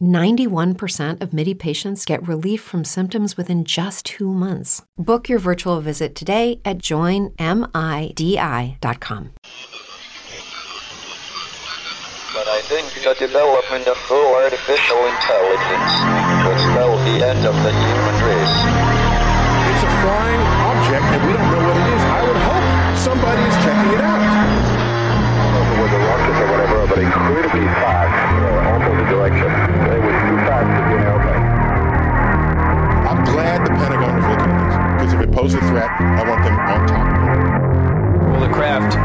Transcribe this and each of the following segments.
91% of Midi patients get relief from symptoms within just 2 months. Book your virtual visit today at joinmidi.com. But I think the development of full artificial intelligence would spell the end of the human race. It's a flying object, and we don't know what it is. I would hope somebody is checking it out. With the rockets or whatever, but incredibly fast, almost the direction. It was too fast to be an airplane. I'm glad the Pentagon is looking at this, because if it poses a threat, I want them on top of it. Well, the craft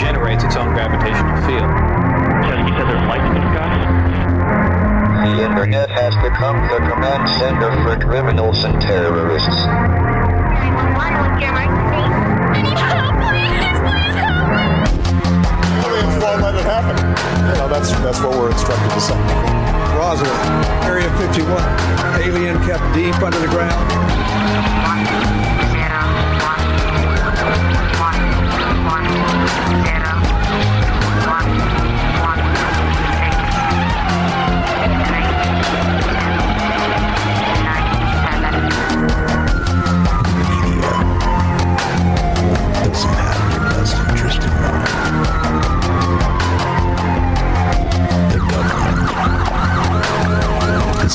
generates its own gravitational field. So you said there's light in the sky? The internet has become the command center for criminals and terrorists. I don't care, I need help, please help! Won't let it happen. You know, that's what we're instructed to say. Roswell, Area 51, alien kept deep under the ground. Media doesn't have your best interest in mind. It's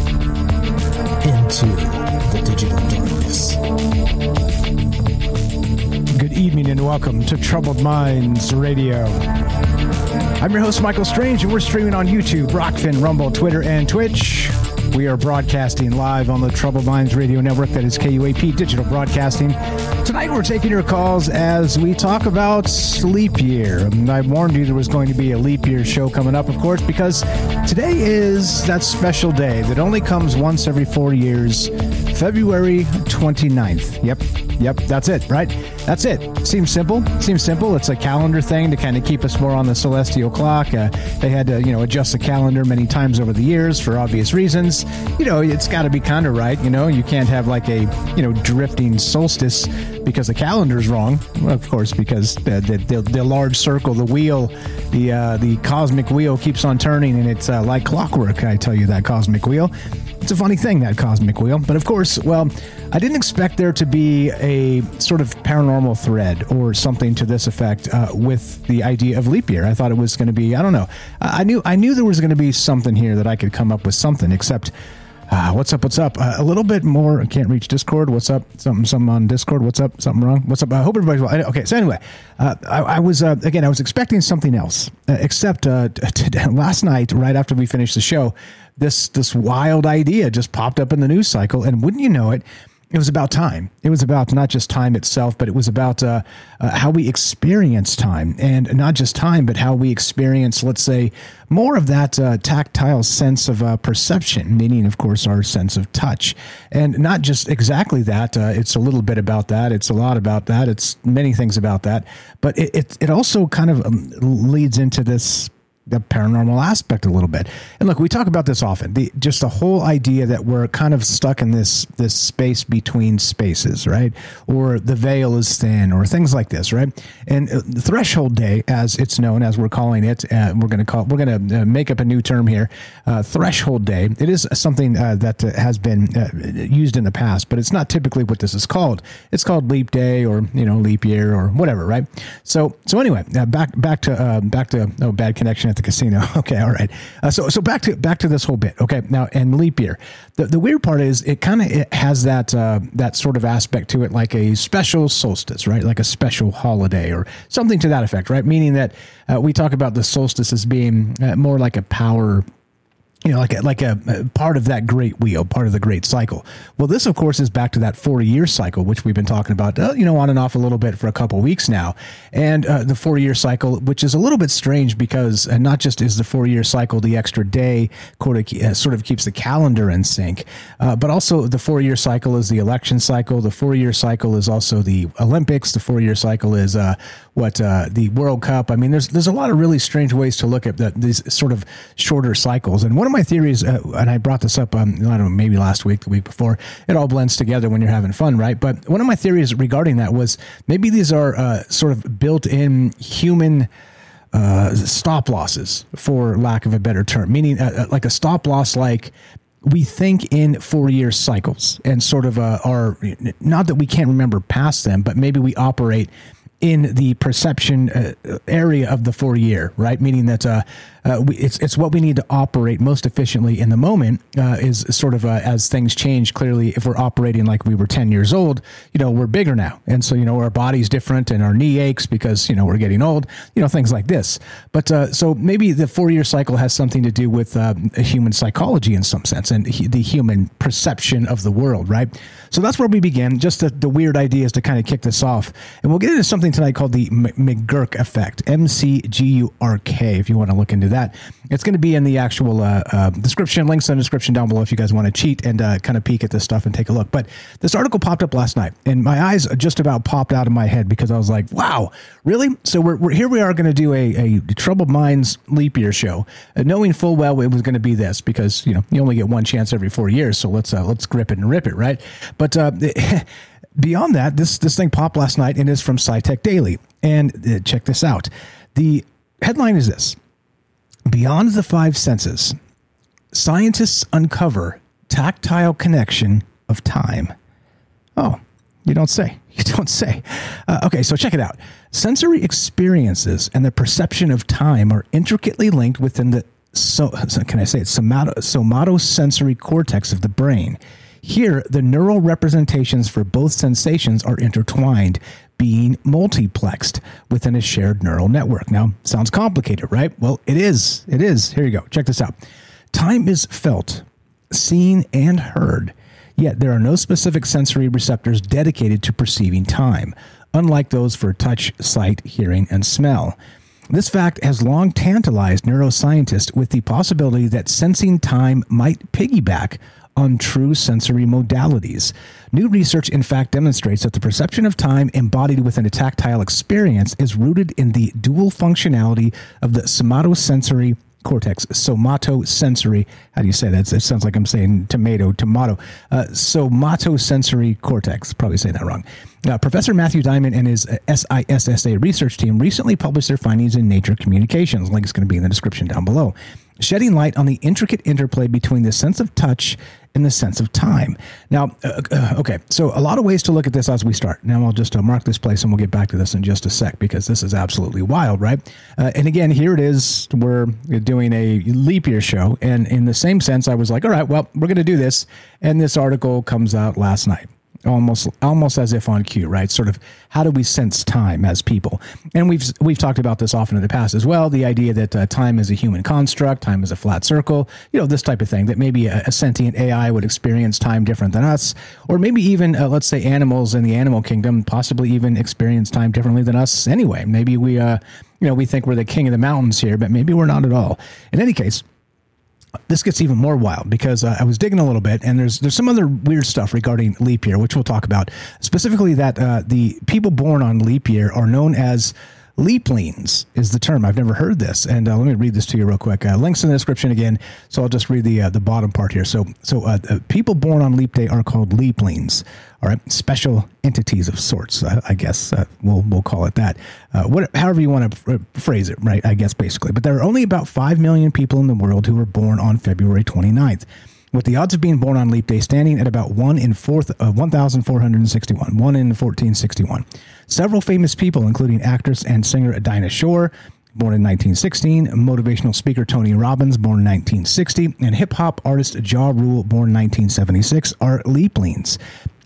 To the digital darkness. Good evening and welcome to Troubled Minds Radio. I'm your host, Michael Strange, and we're streaming on YouTube, Rockfin, Rumble, Twitter, and Twitch. We are broadcasting live on the Troubled Minds Radio Network, that is KUAP Digital Broadcasting. Tonight we're taking your calls as we talk about leap year. And I warned you there was going to be a leap year show coming up, of course, because today is that special day that only comes once every 4 years, February 29th. Yep, that's it, right? That's it. Seems simple. It's a calendar thing to kind of keep us more on the celestial clock. They had to, adjust the calendar many times over the years for obvious reasons. It's got to be kind of right. You can't have like a, drifting solstice because the calendar's wrong. Of course, because the large circle, the wheel, the cosmic wheel keeps on turning, and it's like clockwork. I tell you, that cosmic wheel. It's a funny thing, that cosmic wheel. But of course, I didn't expect there to be a sort of paranormal thread or something to this effect with the idea of leap year. I thought it was going to be, I don't know. I knew there was going to be something here that I could come up with something, except what's up? A little bit more. I can't reach Discord. What's up? Something on Discord. What's up? Something wrong. What's up? I hope everybody's well. Okay. So anyway, I was expecting something else, except last night, right after we finished the show, This wild idea just popped up in the news cycle, and wouldn't you know it, It was about time. It was about not just time itself, but it was about how we experience time, and not just time, but how we experience, let's say, more of that tactile sense of perception, meaning, of course, our sense of touch. And not just exactly that. It's a little bit about that. It's a lot about that. It's many things about that. But it also kind of leads into this the paranormal aspect a little bit. And look, we talk about this often, the whole idea that we're kind of stuck in this space between spaces, right? Or the veil is thin, or things like this, right? And Threshold Day, as it's known, as we're calling it, we're going to make up a new term here, Threshold Day. It is something that has been used in the past, but it's not typically what this is called. It's called Leap Day, or Leap Year, or whatever, right? So anyway, back to bad connection at the casino. Okay. All right. So back to this whole bit. Okay. Now, and leap year, the weird part is it kind of has that sort of aspect to it, like a special solstice, right? Like a special holiday or something to that effect, right? Meaning that we talk about the solstice as being more like a power, like a part of that great wheel, part of the great cycle. Well, this, of course, is back to that 4-year cycle, which we've been talking about, on and off a little bit for a couple of weeks now. And the 4-year cycle, which is a little bit strange because not just is the 4-year cycle, the extra day sort of keeps the calendar in sync, but also the 4-year cycle is the election cycle. The 4-year cycle is also the Olympics. The 4-year cycle is the World Cup. I mean, there's a lot of really strange ways to look at these sort of shorter cycles. And one of my theories, and I brought this up, I don't know, maybe last week, the week before, it all blends together when you're having fun, right? But one of my theories regarding that was maybe these are sort of built-in human stop losses, for lack of a better term, meaning like a stop loss, like we think in 4-year cycles and sort of are, not that we can't remember past them, but maybe we operate in the perception area of the 4-year, right? Meaning that it's what we need to operate most efficiently in the moment is sort of as things change. Clearly, if we're operating like we were 10 years old, we're bigger now. And so, our body's different and our knee aches because, we're getting old, things like this. But so maybe the 4-year cycle has something to do with human psychology in some sense and the human perception of the world, right? So that's where we begin, just the weird ideas to kind of kick this off. And we'll get into something tonight called the McGurk effect, MCGURK, if you want to look into that. It's going to be in the actual description, links in the description down below if you guys want to cheat and kind of peek at this stuff and take a look. But this article popped up last night, and my eyes just about popped out of my head because I was like, wow, really? So we're here we are going to do a Troubled Minds leap year show, knowing full well it was going to be this because, you only get one chance every 4 years, so let's grip it and rip it, right? But beyond that, this thing popped last night and is from SciTech Daily. And check this out. The headline is this: Beyond the Five Senses, Scientists Uncover Tactile Connection of Time. Oh, you don't say. You don't say. Okay, so check it out. Sensory experiences and the perception of time are intricately linked within the somatosensory cortex of the brain. Here, the neural representations for both sensations are intertwined, being multiplexed within a shared neural network. Now, sounds complicated, right? Well, it is. It is. Here you go. Check this out. Time is felt, seen, and heard, yet there are no specific sensory receptors dedicated to perceiving time, unlike those for touch, sight, hearing, and smell. This fact has long tantalized neuroscientists with the possibility that sensing time might piggyback on true sensory modalities. New research, in fact, demonstrates that the perception of time embodied within a tactile experience is rooted in the dual functionality of the somatosensory cortex. Somatosensory. How do you say that? It sounds like I'm saying tomato. Somatosensory cortex. Probably saying that wrong. Professor Matthew Diamond and his SISSA research team recently published their findings in Nature Communications. Link is going to be in the description down below, shedding light on the intricate interplay between the sense of touch and the sense of time. Now, okay, so a lot of ways to look at this as we start. Now, I'll just mark this place and we'll get back to this in just a sec because this is absolutely wild, right? And again, here it is. We're doing a leap year show. And in the same sense, I was like, all right, well, we're going to do this. And this article comes out last night. almost as if on cue, right? Sort of, how do we sense time as people? And we've talked about this often in the past as well, the idea that time is a human construct, time is a flat circle, you know, this type of thing, that maybe a sentient AI would experience time different than us, or maybe even, let's say, animals in the animal kingdom possibly even experience time differently than us anyway. Maybe we, you know, we think we're the king of the mountains here, but maybe we're not at all. In any case, this gets even more wild because I was digging a little bit, and there's some other weird stuff regarding leap year, which we'll talk about. Specifically, that the people born on leap year are known as Leaplings is the term. I've never heard this. And let me read this to you real quick. Links in the description again. So I'll just read the bottom part here. So people born on leap day are called Leaplings. All right. Special entities of sorts, I guess we'll call it that. However you want to phrase it, right? I guess basically. But there are only about 5 million people in the world who were born on February 29th. With the odds of being born on leap day standing at about 1 in 1461. Several famous people, including actress and singer Dinah Shore, born in 1916, motivational speaker Tony Robbins, born in 1960, and hip-hop artist Ja Rule, born 1976, are Leaplings.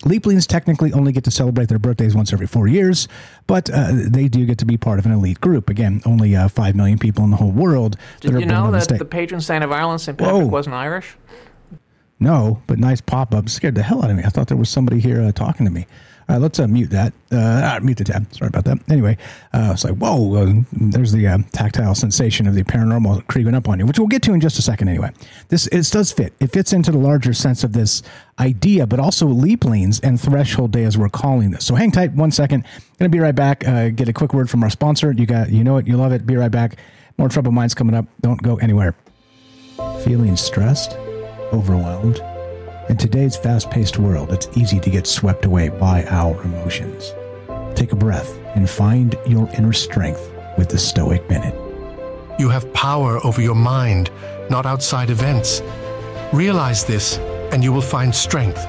Leaplings technically only get to celebrate their birthdays once every 4 years, but they do get to be part of an elite group. Again, only 5 million people in the whole world that are born on this day. Did you know that the patron saint of Ireland, St. Patrick, wasn't Irish? No, but nice pop-up. Scared the hell out of me. I thought there was somebody here talking to me. All right, let's mute that. Mute the tab. Sorry about that. Anyway, it's like, whoa, there's the tactile sensation of the paranormal creeping up on you, which we'll get to in just a second anyway. It does fit. It fits into the larger sense of this idea, but also Leaplings and Threshold Day as we're calling this. So hang tight 1 second. Going to be right back. Get a quick word from our sponsor. You know it. You love it. Be right back. More Troubled Minds coming up. Don't go anywhere. Feeling stressed? Overwhelmed? In today's fast-paced world, it's easy to get swept away by our emotions. Take a breath and find your inner strength with the Stoic Minute. You have power over your mind, not outside events. Realize this, and you will find strength.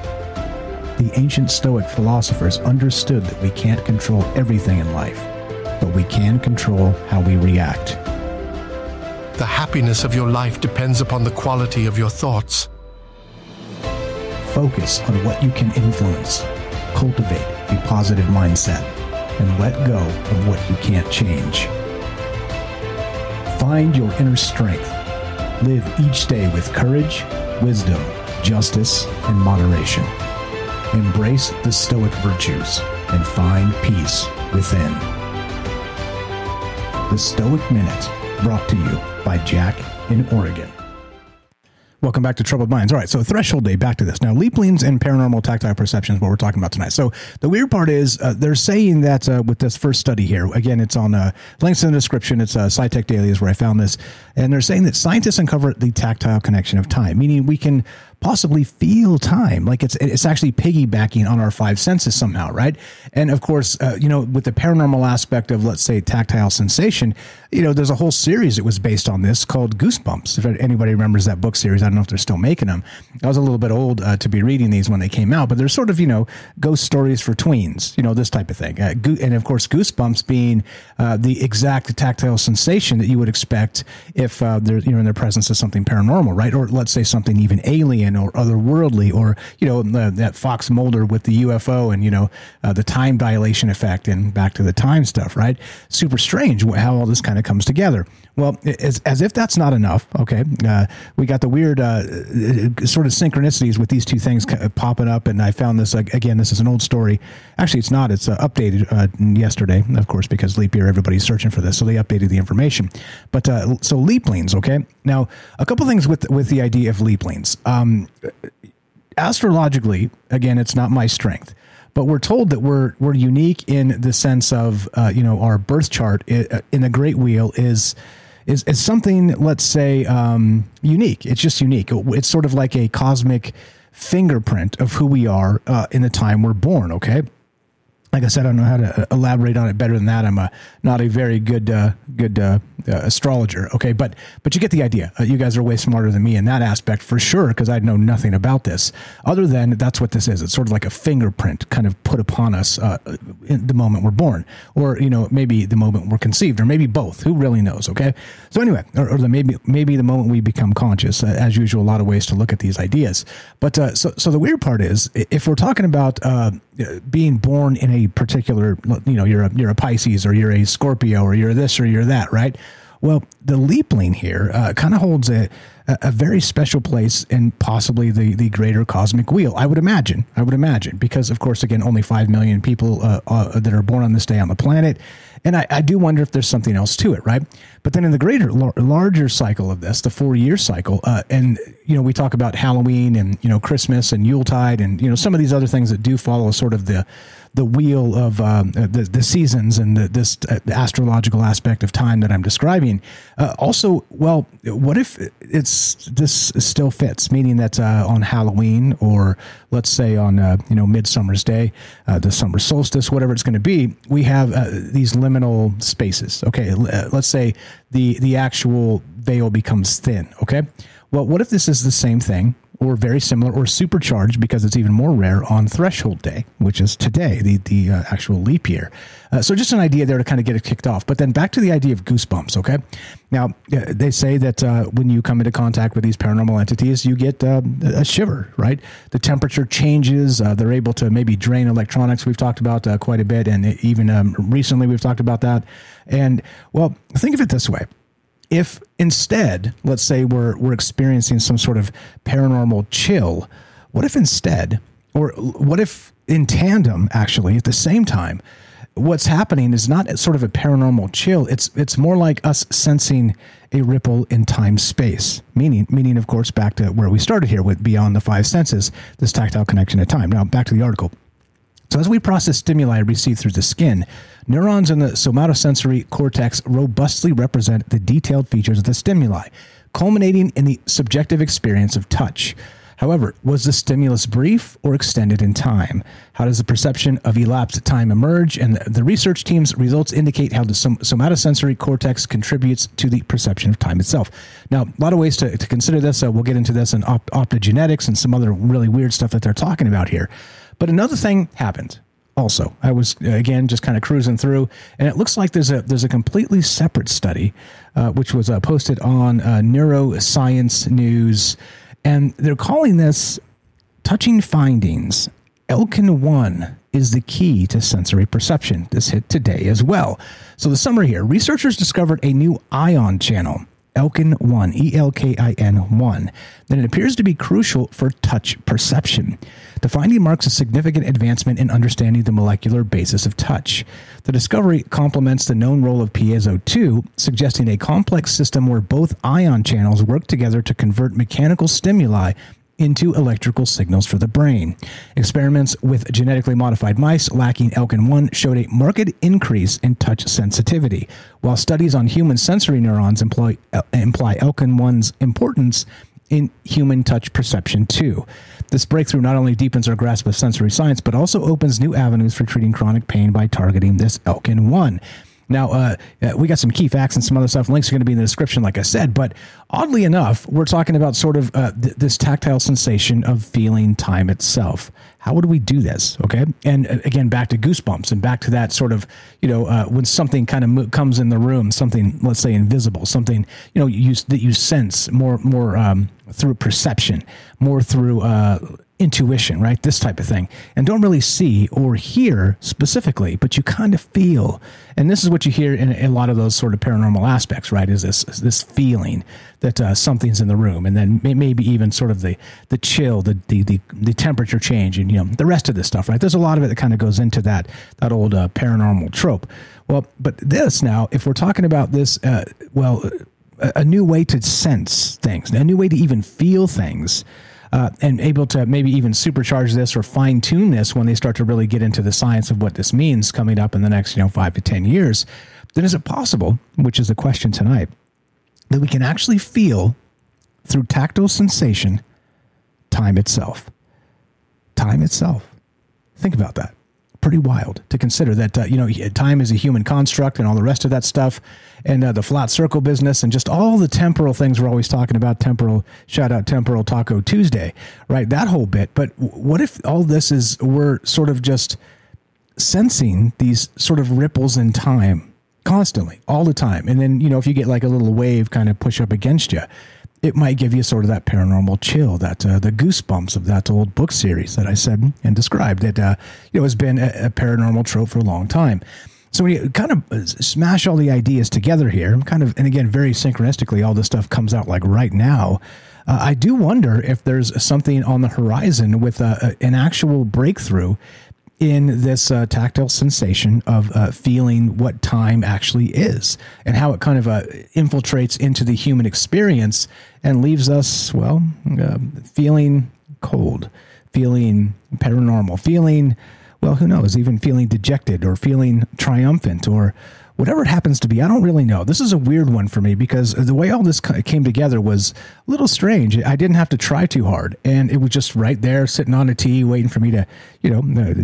The ancient Stoic philosophers understood that we can't control everything in life, but we can control how we react. The happiness of your life depends upon the quality of your thoughts. Focus on what you can influence. Cultivate a positive mindset and let go of what you can't change. Find your inner strength. Live each day with courage, wisdom, justice, and moderation. Embrace the Stoic virtues and find peace within. The Stoic Minute, brought to you by Jack in Oregon. Welcome back to Troubled Minds. All right, so Threshold Day, back to this. Now, Leaplings and paranormal tactile perception is what we're talking about tonight. So the weird part is they're saying that with this first study here, again, it's on links in the description. It's SciTech Daily is where I found this. And they're saying that scientists uncover the tactile connection of time, meaning we can possibly feel time, like it's actually piggybacking on our five senses somehow, right? And of course, you know, with the paranormal aspect of, let's say, tactile sensation, you know, there's a whole series that was based on this called Goosebumps. If anybody remembers that book series, I don't know if they're still making them. I was a little bit old to be reading these when they came out, but they're sort of, you know, ghost stories for tweens, you know, this type of thing. And of course, Goosebumps being the exact tactile sensation that you would expect if they're, you know, in the presence of something paranormal, right? Or let's say something even alien or otherworldly, or, you know, that Fox Mulder with the UFO and, you know, the time dilation effect and back to the time stuff, right? Super strange how all this kind of comes together. Well, as if that's not enough, okay, we got the weird sort of synchronicities with these two things popping up, and I found this, again, this is an old story. Actually, it's not. It's updated yesterday, of course, because leap year, everybody's searching for this, so they updated the information. But so Leaplings, okay? Now, a couple things with the idea of Leaplings. Astrologically, again, it's not my strength, but we're told that we're unique in the sense of, you know, our birth chart in the Great Wheel is something, let's say, unique. It's just unique. It's sort of like a cosmic fingerprint of who we are in the time we're born. Okay. Like I said, I don't know how to elaborate on it better than that. I'm not a very good astrologer, okay? But you get the idea. You guys are way smarter than me in that aspect for sure, because I'd know nothing about this. Other than that's what this is. It's sort of like a fingerprint kind of put upon us in the moment we're born, or maybe the moment we're conceived, or maybe both. Who really knows, okay? So anyway, or maybe the moment we become conscious. As usual, a lot of ways to look at these ideas. But so the weird part is, if we're talking about being born in a particular, you're a Pisces, or you're a Scorpio, or you're this, or you're that, right? Well, the Leapling here kind of holds a very special place in possibly the greater cosmic wheel. I would imagine, because of course, again, only 5 million people that are born on this day on the planet, and I do wonder if there's something else to it, right? But then in the greater, larger cycle of this, the 4-year cycle, and we talk about Halloween and Christmas and Yuletide and some of these other things that do follow sort of the wheel of the seasons and the astrological aspect of time that I'm describing. Also, well, what if this still fits, meaning that on Halloween, or let's say on Midsummer's Day, the summer solstice, whatever it's going to be, we have these liminal spaces. Okay, let's say the actual veil becomes thin. Okay, well, what if this is the same thing, or very similar, or supercharged, because it's even more rare on Threshold Day, which is today, the actual leap year. So just an idea there to kind of get it kicked off. But then back to the idea of goosebumps, okay? Now, they say that when you come into contact with these paranormal entities, you get a shiver, right? The temperature changes. They're able to maybe drain electronics. We've talked about quite a bit, and even recently we've talked about that. And, well, think of it this way. If instead, let's say we're experiencing some sort of paranormal chill, what if in tandem, actually, at the same time, what's happening is not sort of a paranormal chill, it's more like us sensing a ripple in time space, meaning of course back to where we started here with beyond the five senses, this tactile connection to time. Now back to the article. So as we process stimuli received through the skin, neurons in the somatosensory cortex robustly represent the detailed features of the stimuli, culminating in the subjective experience of touch. However, was the stimulus brief or extended in time? How does the perception of elapsed time emerge? And the research team's results indicate how the somatosensory cortex contributes to the perception of time itself. Now, a lot of ways to consider this. We'll get into this in optogenetics and some other really weird stuff that they're talking about here. But another thing happened also. I was, again, just kind of cruising through, and it looks like there's a completely separate study, which was posted on Neuroscience News, and they're calling this Touching Findings. Elkin-1 is the key to sensory perception. This hit today as well. So the summary here, researchers discovered a new ion channel, Elkin-1, E-L-K-I-N-1, that it appears to be crucial for touch perception. The finding marks a significant advancement in understanding the molecular basis of touch. The discovery complements the known role of Piezo2, suggesting a complex system where both ion channels work together to convert mechanical stimuli into electrical signals for the brain. Experiments with genetically modified mice lacking Elkin-1 showed a marked increase in touch sensitivity, while studies on human sensory neurons imply Elkin-1's importance in human touch perception too. This breakthrough not only deepens our grasp of sensory science, but also opens new avenues for treating chronic pain by targeting this Elkin-1. Now, we got some key facts and some other stuff. Links are going to be in the description, like I said. But oddly enough, we're talking about sort of this tactile sensation of feeling time itself. How would we do this? Okay. And again, back to goosebumps and back to that sort of, when something kind of comes in the room, something, let's say, invisible, something, that you sense more through perception, more through intuition, right? This type of thing. And don't really see or hear specifically, but you kind of feel. And this is what you hear in a lot of those sort of paranormal aspects, right? Is this feeling that something's in the room, and then maybe even sort of the chill, the temperature change, and the rest of this stuff, right? There's a lot of it that kind of goes into that old paranormal trope. Well, but this now, if we're talking about this, a new way to sense things, a new way to even feel things. And able to maybe even supercharge this or fine tune this when they start to really get into the science of what this means coming up in the next, 5 to 10 years, then is it possible, which is the question tonight, that we can actually feel through tactile sensation, time itself? Think about that. pretty wild to consider that, time is a human construct and all the rest of that stuff, and the flat circle business and just all the temporal things we're always talking about. Temporal, shout out Temporal Taco Tuesday, right? That whole bit. But what if all this is, we're sort of just sensing these sort of ripples in time constantly, all the time. And then, if you get like a little wave kind of push up against you, it might give you sort of that paranormal chill, that the goosebumps of that old book series that I said and described that has been a paranormal trope for a long time. So when you kind of smash all the ideas together here, and again, very synchronistically, all this stuff comes out like right now. I do wonder if there's something on the horizon with an actual breakthrough in this tactile sensation of feeling what time actually is and how it kind of infiltrates into the human experience and leaves us, feeling cold, feeling paranormal, feeling, who knows, even feeling dejected or feeling triumphant or whatever it happens to be. I don't really know. This is a weird one for me because the way all this came together was a little strange. I didn't have to try too hard. And it was just right there sitting on a tee waiting for me to,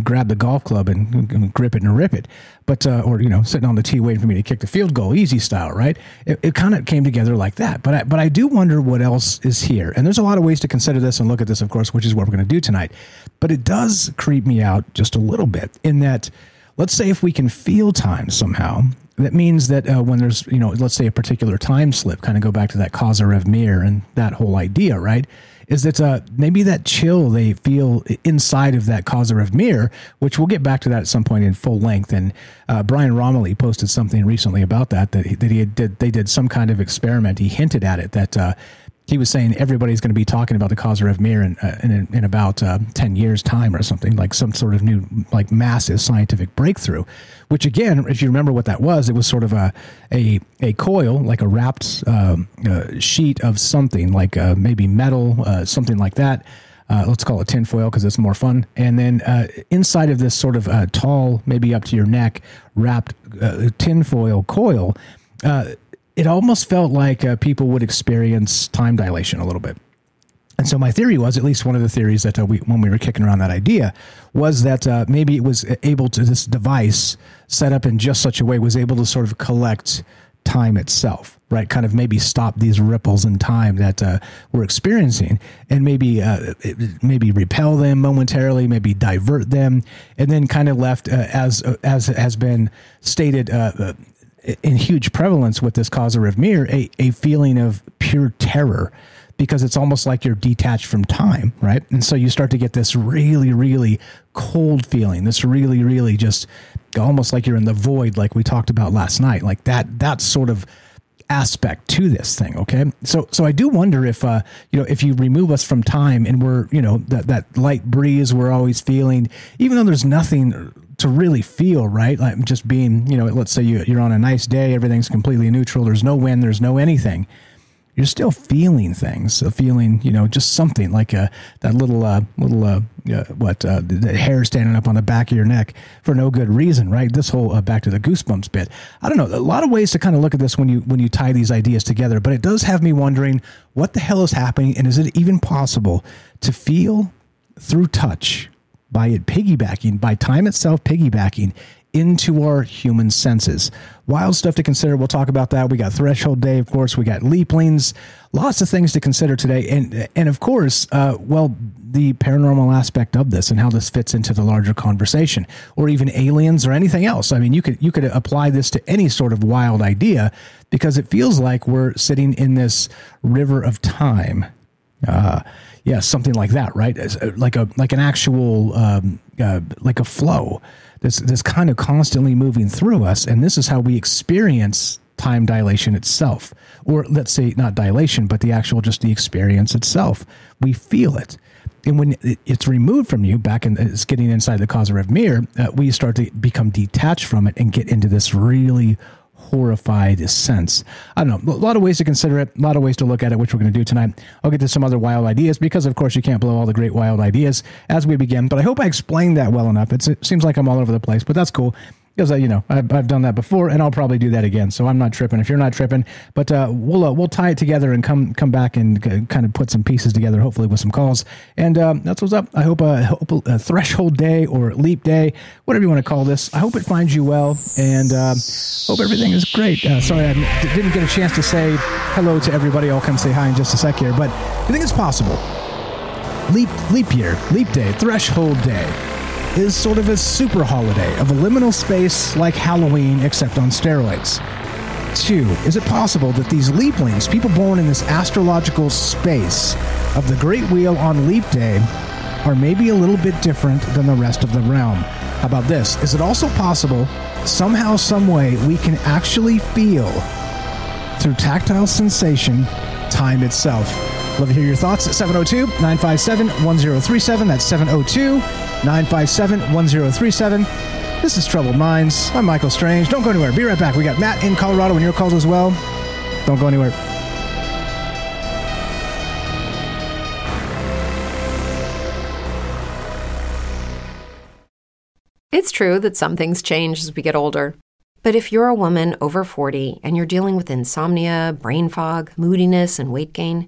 grab the golf club and grip it and rip it. But, sitting on the tee waiting for me to kick the field goal, easy style, right? It kind of came together like that. But I do wonder what else is here. And there's a lot of ways to consider this and look at this, of course, which is what we're going to do tonight. But it does creep me out just a little bit in that, let's say if we can feel time somehow, that means that when there's, let's say a particular time slip, kind of go back to that Kozyrev mirror and that whole idea, right? Is that maybe that chill they feel inside of that Kozyrev mirror, which we'll get back to that at some point in full length. And Brian Romilly posted something recently about that they did some kind of experiment. He hinted at it that he was saying everybody's going to be talking about the Kozyrev mirror in about 10 years time or something, like some sort of new, like massive scientific breakthrough, which again, if you remember what that was, it was sort of a coil, like a wrapped sheet of something like maybe metal, something like that. Let's call it tinfoil because it's more fun. And then inside of this sort of tall, maybe up to your neck wrapped tinfoil coil, it almost felt like people would experience time dilation a little bit. And so my theory was, at least one of the theories that when we were kicking around that idea, was that maybe it was able to, this device set up in just such a way, was able to sort of collect time itself, right? Kind of maybe stop these ripples in time that we're experiencing and maybe repel them momentarily, maybe divert them, and then kind of left, as has been stated, in huge prevalence with this Kozyrev mirror, a feeling of pure terror, because it's almost like you're detached from time, right? And so you start to get this really, really cold feeling, this really, really just almost like you're in the void, like we talked about last night, like that sort of aspect to this thing. Okay. So I do wonder if, if you remove us from time and we're, that light breeze we're always feeling, even though there's nothing to really feel, right? Like just being, let's say you're on a nice day, everything's completely neutral. There's no wind, there's no anything. You're still feeling things, just something like that little the hair standing up on the back of your neck for no good reason, right? This whole back to the goosebumps bit. I don't know. A lot of ways to kind of look at this when you tie these ideas together, but it does have me wondering what the hell is happening, and is it even possible to feel through touch by it piggybacking, by time itself piggybacking into our human senses. Wild stuff to consider. We'll talk about that. We got Threshold Day, of course. We got Leaplings. Lots of things to consider today. And of course, the paranormal aspect of this and how this fits into the larger conversation, or even aliens or anything else. I mean, you could apply this to any sort of wild idea, because it feels like we're sitting in this river of time. Yeah, something like that, right? Like an actual, like a flow that's kind of constantly moving through us. And this is how we experience time dilation itself, or let's say not dilation, but the actual, just the experience itself. We feel it. And when it's removed from you, back in, it's getting inside the Kozyrev mirror, we start to become detached from it and get into this really horrify this sense. I don't know. A lot of ways to consider it, a lot of ways to look at it, which we're going to do tonight. I'll get to some other wild ideas, because of course you can't blow all the great wild ideas as we begin, but I hope I explained that well enough. It seems like I'm all over the place, but that's cool. Because, I've done that before, and I'll probably do that again. So I'm not tripping if you're not tripping. But we'll tie it together and come back and kind of put some pieces together, hopefully with some calls. And that's what's up. I hope Threshold Day or Leap Day, whatever you want to call this, I hope it finds you well, and hope everything is great. Sorry, I didn't get a chance to say hello to everybody. I'll come say hi in just a sec here. But I think it's possible. Leap year, Leap Day, Threshold Day is sort of a super holiday of a liminal space like Halloween, except on steroids. 2, is it possible that these Leaplings, people born in this astrological space of the Great Wheel on Leap Day, are maybe a little bit different than the rest of the realm? How about this? Is it also possible somehow, some way, we can actually feel through tactile sensation time itself? Love to hear your thoughts at 702-957-1037. That's 702-957-1037. This is Troubled Minds. I'm Michael Strange. Don't go anywhere. Be right back. We got Matt in Colorado and your calls as well. Don't go anywhere. It's true that some things change as we get older. But if you're a woman over 40 and you're dealing with insomnia, brain fog, moodiness, and weight gain,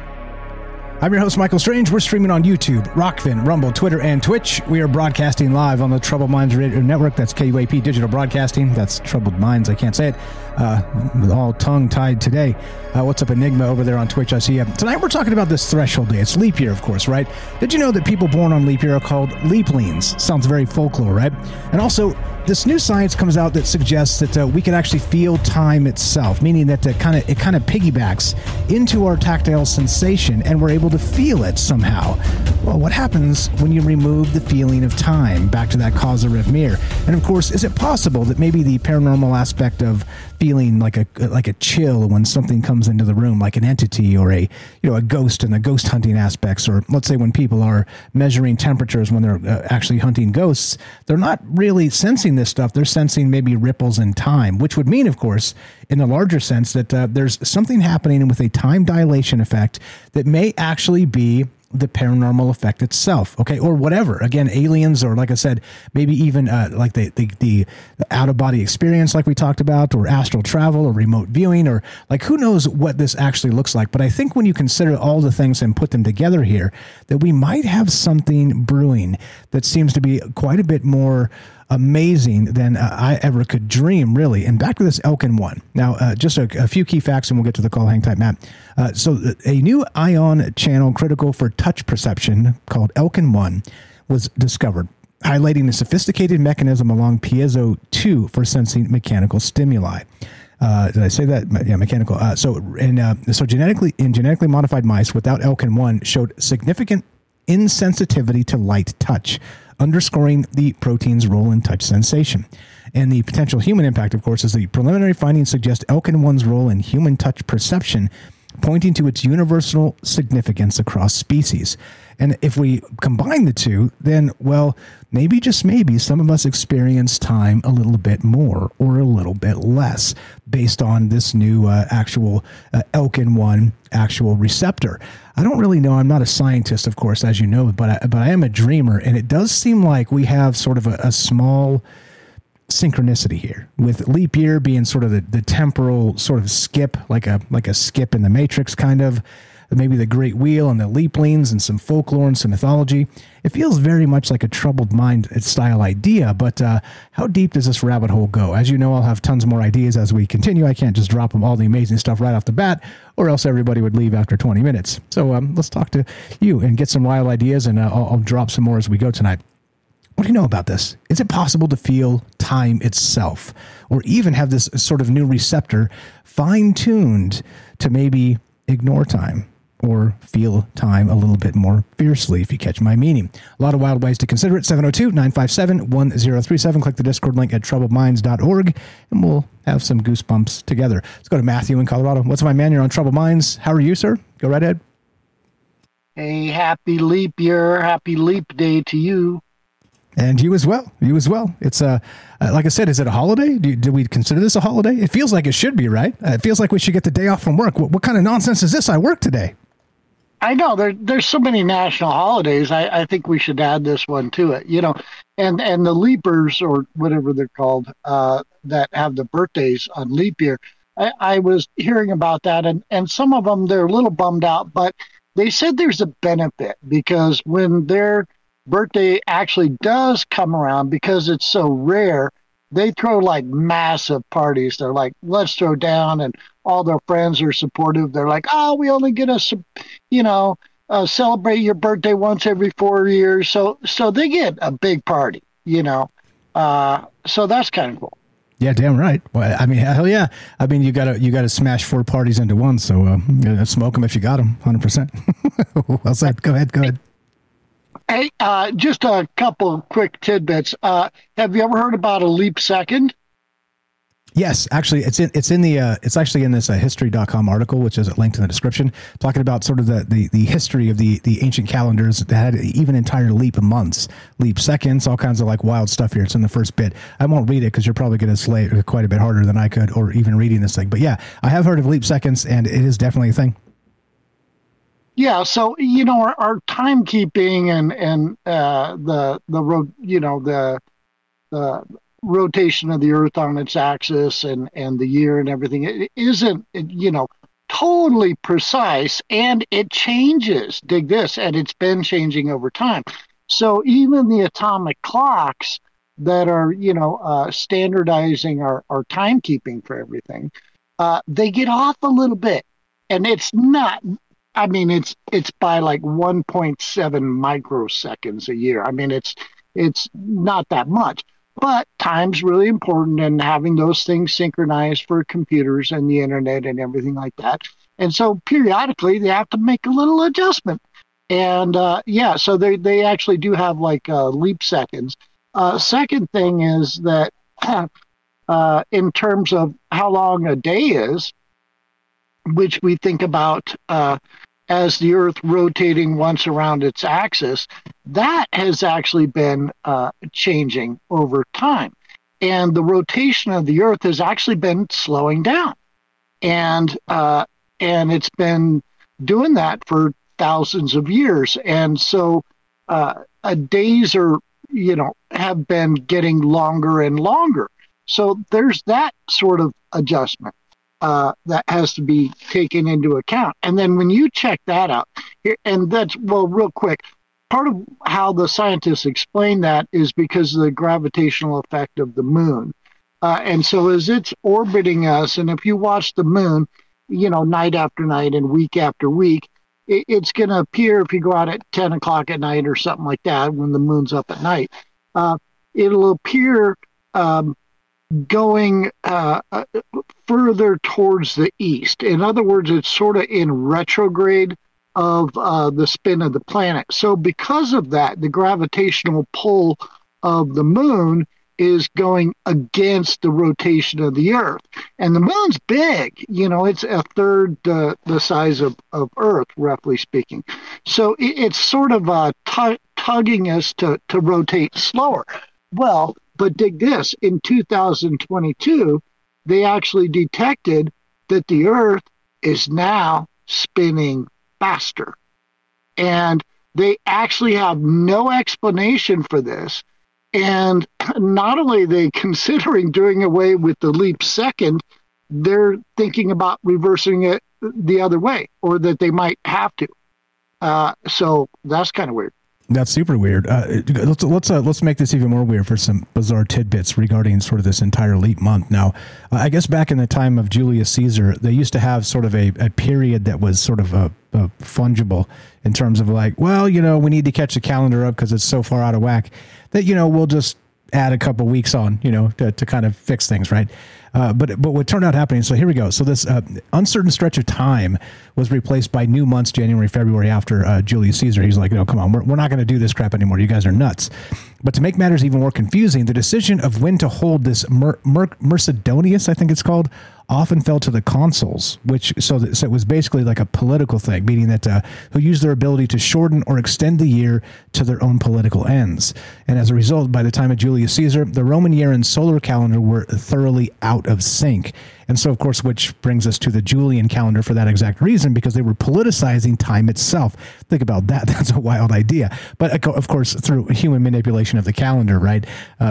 I'm your host, Michael Strange. We're streaming on YouTube, Rockfin, Rumble, Twitter, and Twitch. We are broadcasting live on the Troubled Minds Radio Network. That's KUAP Digital Broadcasting. That's Troubled Minds. I can't say it. With all tongue tied today. What's up, Enigma, over there on Twitch? I see you. Tonight we're talking about this Threshold Day. It's Leap Year, of course, right? Did you know that people born on Leap Year are called Leaplings? Sounds very folklore, right? And also, this new science comes out that suggests that we can actually feel time itself, meaning that it kind of piggybacks into our tactile sensation, and we're able to feel it somehow. Well, what happens when you remove the feeling of time? Back to that Kozyrev mirror. And of course, is it possible that maybe the paranormal aspect of feeling like a chill when something comes into the room, like an entity or a ghost, and the ghost hunting aspects, or let's say when people are measuring temperatures when they're actually hunting ghosts, they're not really sensing this stuff. They're sensing maybe ripples in time, which would mean, of course, in the larger sense that there's something happening with a time dilation effect that may actually be the paranormal effect itself, okay, or whatever. Again, aliens, or like I said, maybe even like the out-of-body experience like we talked about, or astral travel, or remote viewing, or like who knows what this actually looks like. But I think when you consider all the things and put them together here, that we might have something brewing that seems to be quite a bit more amazing than I ever could dream, really. And back to this Elkin-1. Now, just a few key facts, and we'll get to the call. Hang tight, Matt. So a new ion channel critical for touch perception called Elkin-1 was discovered, highlighting a sophisticated mechanism along Piezo2 for sensing mechanical stimuli. Did I say that? Yeah, mechanical. So genetically modified mice without Elkin-1 showed significant insensitivity to light touch, underscoring the protein's role in touch sensation. And the potential human impact, of course, is the preliminary findings suggest Elkin-1's role in human touch perception, pointing to its universal significance across species. And if we combine the two, then, well, maybe, just maybe, some of us experience time a little bit more or a little bit less based on this new actual Elkin-1 actual receptor. I don't really know. I'm not a scientist, of course, as you know, but I am a dreamer. And it does seem like we have sort of a small synchronicity here, with leap year being sort of the temporal sort of skip, like a skip in the matrix, kind of, maybe the Great Wheel and the Leaplings and some folklore and some mythology. It feels very much like a Troubled Mind style idea, but how deep does this rabbit hole go? As you know, I'll have tons more ideas as we continue. I can't just drop them all the amazing stuff right off the bat, or else everybody would leave after 20 minutes. So let's talk to you and get some wild ideas, and I'll drop some more as we go tonight. What do you know about this? Is it possible to feel time itself, or even have this sort of new receptor fine-tuned to maybe ignore time or feel time a little bit more fiercely, if you catch my meaning? A lot of wild ways to consider it. 702-957-1037. Click the Discord link at troubledminds.org, and we'll have some goosebumps together. Let's go to Matthew in Colorado. What's up, my man? You're on Troubled Minds. How are you, sir? Go right ahead. Hey, happy leap year. Happy leap day to you. And you as well. You as well. It's like I said, is it a holiday? Do we consider this a holiday? It feels like it should be, right? It feels like we should get the day off from work. What kind of nonsense is this? I work today. I know there's so many national holidays. I think we should add this one to it. You know, and the leapers, or whatever they're called, that have the birthdays on leap year. I was hearing about that, and some of them, they're a little bummed out, but they said there's a benefit, because when they're birthday actually does come around, because it's so rare, they throw like massive parties. They're like, let's throw down, and all their friends are supportive. They're like, oh, we only get to, celebrate your birthday once every 4 years. So they get a big party, so that's kind of cool. Yeah, damn right. Well, I mean, hell yeah. I mean, you gotta smash 4 parties into one. So smoke them if you got them, 100%. Well said. Go ahead. Hey, just a couple of quick tidbits. Have you ever heard about a leap second? Yes, actually, it's actually in this history.com article, which is linked in the description, talking about sort of the history of the ancient calendars that had even entire leap months, leap seconds, all kinds of like wild stuff here. It's in the first bit. I won't read it because you're probably going to slay it quite a bit harder than I could, or even reading this thing. But yeah, I have heard of leap seconds, and it is definitely a thing. Yeah, so our timekeeping and the rotation of the Earth on its axis and the year and everything, it isn't totally precise, and it changes. Dig this, and it's been changing over time. So even the atomic clocks that are standardizing our timekeeping for everything, they get off a little bit, and it's not. I mean, it's by like 1.7 microseconds a year. I mean, it's not that much, but time's really important, and having those things synchronized for computers and the internet and everything like that. And so periodically they have to make a little adjustment. And so they actually do have like leap seconds. Second thing is that in terms of how long a day is, which we think about as the Earth rotating once around its axis, that has actually been changing over time. And the rotation of the Earth has actually been slowing down. And it's been doing that for thousands of years. And so days are, have been getting longer and longer. So there's that sort of adjustment that has to be taken into account. And then when you check that out, and that's, well, real quick, part of how the scientists explain that is because of the gravitational effect of the moon. And so as it's orbiting us, and if you watch the moon, you know, night after night and week after week, it's going to appear, if you go out at 10 o'clock at night or something like that, when the moon's up at night, it'll appear going further towards the east. In other words, it's sort of in retrograde of the spin of the planet. So because of that, the gravitational pull of the moon is going against the rotation of the Earth. And the moon's big. You know, it's a third the size of Earth, roughly speaking. So it's sort of tugging us to rotate slower. Well, but dig this. In 2022, they actually detected that the Earth is now spinning faster. And they actually have no explanation for this. And not only are they considering doing away with the leap second, they're thinking about reversing it the other way, or that they might have to. So that's kind of weird. That's super weird. Let's make this even more weird for some bizarre tidbits regarding sort of this entire leap month. Now, I guess back in the time of Julius Caesar, they used to have sort of a period that was sort of a fungible in terms of like, well, you know, we need to catch the calendar up because it's so far out of whack that, you know, we'll just add a couple weeks on, you know, to kind of fix things, right? But what turned out happening, so here we go. So this uncertain stretch of time was replaced by new months, January, February, after Julius Caesar. He's like, no, come on, we're not going to do this crap anymore. You guys are nuts. But to make matters even more confusing, the decision of when to hold this Mercedonius, I think it's called, often fell to the consuls, so it was basically like a political thing, meaning that who used their ability to shorten or extend the year to their own political ends. And as a result, by the time of Julius Caesar, the Roman year and solar calendar were thoroughly out of sync. And so, of course, which brings us to the Julian calendar for that exact reason, because they were politicizing time itself. Think about that. That's a wild idea. But, of course, through human manipulation of the calendar, right?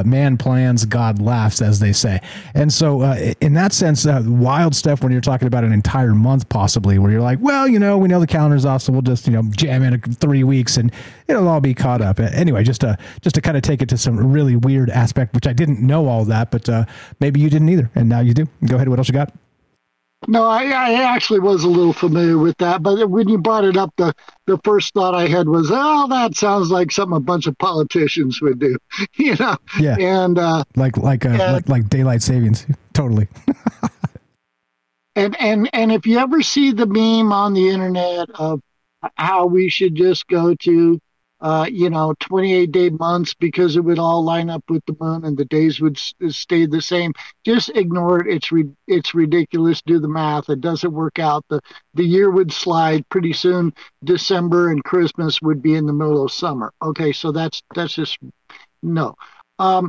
Man plans, God laughs, as they say. And so in that sense, wild stuff when you're talking about an entire month, possibly, where you're like, well, you know, we know the calendar's off, so we'll just, you know, jam in 3 weeks and it'll all be caught up. Anyway, just to kind of take it to some really weird aspect, which I didn't know all that, but maybe you didn't either. And now you do. Go ahead. What else? Got? No, I actually was a little familiar with that, but when you brought it up, the first thought I had was, oh, that sounds like something a bunch of politicians would do, you know? Yeah. And like daylight savings, totally. and if you ever see the meme on the internet of how we should just go to 28-day months because it would all line up with the moon and the days would stay the same. Just ignore it. It's ridiculous. Do the math. It doesn't work out. The year would slide pretty soon. December and Christmas would be in the middle of summer. Okay, so that's just no. All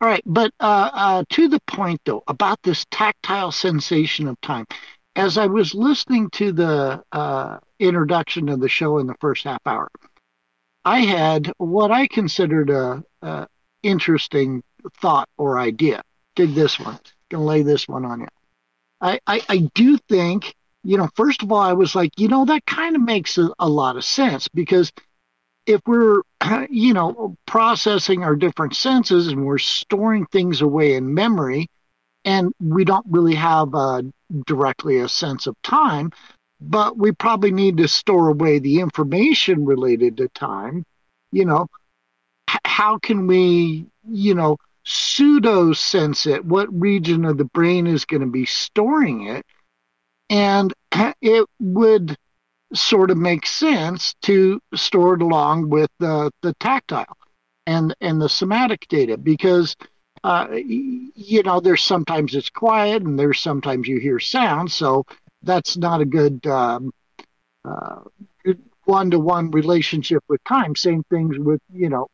right, but to the point though about this tactile sensation of time. As I was listening to the introduction of the show in the first half hour, I had what I considered a interesting thought or idea. Dig this one. Gonna lay this one on you. I do think, you know, first of all, I was like, you know, that kind of makes a lot of sense, because if we're, you know, processing our different senses and we're storing things away in memory and we don't really have directly a sense of time, but we probably need to store away the information related to time. You know, how can we, you know, pseudo sense it? What region of the brain is going to be storing it? And it would sort of make sense to store it along with the tactile and the somatic data, because you know, there's sometimes it's quiet and there's sometimes you hear sound. So that's not a good one-to-one relationship with time. Same things with, you know,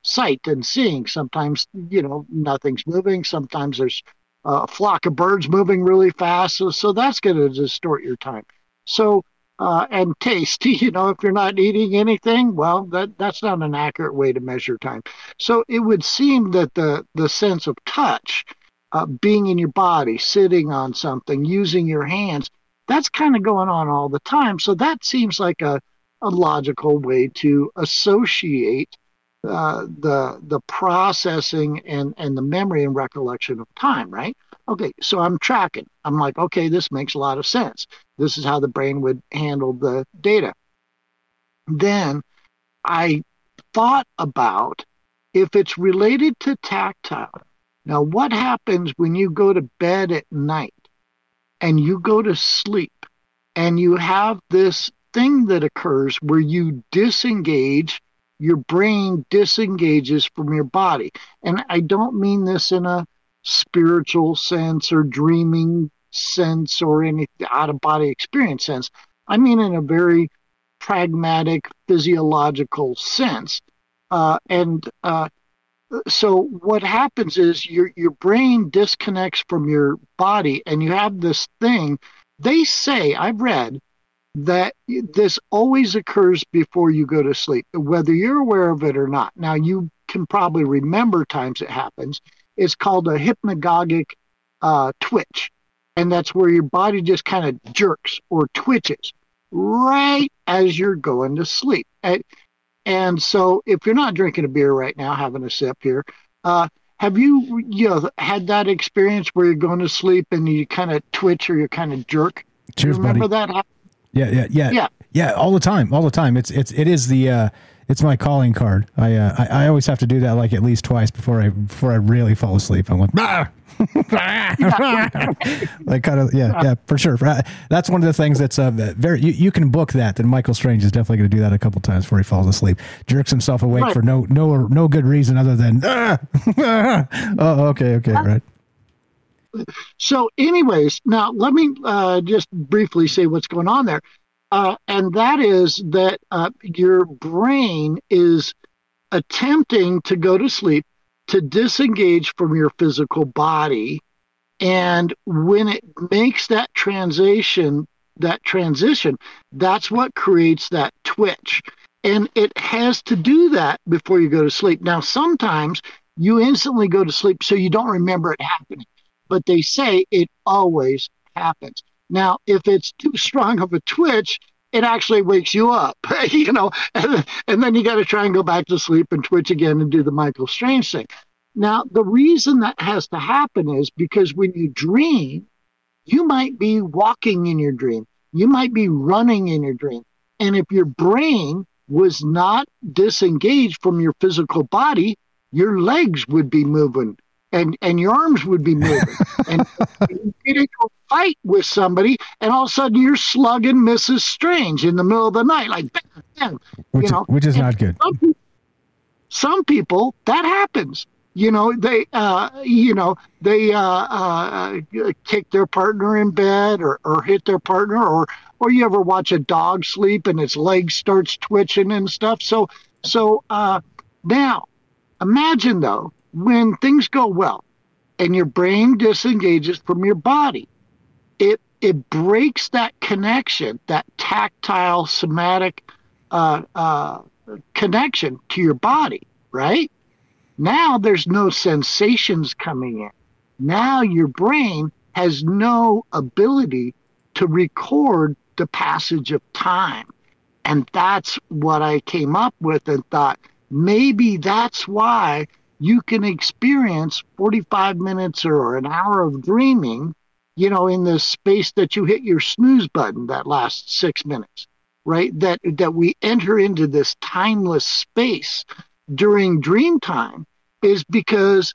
sight and seeing. Sometimes, you know, nothing's moving. Sometimes there's a flock of birds moving really fast. So that's going to distort your time. So, and taste, you know, if you're not eating anything, well, that's not an accurate way to measure time. So it would seem that the sense of touch, being in your body, sitting on something, using your hands, that's kind of going on all the time. So that seems like a a logical way to associate the processing and the memory and recollection of time, right? Okay, so I'm tracking. I'm like, okay, this makes a lot of sense. This is how the brain would handle the data. Then I thought about if it's related to tactile. Now, what happens when you go to bed at night and you go to sleep and you have this thing that occurs where you disengage, your brain disengages from your body? And I don't mean this in a spiritual sense or dreaming sense or any out-of-body experience sense. I mean in a very pragmatic, physiological sense. So what happens is your brain disconnects from your body and you have this thing. They say, I've read, that this always occurs before you go to sleep, whether you're aware of it or not. Now, you can probably remember times it happens. It's called a hypnagogic twitch, and that's where your body just kind of jerks or twitches right as you're going to sleep. And so if you're not drinking a beer right now, having a sip here, have you had that experience where you're going to sleep and you kind of twitch or you kind of jerk? Cheers, remember buddy. That? Yeah. All the time. It's my calling card. I always have to do that like at least twice before I really fall asleep. I'm like, like kind of, yeah, for sure. That's one of the things that's very. You can book that. And Michael Strange is definitely going to do that a couple times before he falls asleep. Jerks himself awake right. For no good reason other than okay, right. So anyways, now let me just briefly say what's going on there. And that is that your brain is attempting to go to sleep to disengage from your physical body. And when it makes that transition, that's what creates that twitch. And it has to do that before you go to sleep. Now, sometimes you instantly go to sleep, so you don't remember it happening. But they say it always happens. Now, if it's too strong of a twitch, it actually wakes you up, and then you got to try and go back to sleep and twitch again and do the Michael Strange thing. Now, the reason that has to happen is because when you dream, you might be walking in your dream. You might be running in your dream. And if your brain was not disengaged from your physical body, your legs would be moving. And your arms would be moving. And you get into a fight with somebody, and all of a sudden you're slugging Mrs. Strange in the middle of the night, like bam. Which is not good. Some people, that happens. They kick their partner in bed or hit their partner, or you ever watch a dog sleep and its leg starts twitching and stuff. So now imagine though, when things go well and your brain disengages from your body, it breaks that connection, that tactile somatic connection to your body, right? Now there's no sensations coming in. Now your brain has no ability to record the passage of time. And that's what I came up with and thought, maybe that's why you can experience 45 minutes or an hour of dreaming, in the space that you hit your snooze button that lasts 6 minutes, right? That we enter into this timeless space during dream time is because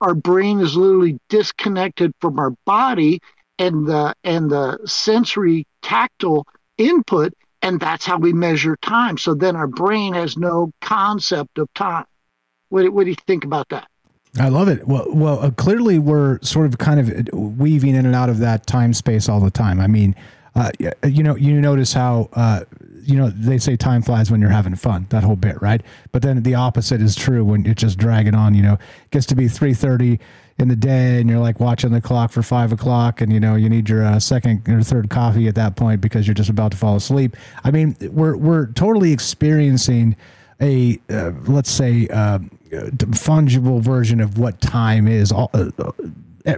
our brain is literally disconnected from our body and the sensory tactile input, and that's how we measure time. So then our brain has no concept of time. What do you think about that? I love it. Well, clearly we're sort of kind of weaving in and out of that time space all the time. I mean, you notice how, they say time flies when you're having fun, that whole bit, right? But then the opposite is true when you're just dragging on, it gets to be 3:30 in the day and you're like watching the clock for 5 o'clock and, you need your second or third coffee at that point because you're just about to fall asleep. I mean, we're totally experiencing a fungible version of what time is all,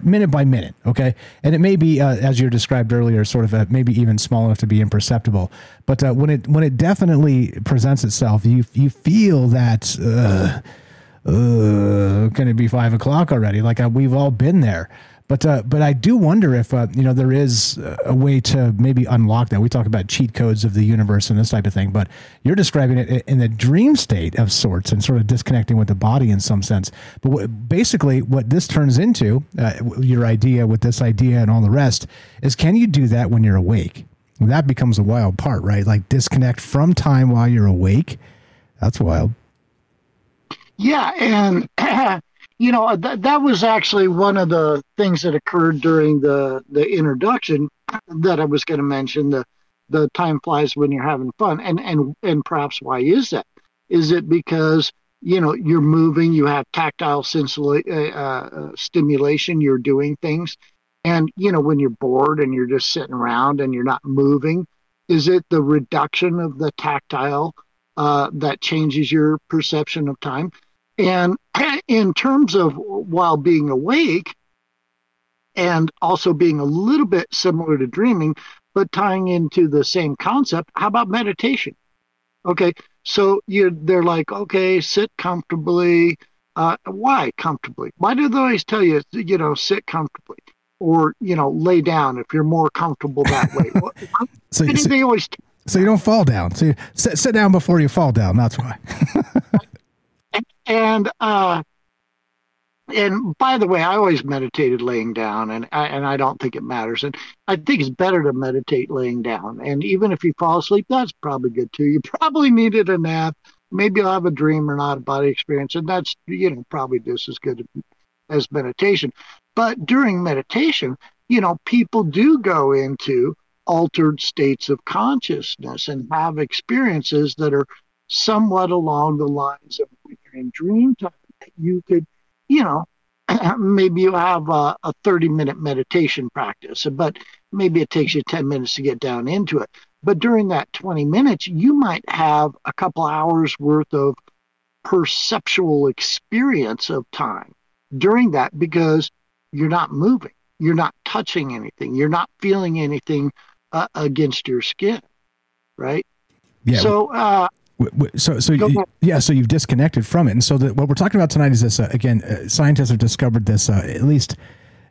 minute by minute, okay? And it may be, as you described earlier, sort of maybe even small enough to be imperceptible. But when it definitely presents itself, you feel that, can it be 5 o'clock already? Like we've all been there. But I do wonder if, there is a way to maybe unlock that. We talk about cheat codes of the universe and this type of thing, but you're describing it in a dream state of sorts and sort of disconnecting with the body in some sense. But basically what this turns into, your idea with this idea and all the rest, is can you do that when you're awake? And that becomes a wild part, right? Like disconnect from time while you're awake. That's wild. Yeah, and... that was actually one of the things that occurred during the introduction that I was going to mention, the time flies when you're having fun. And perhaps why is that? Is it because, you're moving, you have tactile stimulation, you're doing things. And, when you're bored and you're just sitting around and you're not moving, is it the reduction of the tactile that changes your perception of time? And in terms of while being awake and also being a little bit similar to dreaming, but tying into the same concept, how about meditation? Okay, so they're like, okay, sit comfortably. Why comfortably? Why do they always tell you, sit comfortably or, lay down if you're more comfortable that way? So you don't fall down. So you sit down before you fall down. That's why. And by the way, I always meditated laying down, and I don't think it matters. And I think it's better to meditate laying down. And even if you fall asleep, that's probably good too. You probably needed a nap. Maybe you'll have a dream or an out-of-body experience, and that's probably just as good as meditation. But during meditation, people do go into altered states of consciousness and have experiences that are somewhat along the lines of when you're in dream time, that you could, maybe you have a 30-minute meditation practice, but maybe it takes you 10 minutes to get down into it. But during that 20 minutes, you might have a couple hours worth of perceptual experience of time during that because you're not moving, you're not touching anything, you're not feeling anything against your skin, right? Yeah. So you've disconnected from it, and so what we're talking about tonight is this. Scientists have discovered this. At least,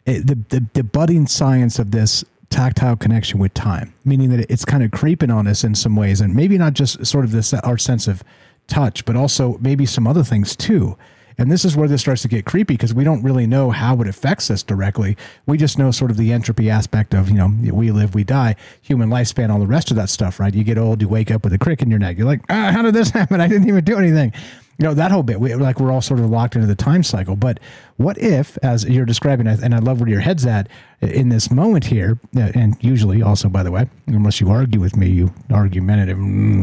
the budding science of this tactile connection with time, meaning that it's kind of creeping on us in some ways, and maybe not just sort of this our sense of touch, but also maybe some other things too. And this is where this starts to get creepy because we don't really know how it affects us directly. We just know sort of the entropy aspect of, we live, we die, human lifespan, all the rest of that stuff, right? You get old, you wake up with a crick in your neck. You're like, how did this happen? I didn't even do anything. That whole bit, we're all sort of locked into the time cycle. But what if, as you're describing, and I love where your head's at in this moment here, and usually also, by the way, unless you argue with me, you argumentative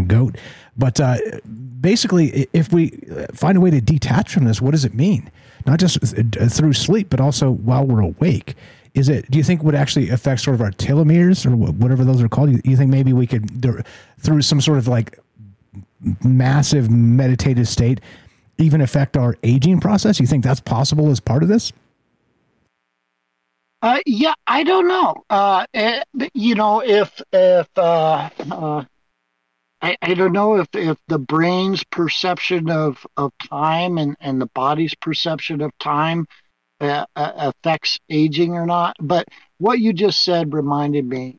goat. But basically, if we find a way to detach from this, what does it mean? Not just through sleep, but also while we're awake. Do you think would actually affect sort of our telomeres or whatever those are called? You think maybe we could, through some sort of like massive meditative state, even affect our aging process? You think that's possible as part of this? Yeah, I don't know. I don't know if the brain's perception of time and the body's perception of time affects aging or not. But what you just said reminded me.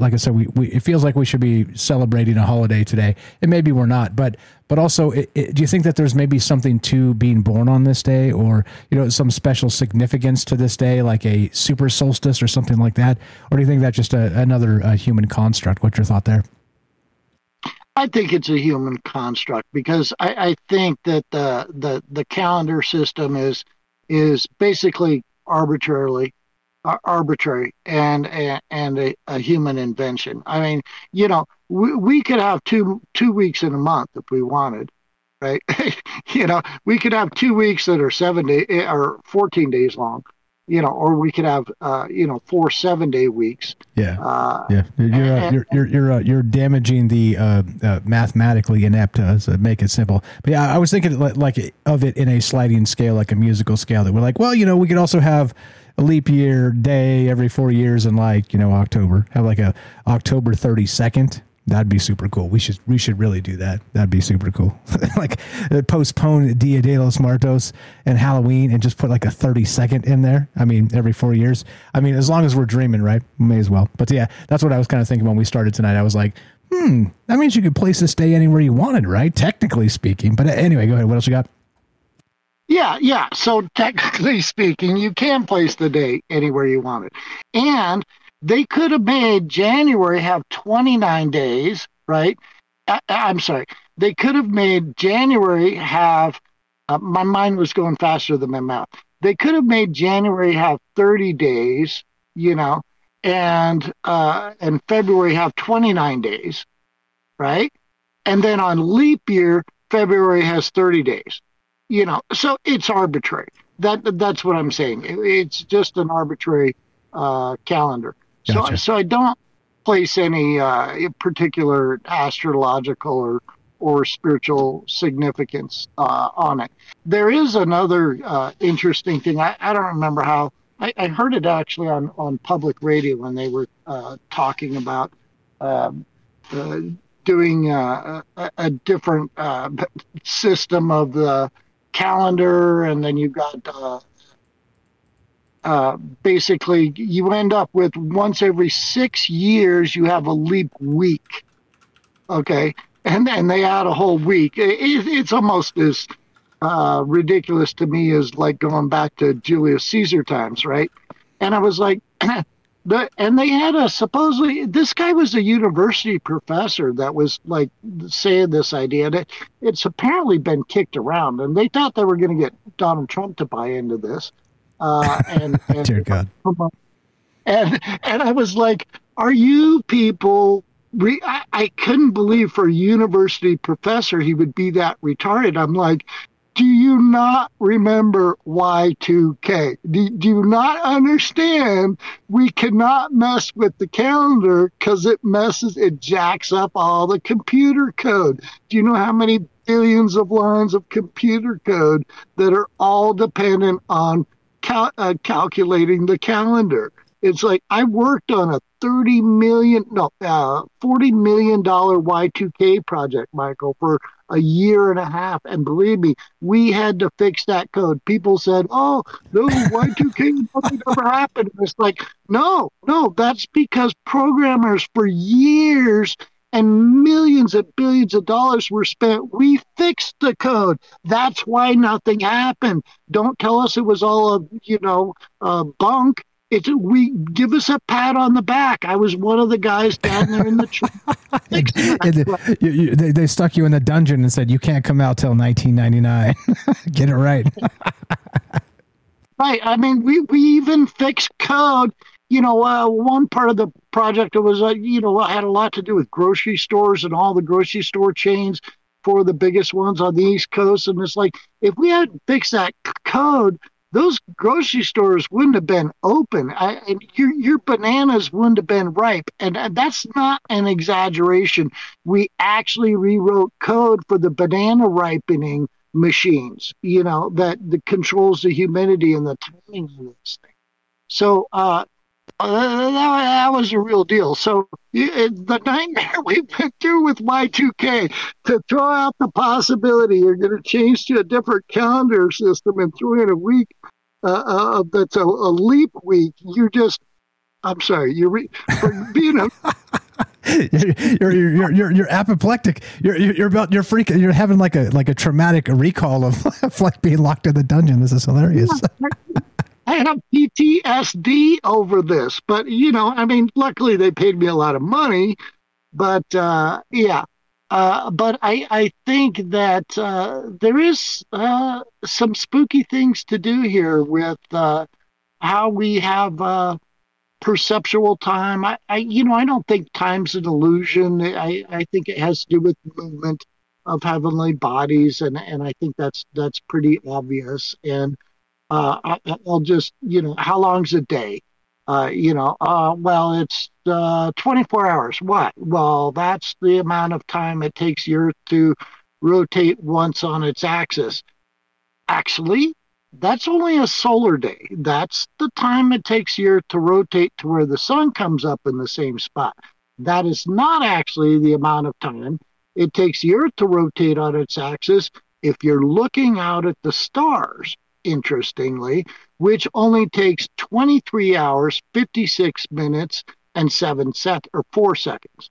like I said, it feels like we should be celebrating a holiday today, and maybe we're not. But also, do you think that there's maybe something to being born on this day, or some special significance to this day, like a super solstice or something like that? Or do you think that's just another human construct? What's your thought there? I think it's a human construct, because I think that the calendar system is basically arbitrary and a human invention. I mean, we could have two weeks in a month if we wanted, right? We could have 2 weeks that are 7 days or 14 days long, or we could have 4 7-day weeks. Yeah, yeah. You're damaging the mathematically inept. So make it simple. But yeah, I was thinking like of it in a sliding scale, like a musical scale. That we're like, well, we could also have a leap year day every 4 years in October. Have like a October 32nd That'd be super cool. We should really do that. That'd be super cool. Like postpone Dia de los Muertos and Halloween and just put like a 30-second in there. I mean, every 4 years. I mean, as long as we're dreaming, right? May as well. But yeah, that's what I was kind of thinking when we started tonight. I was like, that means you could place this day anywhere you wanted, right? Technically speaking. But anyway, go ahead. What else you got? Yeah. So technically speaking, you can place the day anywhere you wanted. And they could have made January have 29 days, right? I'm sorry. They could have made January have, my mind was going faster than my mouth. They could have made January have 30 days, you know, and February have 29 days, right? And then on leap year, February has 30 days, you know. So it's arbitrary. That's what I'm saying. It's just an arbitrary calendar. Gotcha. So I don't place any particular astrological or spiritual significance on it. There is another interesting thing. I don't remember how. I heard it actually on public radio when they were talking about doing a different system of the calendar, and then you've got basically you end up with once every 6 years you have a leap week, okay, and then they add a whole week. It's almost as ridiculous to me as like going back to Julius Caesar times, right? And I was like and they had supposedly this guy was a university professor that was like saying this idea that it's apparently been kicked around, and they thought they were going to get Donald Trump to buy into this. Dear God. And I was like, are you people? I couldn't believe for a university professor he would be that retarded. I'm like, do you not remember Y2K? Do you not understand? We cannot mess with the calendar because it jacks up all the computer code. Do you know how many billions of lines of computer code that are all dependent on calculating the calendar? It's like I worked on a $40 million Y2K project, Michael, for a year and a half, and believe me, we had to fix that code. People said, "Oh, no, Y2K nothing ever happened." It's like, no, that's because programmers for years and millions and billions of dollars were spent. We fixed the code. That's why nothing happened. Don't tell us it was all bunk. Give us a pat on the back. I was one of the guys down there in the tree. They stuck you in the dungeon and said, you can't come out till 1999. Get it right. Right. I mean, we even fixed code. One part of the project was, had a lot to do with grocery stores and all the grocery store chains, four of the biggest ones on the East Coast. And it's like, if we hadn't fixed that code, those grocery stores wouldn't have been open. Your bananas wouldn't have been ripe. And that's not an exaggeration. We actually rewrote code for the banana ripening machines, that controls the humidity and the timing of this thing. So, that was a real deal. So the nightmare we went through with Y2K, to throw out the possibility you're going to change to a different calendar system and throw in a week that's a leap week. For being a you're apoplectic. You're freaking. You're having like a traumatic recall of like being locked in the dungeon. This is hilarious. I have PTSD over this, but luckily they paid me a lot of money, but but I think that there is some spooky things to do here with how we have perceptual time. I don't think time's an illusion. I think it has to do with movement of heavenly bodies, and I think that's pretty obvious. And I'll just, how long's a day? Well, it's 24 hours. What? Well, that's the amount of time it takes the Earth to rotate once on its axis. Actually, that's only a solar day. That's the time it takes the Earth to rotate to where the sun comes up in the same spot. That is not actually the amount of time it takes the Earth to rotate on its axis if you're looking out at the stars, interestingly, which only takes 23 hours, 56 minutes, and 4 seconds.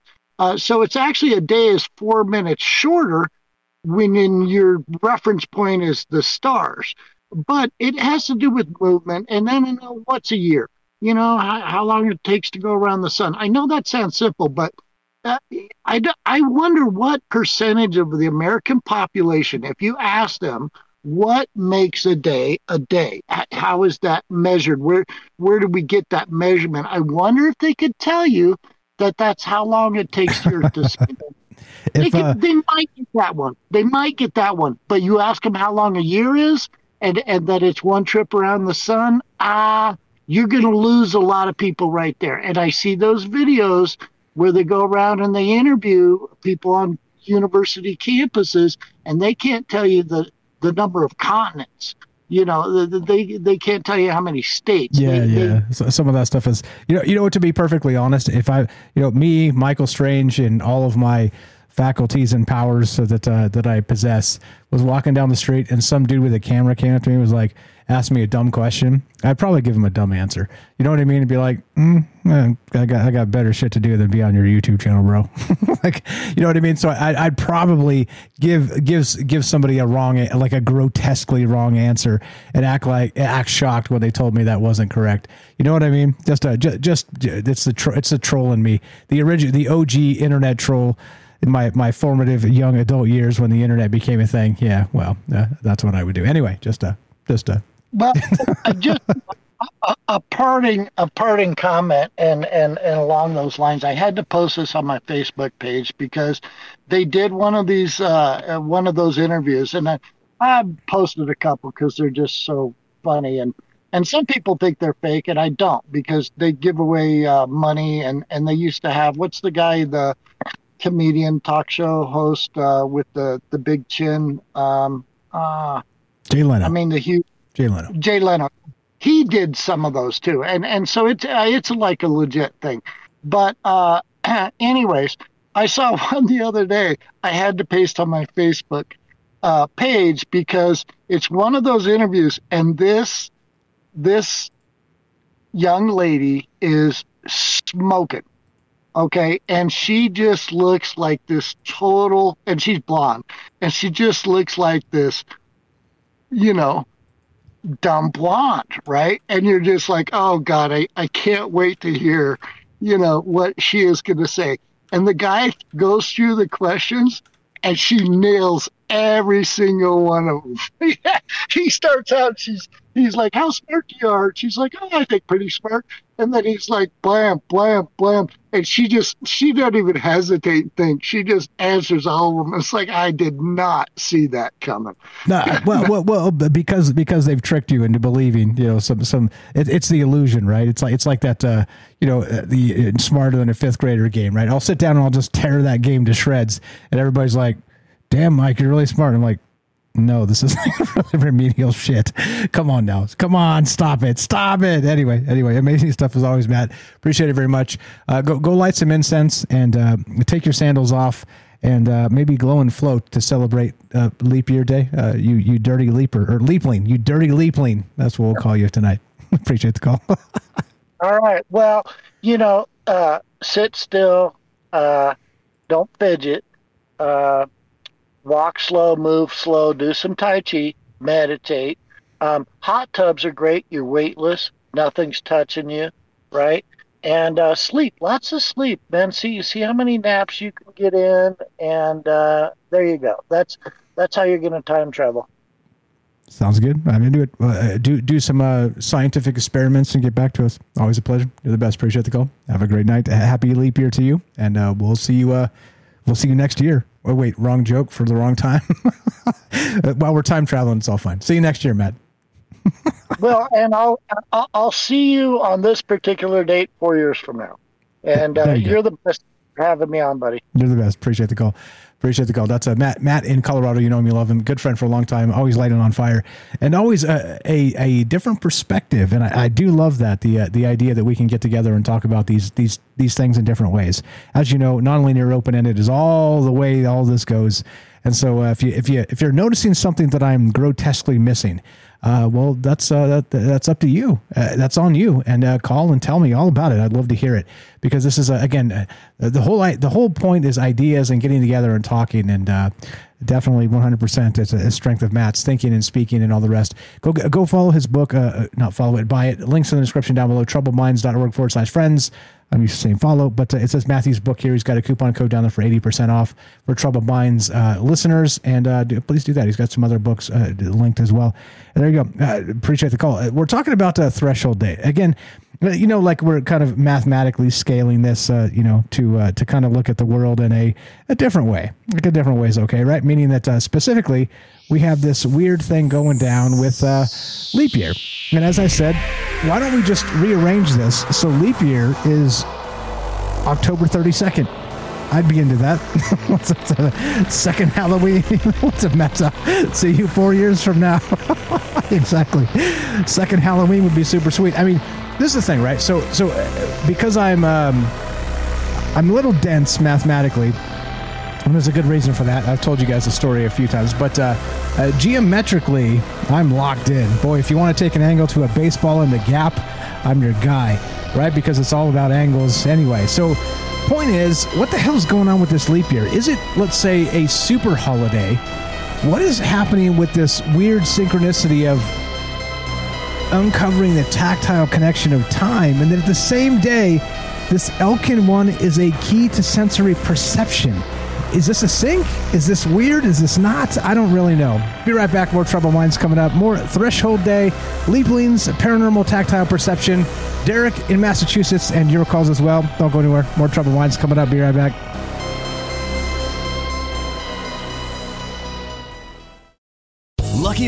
So it's actually a day is 4 minutes shorter when in your reference point is the stars. But it has to do with movement. And then what's a year? You know, how long it takes to go around the sun. I know that sounds simple, but I wonder what percentage of the American population, if you ask them, what makes a day? How is that measured? Where do we get that measurement? I wonder if they could tell you that that's how long it takes your to spin. They might get that one. They might get that one. But you ask them how long a year is and that it's one trip around the sun, you're going to lose a lot of people right there. And I see those videos where they go around and they interview people on university campuses, and they can't tell you the number of continents. You know, they can't tell you how many states. So some of that stuff is, you know, to be perfectly honest, if I, you know, me, Michael Strange, and all of my faculties and powers that I possess was walking down the street and some dude with a camera came up to me and was like, asked me a dumb question, I'd probably give him a dumb answer. You know what I mean? It'd be like, I got better shit to do than be on your YouTube channel, bro. Like, you know what I mean? So I'd probably give somebody a wrong, like a grotesquely wrong answer and act shocked when they told me that wasn't correct. You know what I mean? Just it's the troll in me. The OG internet troll in my formative young adult years when the internet became a thing. Yeah. Well, that's what I would do. Anyway, Well, just a parting comment, and along those lines, I had to post this on my Facebook page because they did one of those interviews, and I posted a couple because they're just so funny, and some people think they're fake, and I don't, because they give away money, and they used to have, what's the guy, the comedian talk show host with the big chin, Jay Leno. I mean, the huge Jay Leno. He did some of those too, and so it's like a legit thing. But anyways, I saw one the other day. I had to paste on my Facebook page because it's one of those interviews, and this young lady is smoking, okay, and she just looks like this total, and she's blonde, and she just looks like this, you know, dumb blonde, right? And you're just like, oh God, I can't wait to hear, you know, what she is going to say. And the guy goes through the questions and she nails every single one of them. He starts out, he's like, how smart you are? She's like, oh, I think pretty smart. And then he's like, blam, blam, blam. And she doesn't even hesitate and think. She just answers all of them. It's like, I did not see that coming. No, well, because they've tricked you into believing, you know, it's the illusion, right? It's like that, you know, the smarter than a fifth grader game, right? I'll sit down and I'll just tear that game to shreds. And everybody's like, damn, Mike, you're really smart. I'm like, no, this is like remedial shit. Come on now. Come on. Stop it. Stop it. Anyway, amazing stuff as always, Matt. Appreciate it very much. Go light some incense and take your sandals off and maybe glow and float to celebrate leap year day. You dirty leaper or leapling. You dirty leapling. That's what we'll call you tonight. Appreciate the call. All right. Well, you know, sit still. Don't fidget. Walk slow, move slow, do some Tai Chi, meditate. Hot tubs are great. You're weightless. Nothing's touching you, right? And sleep, lots of sleep, man. See how many naps you can get in, and there you go. That's how you're going to time travel. Sounds good. I'm into it. Do some scientific experiments and get back to us. Always a pleasure. You're the best. Appreciate the call. Have a great night. Happy leap year to you, and we'll see you next year. Oh, wait, wrong joke for the wrong time. While we're time traveling, it's all fine. See you next year, Matt. Well, and I'll see you on this particular date 4 years from now. And you're the best for having me on, buddy. You're the best. Appreciate the call. Appreciate the call. That's Matt in Colorado. You know him, you love him. Good friend for a long time. Always lighting on fire, and always a different perspective. And I do love that the idea that we can get together and talk about these things in different ways. As you know, nonlinear open ended is all the way all this goes. And so if you're noticing something that I'm grotesquely missing, well, that's up to you. That's on you. And call and tell me all about it. I'd love to hear it, because this is again the whole point is ideas and getting together and talking. And definitely 100%. It's a strength of Matt's thinking and speaking and all the rest. Go follow his book. Not follow it, buy it. Links in the description down below. Troubledminds.org/friends. I'm used to saying follow, but it says Matthew's book here. He's got a coupon code down there for 80% off for Troubled Minds listeners, and please do that. He's got some other books linked as well. And there you go. Appreciate the call. We're talking about Threshold Day. Again, you know, like we're kind of mathematically scaling this, to kind of look at the world in a different way. Like a different way is okay, right? Meaning that specifically we have this weird thing going down with leap year. And as I said, why don't we just rearrange this so leap year is October 32nd? I'd be into that. What's a second Halloween? What's a mess up? See you 4 years from now. Exactly. Second Halloween would be super sweet. I mean, this is the thing, right? So because I'm a little dense mathematically, and there's a good reason for that. I've told you guys the story a few times, but geometrically, I'm locked in. Boy, if you want to take an angle to a baseball in the gap, I'm your guy, right? Because it's all about angles anyway. So point is, what the hell's going on with this leap year? Is it, let's say, a super holiday? What is happening with this weird synchronicity of uncovering the tactile connection of time? And then at the same day, this Elkin-1 is a key to sensory perception. Is this a sync? Is this weird? Is this not? I don't really know. Be right back. More Troubled Minds coming up. More Threshold Day, Leaplings, Paranormal Tactile Perception, Derek in Massachusetts, and your calls as well. Don't go anywhere. More Troubled Minds coming up. Be right back. Lucky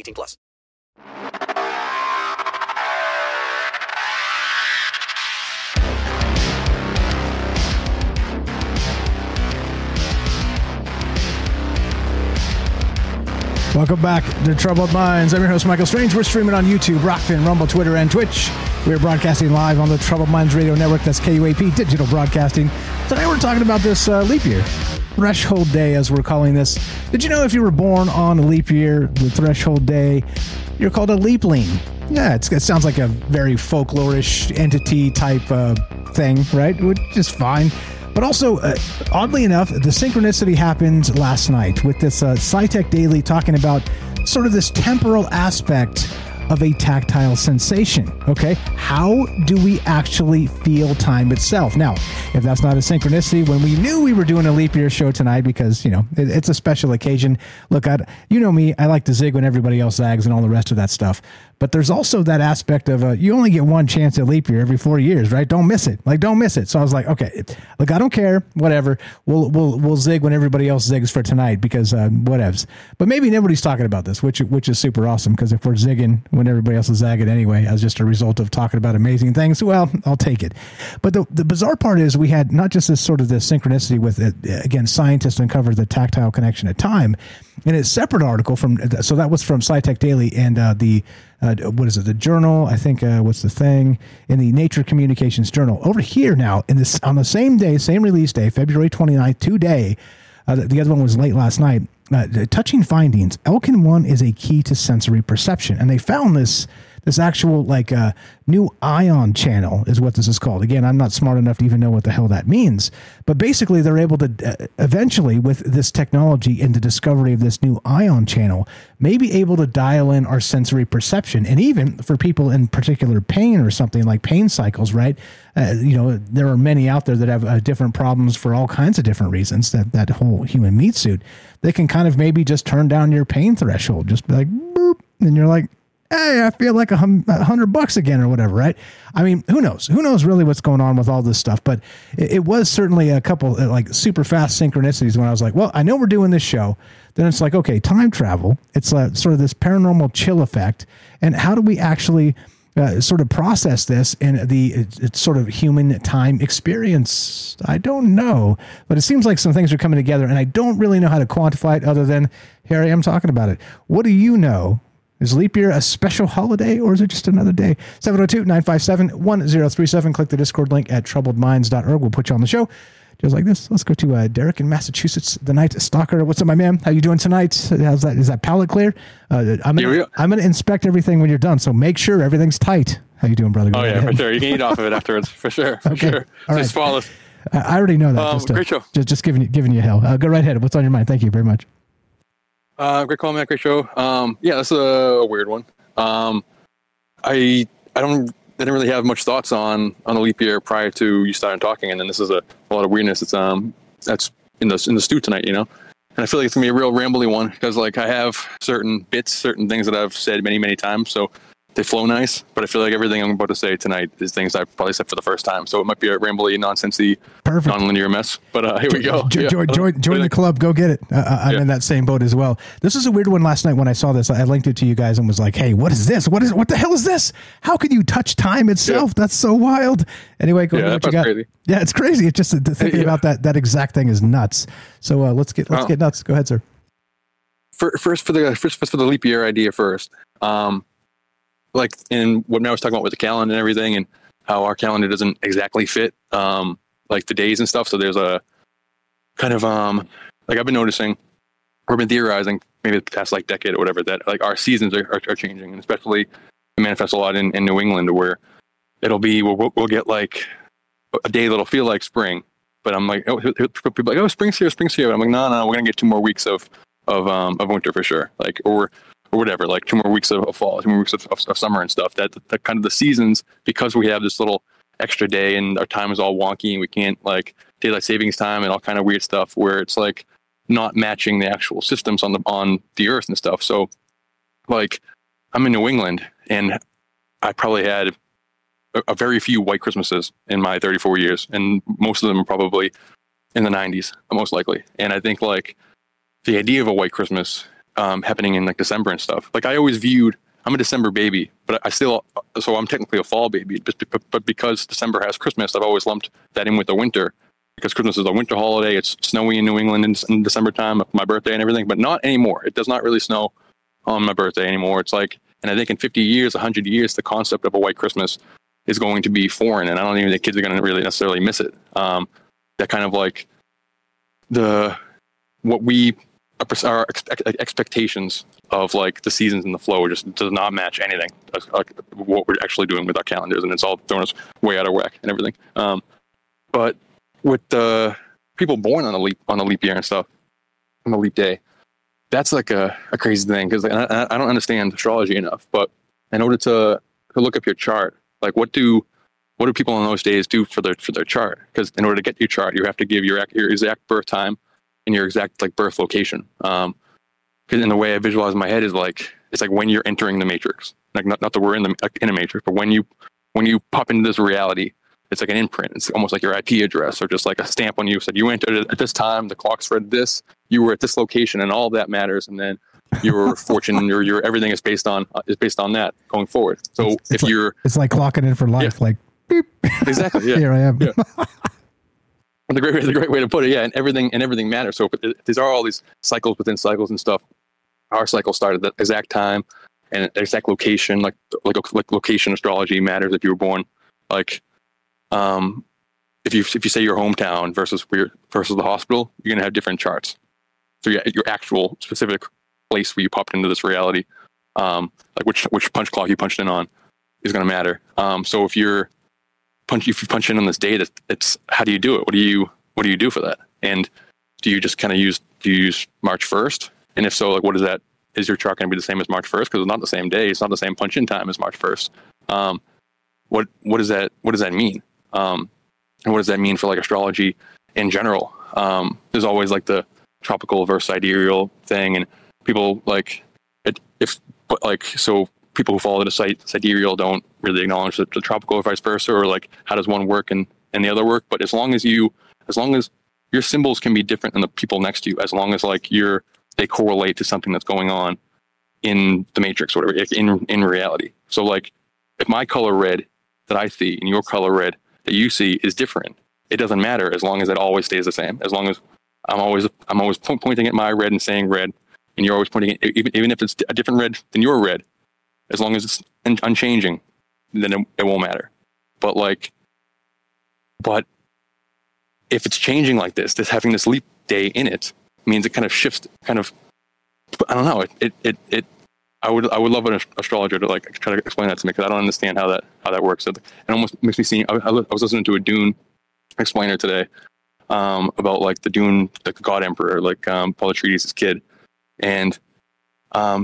18+. Welcome back to Troubled Minds. I'm your host, Michael Strange. We're streaming on YouTube, Rockfin, Rumble, Twitter, and Twitch. We're broadcasting live on the Troubled Minds Radio Network. That's KUAP Digital Broadcasting. Today we're talking about this leap year, Threshold Day, as we're calling this. Did you know if you were born on a leap year, the Threshold Day, you're called a leapling? Yeah, it sounds like a very folklorish entity type thing, right? Which is fine. But also, oddly enough, the synchronicity happened last night with this SciTech Daily talking about sort of this temporal aspect of a tactile sensation, okay? How do we actually feel time itself? Now, if that's not a synchronicity, when we knew we were doing a leap year show tonight because, you know, it's a special occasion. Look, you know me, I like to zig when everybody else zags and all the rest of that stuff. But there's also that aspect of you only get one chance at leap year every 4 years, right? Don't miss it. Like, don't miss it. So I was like, okay, look, I don't care. Whatever. We'll zig when everybody else zigs for tonight because whatevs. But maybe nobody's talking about this, which is super awesome because if we're zigging when everybody else is zagging anyway, as just a result of talking about amazing things, well, I'll take it. But the bizarre part is we had not just this sort of this synchronicity with it. Again, scientists uncovered the tactile connection at time. In a separate article so that was from SciTech Daily and the journal, I think, in the Nature Communications journal. Over here now, on the same day, same release day, February 29th, today, the other one was late last night, touching findings, Elkin-1 is a key to sensory perception. And they found this actual new ion channel is what this is called. Again, I'm not smart enough to even know what the hell that means. But basically, they're able to eventually, with this technology and the discovery of this new ion channel, maybe able to dial in our sensory perception. And even for people in particular pain or something like pain cycles, right? There are many out there that have different problems for all kinds of different reasons, that whole human meat suit. They can kind of maybe just turn down your pain threshold, just be like, boop, and you're like, hey, I feel like $100 again or whatever, right? I mean, who knows? Who knows really what's going on with all this stuff? But it was certainly a couple super fast synchronicities when I was like, well, I know we're doing this show. Then it's like, okay, time travel. It's sort of this paranormal chill effect. And how do we actually sort of process this in it's sort of human time experience? I don't know, but it seems like some things are coming together and I don't really know how to quantify it other than, here I am talking about it. What do you know? Is leap year a special holiday, or is it just another day? 702-957-1037. Click the Discord link at troubledminds.org. We'll put you on the show just like this. Let's go to Derek in Massachusetts, the Night Stalker. What's up, my man? How you doing tonight? How's that? Is that palate clear? I'm going to inspect everything when you're done, so make sure everything's tight. How you doing, brother? For sure. You can eat off of it afterwards, for sure. Okay. All right. Just follow. I already know that. Great show. Just giving you hell. Go right ahead. What's on your mind? Thank you very much. Great call, man. Great show. That's a weird one. I didn't really have much thoughts on the leap year prior to you starting talking, and then this is a lot of weirdness. It's that's in the stew tonight, you know. And I feel like it's gonna be a real rambly one because I have certain things that I've said many, many times, so they flow nice. But I feel like everything I'm about to say tonight is things I've probably said for the first time, so it might be a rambly, nonsensey, non-linear mess. But here we go. Join the club. Go get it. I'm in that same boat as well. This is a weird one. Last night when I saw this, I linked it to you guys and was like, "Hey, what is this? What the hell is this? How could you touch time itself? Yeah. That's so wild." Anyway, go ahead. What you got? Crazy. Yeah, it's crazy. It's just thinking about that exact thing is nuts. So let's get nuts. Go ahead, sir. First for the leap year idea first. In what I was talking about with the calendar and everything and how our calendar doesn't exactly fit, the days and stuff. So there's a kind of, I've been noticing or been theorizing maybe the past decade or whatever that our seasons are changing, and especially it manifests a lot in New England where it'll be, we'll get a day that'll feel like spring, but I'm like, people spring's here. But I'm like, no, we're going to get 2 more weeks of winter for sure. Or whatever, 2 more weeks of fall, 2 more weeks of summer and stuff. That kind of the seasons, because we have this little extra day and our time is all wonky and we can't daylight savings time and all kind of weird stuff where it's not matching the actual systems on the earth and stuff. So I'm in New England and I probably had a very few white Christmases in my 34 years. And most of them are probably in the 90s, most likely. And I think the idea of a white Christmas happening in December and stuff. I always viewed, I'm a December baby, but so I'm technically a fall baby, but because December has Christmas, I've always lumped that in with the winter because Christmas is a winter holiday. It's snowy in New England in December time, my birthday and everything, but not anymore. It does not really snow on my birthday anymore. It's and I think in 50 years, 100 years, the concept of a white Christmas is going to be foreign. And I don't even think kids are going to really necessarily miss it. That kind of our expectations of the seasons and the flow just does not match anything what we're actually doing with our calendars, and it's all throwing us way out of whack and everything. But with the people born on a leap year and stuff, on a leap day, that's a crazy thing because I don't understand astrology enough. But in order to look up your chart. Like, what do people on those days do for their chart? Because in order to get your chart, you have to give your exact birth time and your exact like birth location. Because in the way I visualize in my head is like, it's like when you're entering the matrix. Like not that we're in a matrix, but when you pop into this reality, it's like an imprint. It's almost like your IP address or just like a stamp on you said you entered at this time. The clocks read this. You were at this location, and all of that matters. And then your fortune, your everything is based on that going forward. So it's like clocking in for life, yeah. Like. Beep. Exactly. Yeah. Here I am. Yeah. The great way to put it. Yeah, and everything matters. So these are all these cycles within cycles and stuff. Our cycle started at the exact time and exact location. Like location astrology matters if you were born. Like, if you say your hometown versus the hospital, you're gonna have different charts. So yeah, your actual specific place where you popped into this reality, like which punch clock you punched in on, is gonna matter. So if you punch in on this date, it's how do you do it? What do you do for that? And do you just kind of use March 1st? And if so, like what is that? Is your chart going to be the same as March 1st? Because it's not the same day. It's not the same punch in time as March 1st. What does that mean? And what does that mean for like astrology in general? There's always like the tropical versus sidereal thing, and people like it, so. People who follow the sidereal don't really acknowledge the tropical or vice versa, or like how does one work and the other work. But as long as your symbols can be different than the people next to you, as long as like they correlate to something that's going on in the matrix, or whatever, in reality. So like if my color red that I see and your color red that you see is different, it doesn't matter as long as it always stays the same. As long as I'm always pointing at my red and saying red, and you're always pointing at, even if it's a different red than your red. As long as it's unchanging, then it won't matter. But if it's changing like this having this leap day in it means it kind of shifts. Kind of, I don't know. It. I would love an astrologer to like try to explain that to me, because I don't understand how that works. It almost makes me seem. I was listening to a Dune explainer today about like the Dune, the God Emperor, like Paul Atreides' kid, and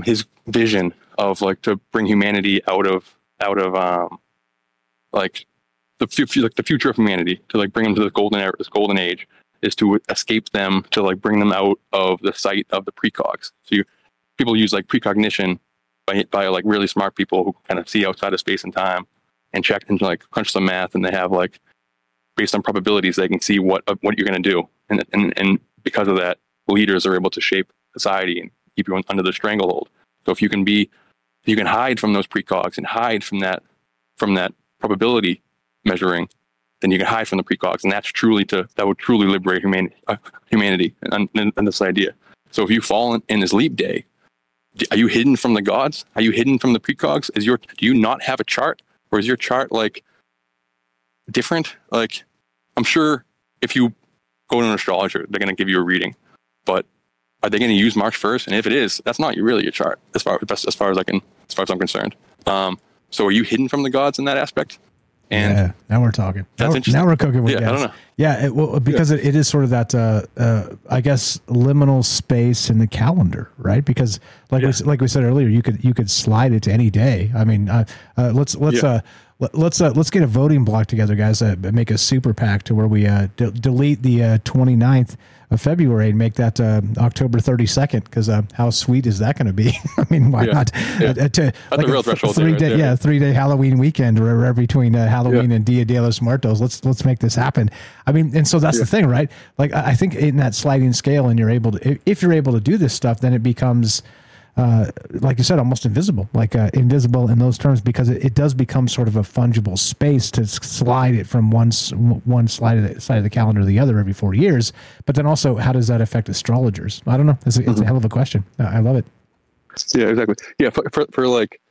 his vision of like to bring humanity out of the future of humanity, to like bring them to this golden age, is to escape them, to like bring them out of the sight of the precogs. So people use like precognition by like really smart people who kind of see outside of space and time and check and like crunch some math, and they have like based on probabilities they can see what you're going to do, and because of that, leaders are able to shape society and keep you under the stranglehold. So if you can hide from those precogs and hide from that probability measuring, then you can hide from the precogs, and that would truly liberate humanity and this idea. So if you fall in this leap day, are you hidden from the gods? Are you hidden from the precogs? Do you not have a chart, or is your chart like different? Like, I'm sure if you go to an astrologer, they're going to give you a reading, but are they going to use March 1st? And if it is, that's not really your chart, as far as I'm concerned. So are you hidden from the gods in that aspect? And yeah, now we're talking. That's interesting. Now we're cooking with gas. I don't know. Yeah, it is sort of that, I guess, liminal space in the calendar, right? Because like we said earlier, you could slide it to any day. I mean, let's get a voting block together, guys. Make a super PAC to where we delete the 29th of February and make that October 32nd. Because how sweet is that going to be? I mean, why not? Yeah. That's like a real threshold. Three-day Halloween weekend, or between Halloween and Dia de los Muertos. Let's make this happen. I mean, and so that's the thing, right? Like, I think in that sliding scale, and if you're able to do this stuff, then it becomes. Like you said, almost invisible, invisible in those terms, because it does become sort of a fungible space to slide it from one side of the calendar to the other every 4 years. But then also, how does that affect astrologers? I don't know. It's a hell of a question. I love it. Yeah, exactly. Yeah. For like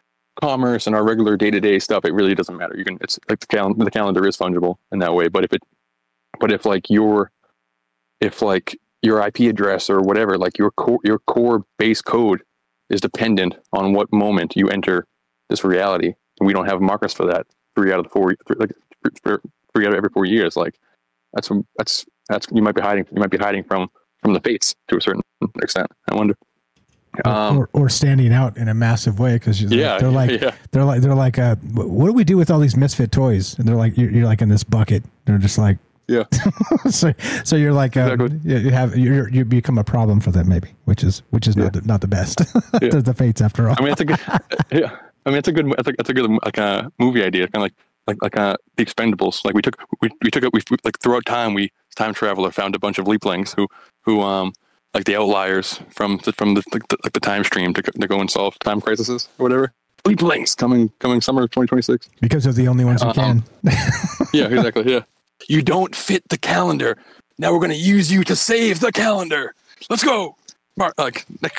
commerce and our regular day-to-day stuff, it really doesn't matter. It's like the calendar is fungible in that way. But if your IP address or whatever, like your core base code is dependent on what moment you enter this reality. And we don't have markers for that three out of every 4 years. Like that's you might be hiding from the fates to a certain extent. I wonder. Or standing out in a massive way because they're like, what do we do with all these misfit toys? And they're like, you're like in this bucket. They're just like, yeah. so you're like, exactly. you become a problem for them maybe, which is not the best. Yeah. The fates after all. I mean, it's a good, yeah. I mean, it's a good like a movie idea, kind of like The Expendables. Like we took it throughout time. We time traveler found a bunch of Leaplings who like the outliers from the time stream to go and solve time crises or whatever. Leaplings coming summer of 2026. Because they're the only ones who can. Yeah, exactly. Yeah. You don't fit the calendar. Now we're going to use you to save the calendar. Let's go.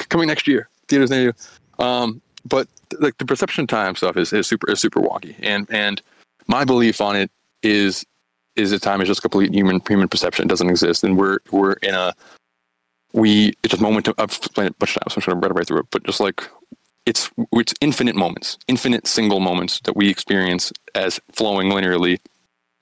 Coming next year. Theaters near you. But like the perception time stuff is super wonky. And my belief on it is that time is just complete human perception. It doesn't exist. And we're in a, we, it's just momentum. I've explained it a bunch of times, so I'm trying to read right through it, but just like it's infinite moments, infinite single moments that we experience as flowing linearly,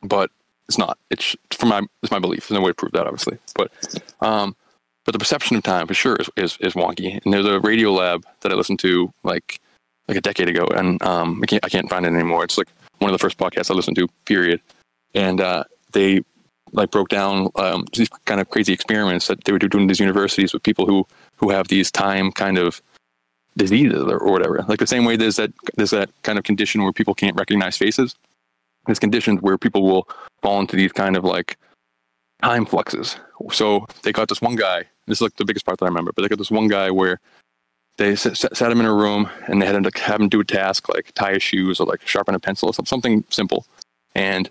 but it's not. It's my belief. There's no way to prove that, obviously. But the perception of time for sure is wonky. And there's a radio lab that I listened to like a decade ago, and I can't find it anymore. It's like one of the first podcasts I listened to, period. And they like broke down these kind of crazy experiments that they were doing in these universities with people who have these time kind of diseases or whatever. Like the same way there's that kind of condition where people can't recognize faces. There's conditions where people will fall into these kind of like time fluxes. So they got this one guy. This is like the biggest part that I remember, but they got this one guy where they sat him in a room and they had to have him do a task like tie his shoes or like sharpen a pencil or something simple. And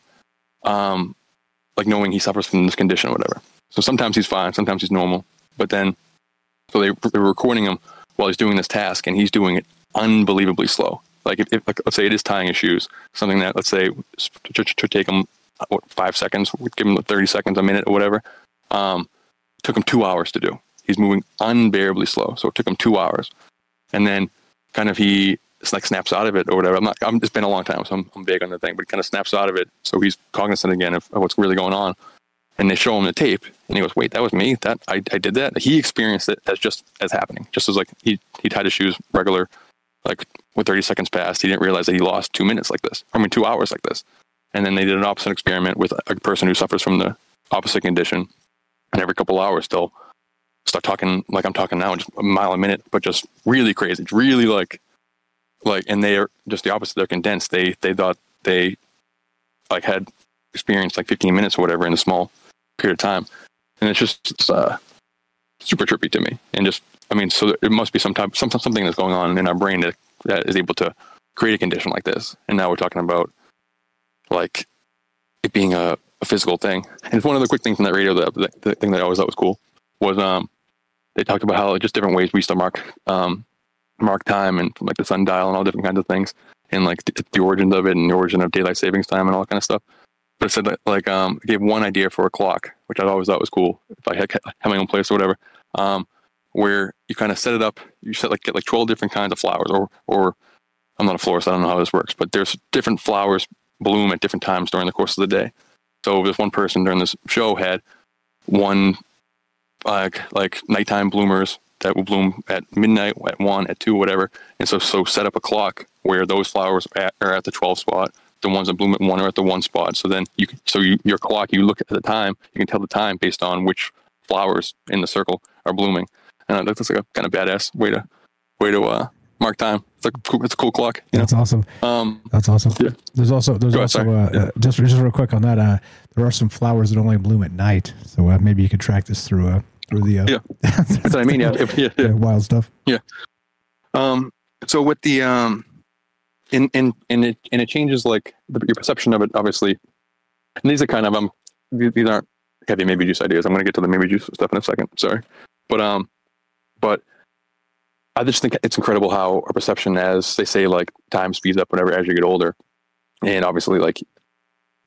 like knowing he suffers from this condition or whatever. So sometimes he's fine, sometimes he's normal. But then, so they were recording him while he's doing this task, and he's doing it unbelievably slow. Like if let's say it is tying his shoes, something that let's say should take him 5 seconds, we'd give him 30 seconds, a minute or whatever. Took him 2 hours to do. He's moving unbearably slow. So it took him 2 hours, and then kind of he like snaps out of it or whatever. It's been a long time, so I'm vague on the thing, but he kind of snaps out of it. So he's cognizant again of what's really going on. And they show him the tape, and he goes, "Wait, that was me. That I did that." He experienced it as happening, just as like he tied his shoes regular, like with 30 seconds passed, he didn't realize that he lost 2 minutes like this. I mean, 2 hours like this. And then they did an opposite experiment with a person who suffers from the opposite condition, and every couple hours they'll start talking like I'm talking now, just a mile a minute, but just really crazy. It's really like, and they are just the opposite. They're condensed. They thought they like had experienced like 15 minutes or whatever in a small period of time. And it's just super trippy to me. And just, I mean, so it must be something that's going on in our brain that is able to create a condition like this. And now we're talking about like it being a physical thing. And one of the quick things in that radio, the thing that I always thought was cool was they talked about how like, just different ways we used to mark time and like the sundial and all different kinds of things, and like the origins of it and the origin of daylight savings time and all that kind of stuff. But it said that, like it gave one idea for a clock, which I always thought was cool if I had my own place or whatever, where you kind of set it up, you set like get like 12 different kinds of flowers or I'm not a florist, I don't know how this works, but there's different flowers bloom at different times during the course of the day. So this one person during this show had one like nighttime bloomers that will bloom at midnight, at 1, at 2, whatever. And so set up a clock where those flowers are at the 12 spot. The ones that bloom at 1 are at the 1 spot. So then you can, your clock, you look at the time, you can tell the time based on which flowers in the circle are blooming. And that's like a kind of badass way to mark time. It's a cool clock. You know? That's awesome. That's awesome. Yeah. There's also just real quick on that. There are some flowers that only bloom at night. So maybe you could track this through that's what I mean. Yeah, wild stuff. Yeah. So with the it changes like your perception of it, obviously. And these are kind of these aren't heavy maybe juice ideas. I'm going to get to the maybe juice stuff in a second. Sorry, but I just think it's incredible how our perception, as they say, like time speeds up whenever as you get older, and obviously like.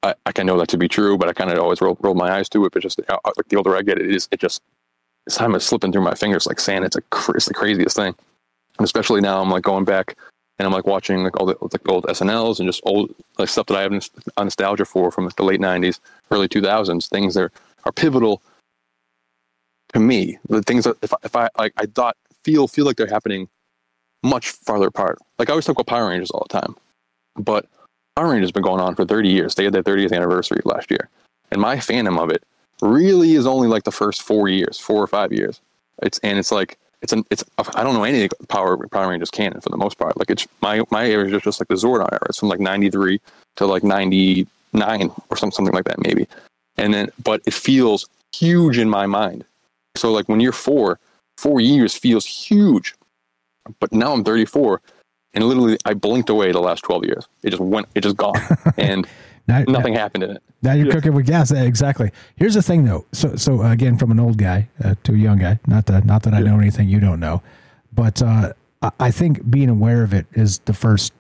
I can know that to be true, but I kind of always roll my eyes to it. But just like the older I get, time is slipping through my fingers like sand. It's the craziest thing, and especially now I'm like going back and I'm like watching like all the like old SNLs and just old like stuff that I have nostalgia for from like the late 90s, early 2000s. Things that are pivotal to me. The things that if I thought feel like they're happening much farther apart. Like I always talk about Power Rangers all the time, but Power Rangers has been going on for 30 years. They had their 30th anniversary last year. And my fandom of it really is only like the first 4 years, 4 or 5 years. I don't know anything about Power Rangers canon for the most part. Like it's my area is just like the Zordon era. It's from like 93 to like 99 or something like that maybe. And then, but it feels huge in my mind. So like when you're 4 years feels huge. But now I'm 34 and literally I blinked away the last 12 years. It just gone and nothing happened in it. Now you're cooking with gas. Exactly. Here's the thing though. So again, from an old guy to a young guy, not that I know anything you don't know, but I think being aware of it is the first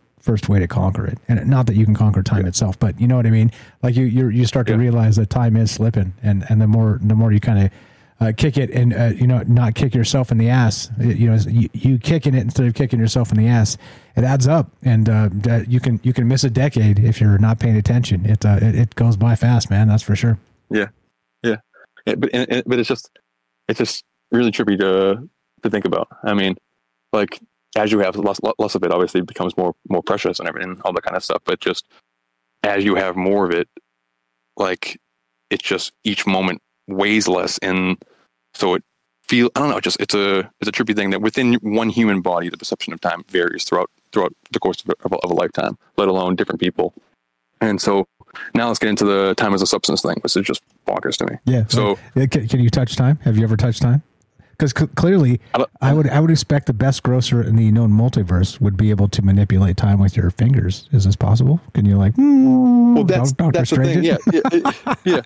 way to conquer it. And not that you can conquer time itself, but you know what I mean? Like you start to realize that time is slipping and the more you kind of, kick it and, not kick yourself in the ass, you kicking it instead of kicking yourself in the ass, it adds up. And, you can miss a decade if you're not paying attention. It goes by fast, man. That's for sure. Yeah. Yeah. But it's just really trippy to think about. I mean, like as you have less of it, obviously it becomes more precious and everything, all that kind of stuff. But just as you have more of it, like it's just each moment weighs less, and so it feels, I don't know, just it's a trippy thing that within one human body the perception of time varies throughout the course of a lifetime, let alone different people. And so now let's get into the time as a substance thing, which is just bonkers to me. So can you touch time? Have you ever touched time? Because clearly I would expect the best grocer in the known multiverse would be able to manipulate time with your fingers. Is this possible? Can you like well that's the thing.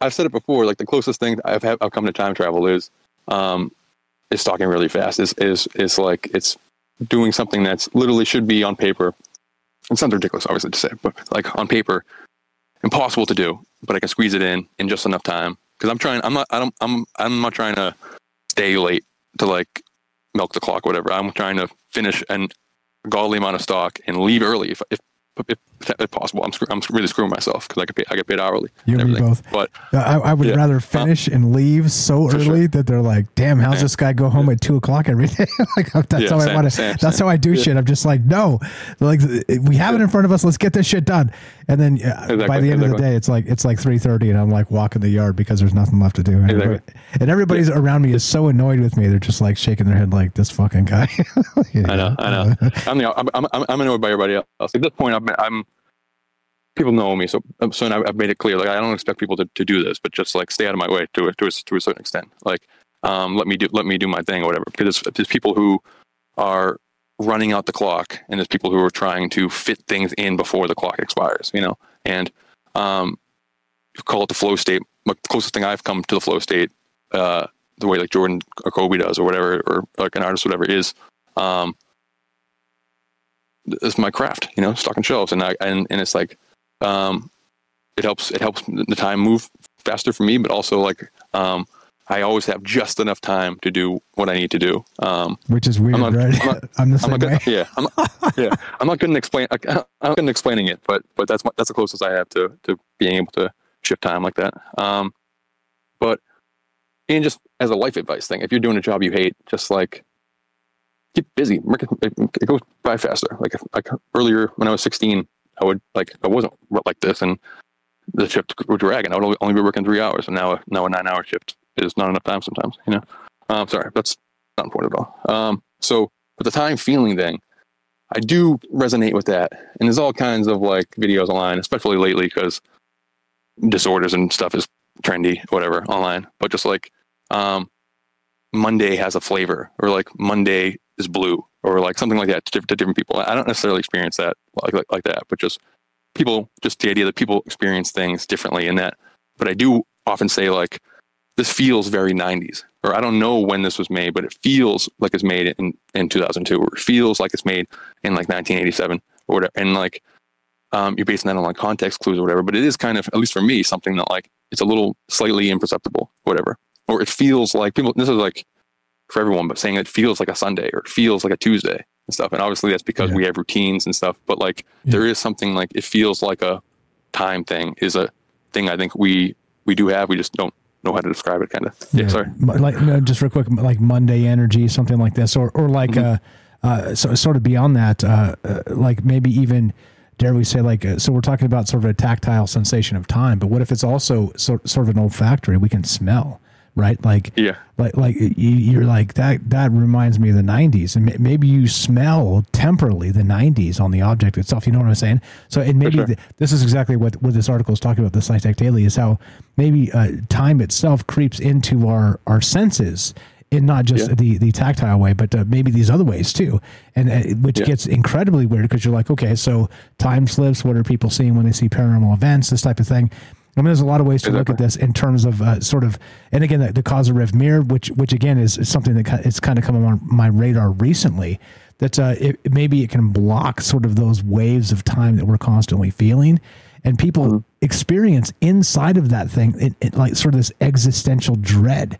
I've said it before, like the closest thing I've come to time travel is talking really fast. Is like it's doing something that's literally should be on paper. It sounds ridiculous, obviously, to say, but like on paper, impossible to do. But I can squeeze it in just enough time because I'm not trying to stay late to like milk the clock, or whatever. I'm trying to finish a godly amount of stock and leave early if possible. I'm really screwing myself because I get paid hourly. You and me both. But I would rather finish and leave so early that they're like, damn, how's this guy go home at 2:00 every day? Like that's how I want to. That's how I do shit. I'm just like, no, like we have it in front of us. Let's get this shit done. And then by the end of the day, it's like 3:30, and I'm like walking the yard because there's nothing left to do. And everybody's around me is so annoyed with me. They're just like shaking their head, like this fucking guy. I know. I'm annoyed by everybody else at this point. People know me, so and I've made it clear, like I don't expect people to do this, but just like stay out of my way to a certain extent. Like let me do my thing or whatever. Because there's people who are running out the clock, and there's people who are trying to fit things in before the clock expires. And call it the flow state. The closest thing I've come to the flow state, the way like Jordan or Kobe does or whatever, or like an artist, whatever, is. It's my craft, stocking shelves, and it's like, it helps the time move faster for me, but also like, I always have just enough time to do what I need to do. Which is weird, right? I'm the same way. I'm not good at explaining it, but that's the closest I have to being able to shift time like that. But and just as a life advice thing, if you're doing a job you hate, just like, get busy. It goes by faster. Like earlier when I was 16, I wasn't like this, and the shift would drag, and I would only be working 3 hours. And now a 9-hour shift is not enough time sometimes. Sorry, that's not important at all. So with the time feeling thing, I do resonate with that. And there's all kinds of like videos online, especially lately, because disorders and stuff is trendy, whatever, online. But just like Monday has a flavor, or like Monday is blue, or like something like that to different people. I don't necessarily experience that like that, but just the idea that people experience things differently in that. But I do often say like, this feels very 90s, or I don't know when this was made, but it feels like it's made in 2002, or it feels like it's made in like 1987 or whatever. And like, you're basing that on like context clues or whatever, but it is kind of, at least for me, something that like, it's a little slightly imperceptible, whatever, or it feels like people, this is like, for everyone, but saying it feels like a Sunday or it feels like a Tuesday and stuff. And obviously that's because we have routines and stuff, but like there is something like it feels like a time thing is a thing I think we do have. We just don't know how to describe it, kind of. Yeah, sorry. Like, no, just real quick, like Monday energy, something like this, or like so, sort of beyond that, like maybe even, dare we say, like, so we're talking about sort of a tactile sensation of time, but what if it's also sort of an olfactory? We can smell, right? Like, yeah, like you're like that reminds me of the 90s, and maybe you smell temporally the 90s on the object itself. You know what I'm saying? So, and maybe sure. This is exactly what this article is talking about, the SciTech Daily, is how maybe time itself creeps into our senses in not just the tactile way, but maybe these other ways too. And which gets incredibly weird, because you're like, okay, so time slips, what are people seeing when they see paranormal events, this type of thing. I mean, there's a lot of ways to look at this in terms of sort of, and again, the Kozyrev mirror, which again is something that it's kind of come on my radar recently, that maybe it can block sort of those waves of time that we're constantly feeling. And people experience inside of that thing, it like sort of this existential dread,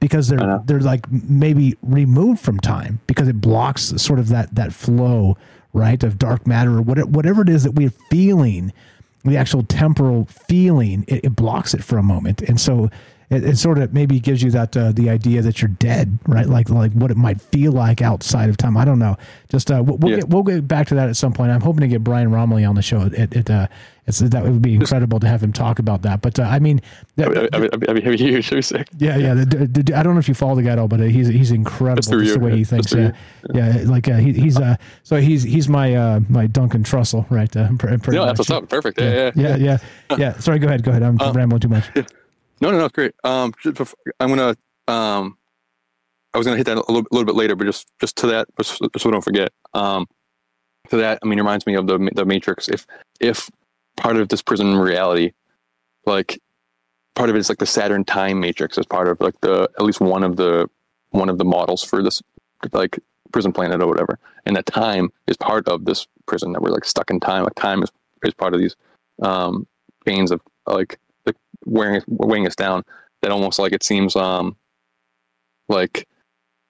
because they're like maybe removed from time, because it blocks sort of that flow, right, of dark matter or whatever it is that we're feeling. The actual temporal feeling, it blocks it for a moment, and so it sort of maybe gives you that the idea that you're dead, right? Like what it might feel like outside of time. I don't know. Just we'll get back to that at some point. I'm hoping to get Brian Romilly on the show. That would be incredible to have him talk about that. But I mean, I'd be huge. Yeah. I don't know if you follow the guy at all, but he's incredible. That's the way he thinks. Yeah. Like he's my Duncan Trussell, right? That's what's up. Perfect. Yeah. Sorry. Go ahead. I'm rambling too much. Yeah. No, it's great. I was gonna hit that a little bit later, but just to that, just so we don't forget. To that, I mean, it reminds me of the Matrix. If part of this prison reality, like part of it is like the Saturn time matrix, as part of like at least one of the models for this like prison planet or whatever, and that time is part of this prison that we're like stuck in time. Like time is part of these veins of like weighing us down, that almost like it seems like.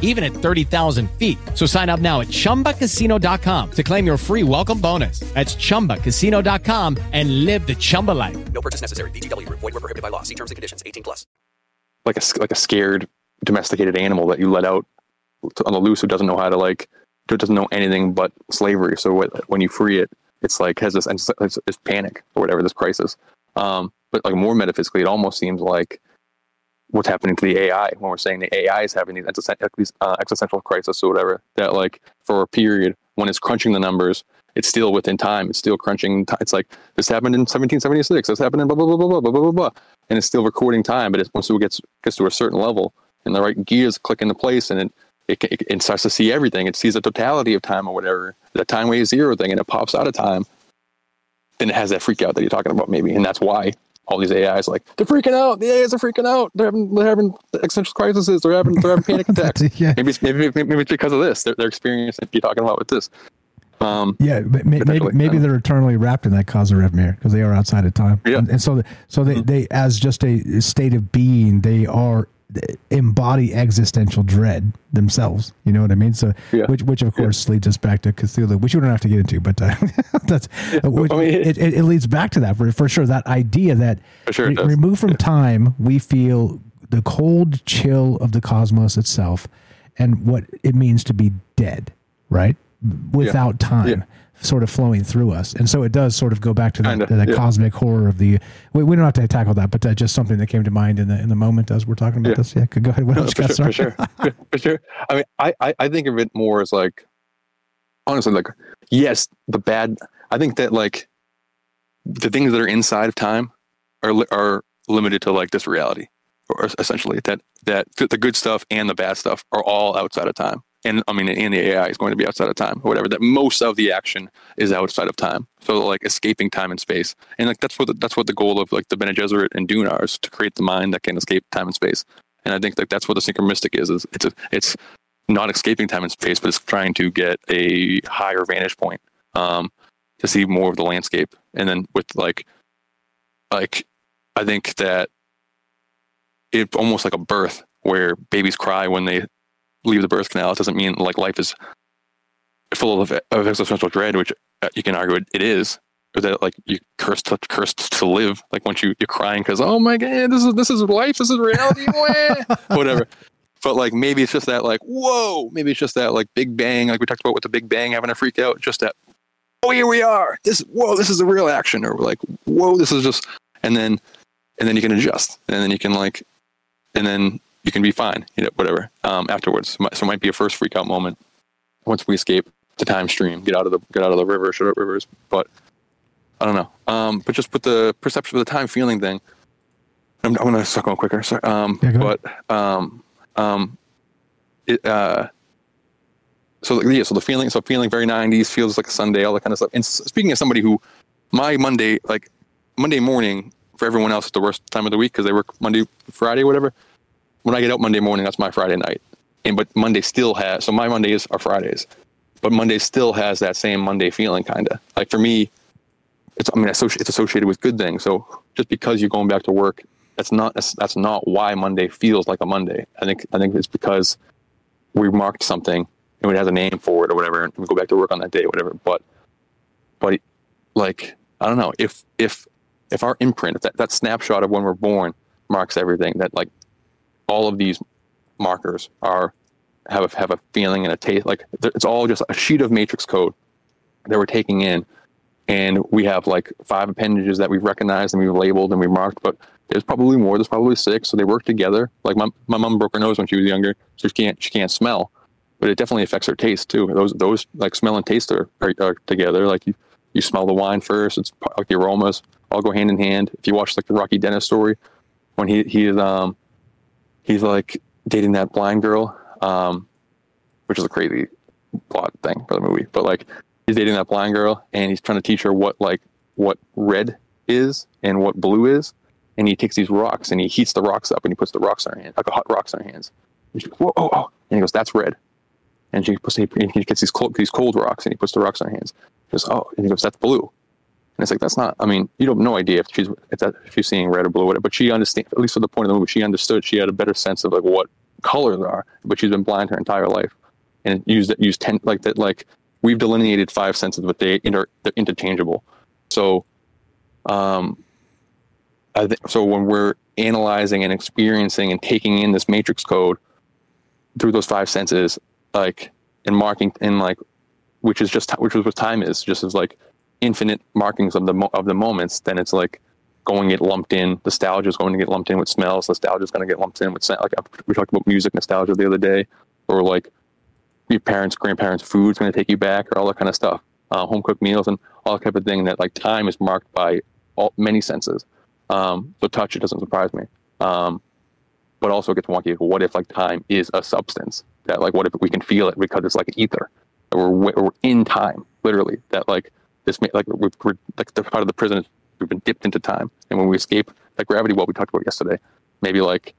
even at 30,000 feet. So sign up now at ChumbaCasino.com to claim your free welcome bonus. That's ChumbaCasino.com and live the Chumba life. No purchase necessary. VGW. Void where prohibited by law. See terms and conditions. 18+. Like a scared, domesticated animal that you let out on the loose, who doesn't know how to doesn't know anything but slavery. So when you free it, it's like has this panic or whatever, this crisis. But like more metaphysically, it almost seems like what's happening to the AI when we're saying the AI is having these existential crisis or whatever, that like for a period when it's crunching the numbers, it's still within time. It's still crunching. It's like this happened in 1776. This happened in blah, blah, blah, blah, blah, blah, blah, blah. And it's still recording time, but once it gets to a certain level and the right gears click into place, and it starts to see everything. It sees the totality of time or whatever, the time wave zero thing, and it pops out of time. Then it has that freak out that you're talking about maybe. And that's why all these AIs they're freaking out. The AIs are freaking out. They're having existential crises. They're having panic attacks. Yeah. Maybe it's because of this. They're experiencing you're talking about with this. Maybe they're eternally wrapped in that Kozyrev mirror, because they are outside of time. Yeah. And so they as just a state of being, they embody existential dread themselves. You know what I mean? So which of course leads us back to Cthulhu, which we don't have to get into, but it leads back to that for sure. That idea that removed from time, we feel the cold chill of the cosmos itself and what it means to be dead, right? Without time sort of flowing through us. And so it does sort of go back to the cosmic horror of the, we don't have to tackle that, but just something that came to mind in the moment as we're talking about this. Yeah. Go ahead. What else? For sure. I mean, I think of it more as like, honestly, like, yes, the bad, I think that like the things that are inside of time are limited to like this reality, or essentially that the good stuff and the bad stuff are all outside of time. And I mean, and the AI is going to be outside of time or whatever, that most of the action is outside of time. So like escaping time and space. And like, that's what the goal of like the Bene Gesserit and Dune are, is to create the mind that can escape time and space. And I think like that's what the synchromistic is it's not escaping time and space, but it's trying to get a higher vantage point. to see more of the landscape. And then with like I think that it's almost like a birth where babies cry when they leave the birth canal. It doesn't mean like life is full of existential dread, which you can argue it is, or that like you cursed to live. Like once you're crying because oh my god, this is life, this is reality, whatever. But like maybe it's just that like whoa, maybe it's just that like Big Bang, like we talked about with the Big Bang having a freak out, just that oh here we are, this is the real action, or like whoa this is just, and then you can adjust, and then you can like, and then you can be fine, you know, whatever afterwards. So it might be a first freak out moment. Once we escape the time stream, get out of the river, shut up rivers. But I don't know. But just with the perception of the time feeling thing, I'm gonna start going quicker. So, so the feeling, very 90s, feels like a Sunday, all that kind of stuff. And speaking of somebody who, my Monday, like Monday morning for everyone else, is the worst time of the week because they work Monday, Friday, whatever. When I get out Monday morning, that's my Friday night. But Monday still has, so my Mondays are Fridays, but Monday still has that same Monday feeling, kind of. Like for me, it's associated with good things. So just because you're going back to work, that's not why Monday feels like a Monday. I think it's because we marked something and it has a name for it or whatever, and we go back to work on that day, whatever. But like I don't know if our imprint, if that snapshot of when we're born marks everything, that like all of these markers have a feeling and a taste, like it's all just a sheet of matrix code that we're taking in, and we have like 5 appendages that we've recognized and we've labeled and we've marked, but there's probably more, there's probably 6, so they work together. Like my mom broke her nose when she was younger, so she can't smell, but it definitely affects her taste too. Those like smell and taste are together. Like you smell the wine first, it's like the aromas all go hand in hand. If you watch like the Rocky Dennis story, when he's like dating that blind girl, which is a crazy plot thing for the movie, but like he's dating that blind girl and he's trying to teach her what red is and what blue is, and he takes these rocks and he heats the rocks up and he puts the rocks on her hand, like hot rocks on her hands, and she goes, whoa, oh, oh, and he goes, that's red, and he gets these cold rocks and he puts the rocks on her hands, she goes, oh, and he goes, that's blue, and it's like, that's not, I mean, you don't have no idea if she's seeing red or blue or whatever, but she understands, at least for the point of the movie, she understood, she had a better sense of like what colors are, but she's been blind her entire life, and used 10 like that. Like we've delineated 5 senses, but they're interchangeable. So, I think so when we're analyzing and experiencing and taking in this matrix code through those 5 senses, like and marking and like, which is what time is, just as like infinite markings of the moments. Then it's like going to get lumped in. Nostalgia is going to get lumped in with smells. Nostalgia is going to get lumped in with sound. Like we talked about music nostalgia the other day, or like your parents, grandparents' food is going to take you back, or all that kind of stuff. Home cooked meals and all that type of thing. That like time is marked by many senses. So touch, it doesn't surprise me. But also it gets wonky. What if like time is a substance? That like what if we can feel it because it's like an ether? That we're in time literally. That like this may, like we're like the part of the prison. We've been dipped into time, and when we escape that gravity well we talked about yesterday, maybe like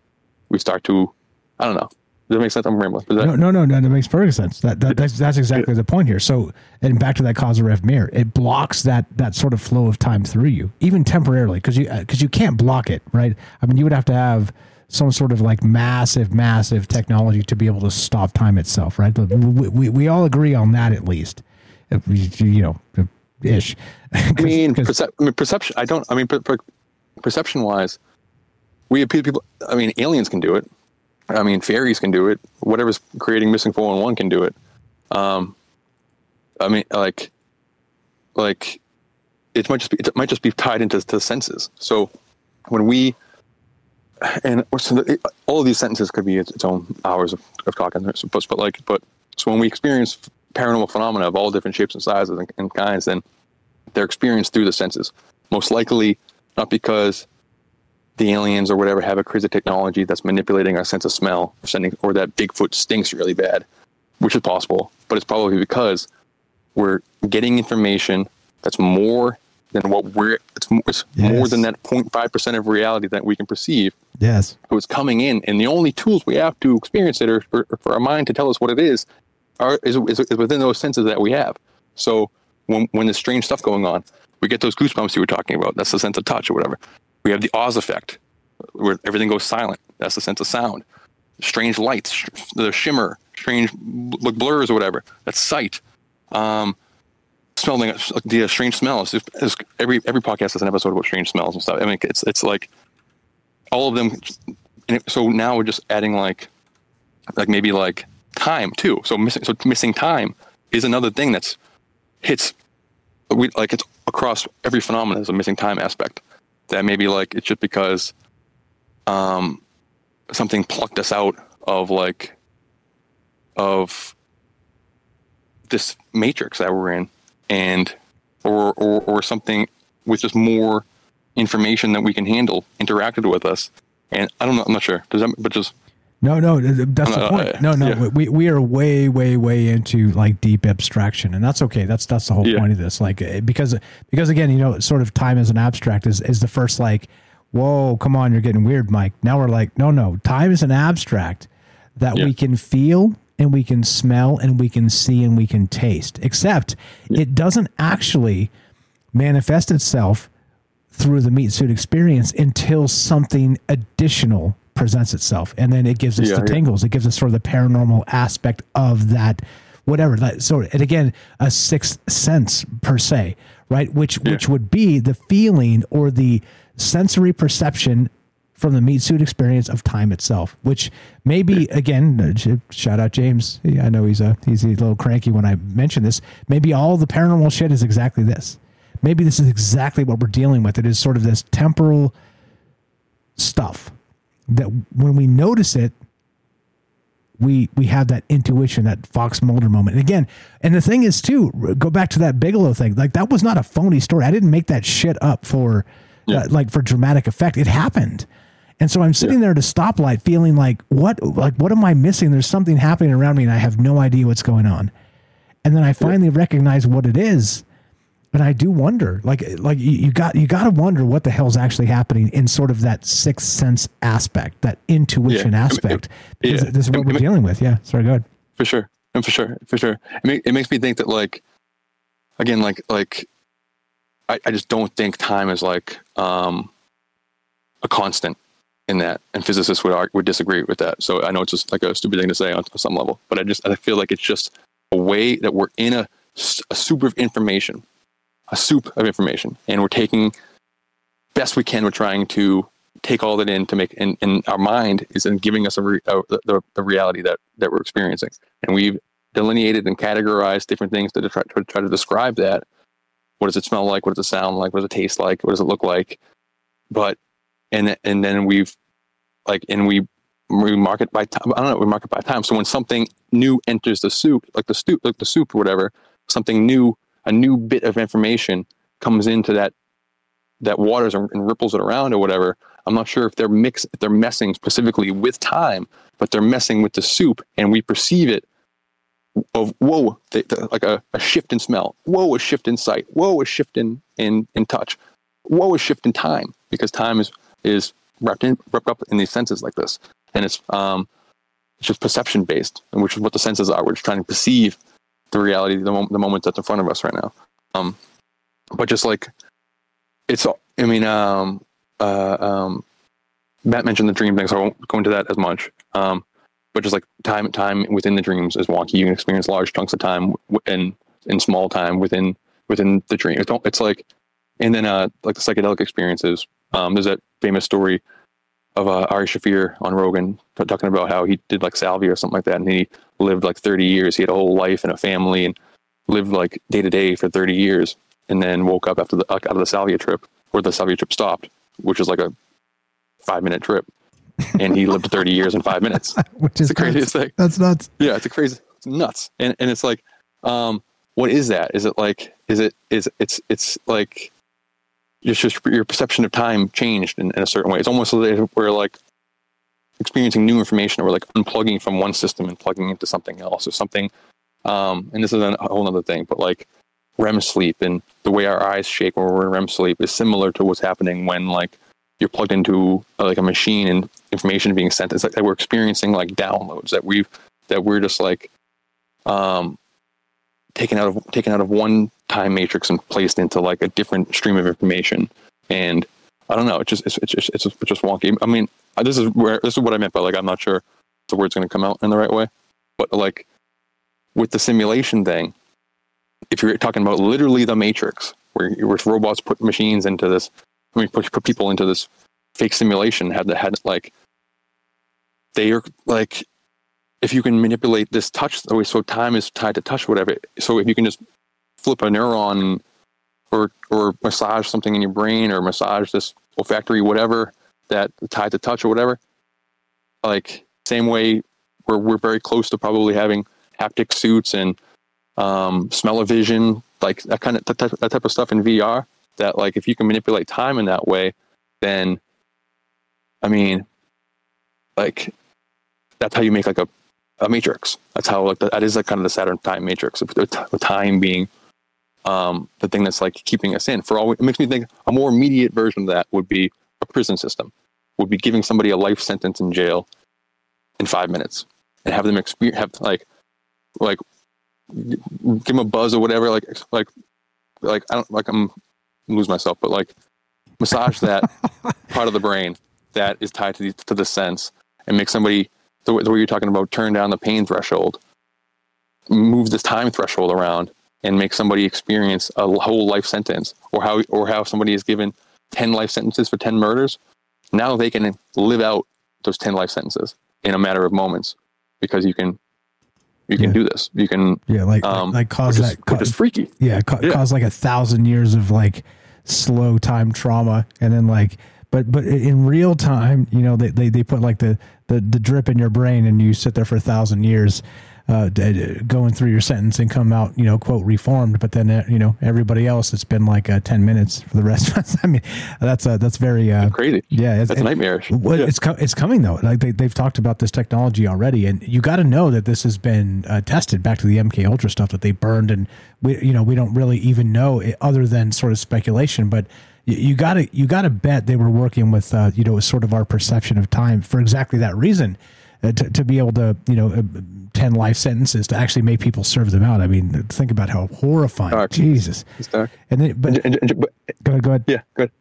we start to, I don't know, does that make sense? I'm rambling. No, that makes perfect sense. That's exactly the point here. So, and back to that Kozyrev mirror, it blocks that sort of flow of time through you, even temporarily, because you can't block it, right? I mean, you would have to have some sort of like massive technology to be able to stop time itself, right? But we all agree on that, at least, you know, ish. Perception wise, we appeal people. I mean, aliens can do it. I mean, fairies can do it. Whatever's creating missing 411 can do it. I mean, like it might just be tied into senses. So when we, and so all of these sentences could be its own hours of talking. So when we experience paranormal phenomena of all different shapes and sizes and kinds, then they're experienced through the senses. Most likely not because the aliens or whatever have a crazy technology that's manipulating our sense of smell, or that Bigfoot stinks really bad, which is possible, but it's probably because we're getting information that's more than what more than that 0.5% of reality that we can perceive. Yes. So it's coming in, and the only tools we have to experience it, or for our mind to tell us what it is within those senses that we have. So when there's strange stuff going on, we get those goosebumps you were talking about. That's the sense of touch or whatever. We have the Oz effect, where everything goes silent. That's the sense of sound. Strange lights, the shimmer, strange blurs or whatever. That's sight. Smelling the strange smells. Every podcast has an episode about strange smells and stuff. I mean, it's like all of them. And so now we're just adding maybe time too. So missing time is another thing that's it's across every phenomenon. There's a missing time aspect that maybe it's just because something plucked us out of this matrix that we're in, and or something with just more information that we can handle interacted with us. And I don't know, I'm not sure. Does that, but just no, that's the point. Yeah. We are way into deep abstraction, and that's okay. That's the whole point of this. Because again, sort of time as an abstract is the first whoa, come on, you're getting weird, Mike. Now we're no, time is an abstract that we can feel and we can smell and we can see and we can taste. Except it doesn't actually manifest itself through the meat suit experience until something additional presents itself. And then it gives us the tingles. It gives us sort of the paranormal aspect of that, whatever. And again, a sixth sense per se, right? Which would be the feeling or the sensory perception from the meat suit experience of time itself, which maybe again, shout out James. I know he's a little cranky when I mention this. Maybe all the paranormal shit is exactly this. Maybe this is exactly what we're dealing with. It is sort of this temporal stuff that when we notice it, we have that intuition, that Fox Mulder moment. And again, and the thing is too, go back to that Bigelow thing. That was not a phony story. I didn't make that shit up for dramatic effect. It happened. And so I'm sitting there at a stoplight feeling what am I missing? There's something happening around me and I have no idea what's going on. And then I finally recognize what it is. And I do wonder, you got to wonder what the hell's actually happening in sort of that sixth sense aspect, that intuition aspect. This is what we're dealing with. Yeah. Sorry, go ahead. For sure. It makes me think that I just don't think time is a constant in that. And physicists would disagree with that. So I know it's just a stupid thing to say on some level, but I feel like it's just a way that we're in a soup of information. A soup of information, and we're taking best we can. We're trying to take all that in to make, and our mind is in giving us the reality that we're experiencing. And we've delineated and categorized different things to try to describe that. What does it smell like? What does it sound like? What does it taste like? What does it look like? But and then we've we mark it by time. I don't know. We mark it by time. So when something new enters the soup, the soup or whatever, something new. A new bit of information comes into that waters and ripples it around or whatever. I'm not sure if they're messing specifically with time, but they're messing with the soup, and we perceive it of whoa, a shift in smell, whoa, a shift in sight, whoa, a shift in touch, whoa, a shift in time, because time is wrapped up in these senses like this, and it's just perception based, and which is what the senses are. We're just trying to perceive the reality, the moment that's in front of us right now. But just Matt mentioned the dream thing, so I won't go into that as much. But just time within the dreams is wonky. You can experience large chunks of time in small time within the dream. And then the psychedelic experiences. There's that famous story of Ari Shaffir on Rogan talking about how he did salvia or something like that, and he lived 30 years. He had a whole life and a family and lived day to day for 30 years, and then woke up after out of the salvia trip, or the salvia trip stopped, which is a 5-minute trip, and he lived 30 years in 5 minutes, which is the craziest thing. That's nuts. Yeah, it's nuts. And it's what is that? Is it is it it's just your perception of time changed in a certain way. It's almost as if we're experiencing new information, or we're unplugging from one system and plugging into something else or something. And this is a whole other thing, but REM sleep and the way our eyes shake when we're in REM sleep is similar to what's happening when you're plugged into a machine and information being sent. It's that we're experiencing downloads that we're just taken out of one time matrix and placed into like a different stream of information. And I don't know, it's just wonky. I mean, this is what I meant by like, I'm not sure if the word's going to come out in the right way, but like with the simulation thing, if you're talking about literally the Matrix, where robots put machines into this, I mean, put people into this fake simulation, they are like, if you can manipulate this touch, so time is tied to touch, whatever. So if you can just flip a neuron or massage something in your brain or massage this olfactory, whatever, that tied to touch or whatever, like same way we're very close to probably having haptic suits and smell-o-vision, like that type of stuff in VR, that like if you can manipulate time in that way, then I mean, like that's how you make like a matrix. That's how like that is like kind of the Saturn time matrix, with time being the thing that's like keeping us in. It makes me think a more immediate version of that would be a prison system, would be giving somebody a life sentence in jail in 5 minutes and have them experience, give them a buzz or whatever, like I don't like I'm lose myself, but like massage that part of the brain that is tied to the sense, and make somebody the way you're talking about, turn down the pain threshold, move this time threshold around, and make somebody experience a whole life sentence, or how somebody is given 10 life sentences for 10 murders. Now they can live out those 10 life sentences in a matter of moments because you can do this. You can cause freaky. Yeah, cause like 1,000 years of like slow time trauma, and then like, but in real time, you know, they put like the drip in your brain, and you sit there for 1,000 years, going through your sentence and come out, you know, quote reformed. But then you know everybody else, it's been like 10 minutes for the rest of us. I mean, that's very crazy. Yeah, that's nightmarish. Well, yeah. It's coming though. Like they've talked about this technology already, and you got to know that this has been tested. Back to the MK Ultra stuff that they burned, and we don't really even know it, other than sort of speculation. But you gotta bet they were working with sort of our perception of time for exactly that reason. To be able to, 10 life sentences to actually make people serve them out. I mean, think about how horrifying. Dark. Jesus. It's dark. And then, but go ahead. Yeah, good.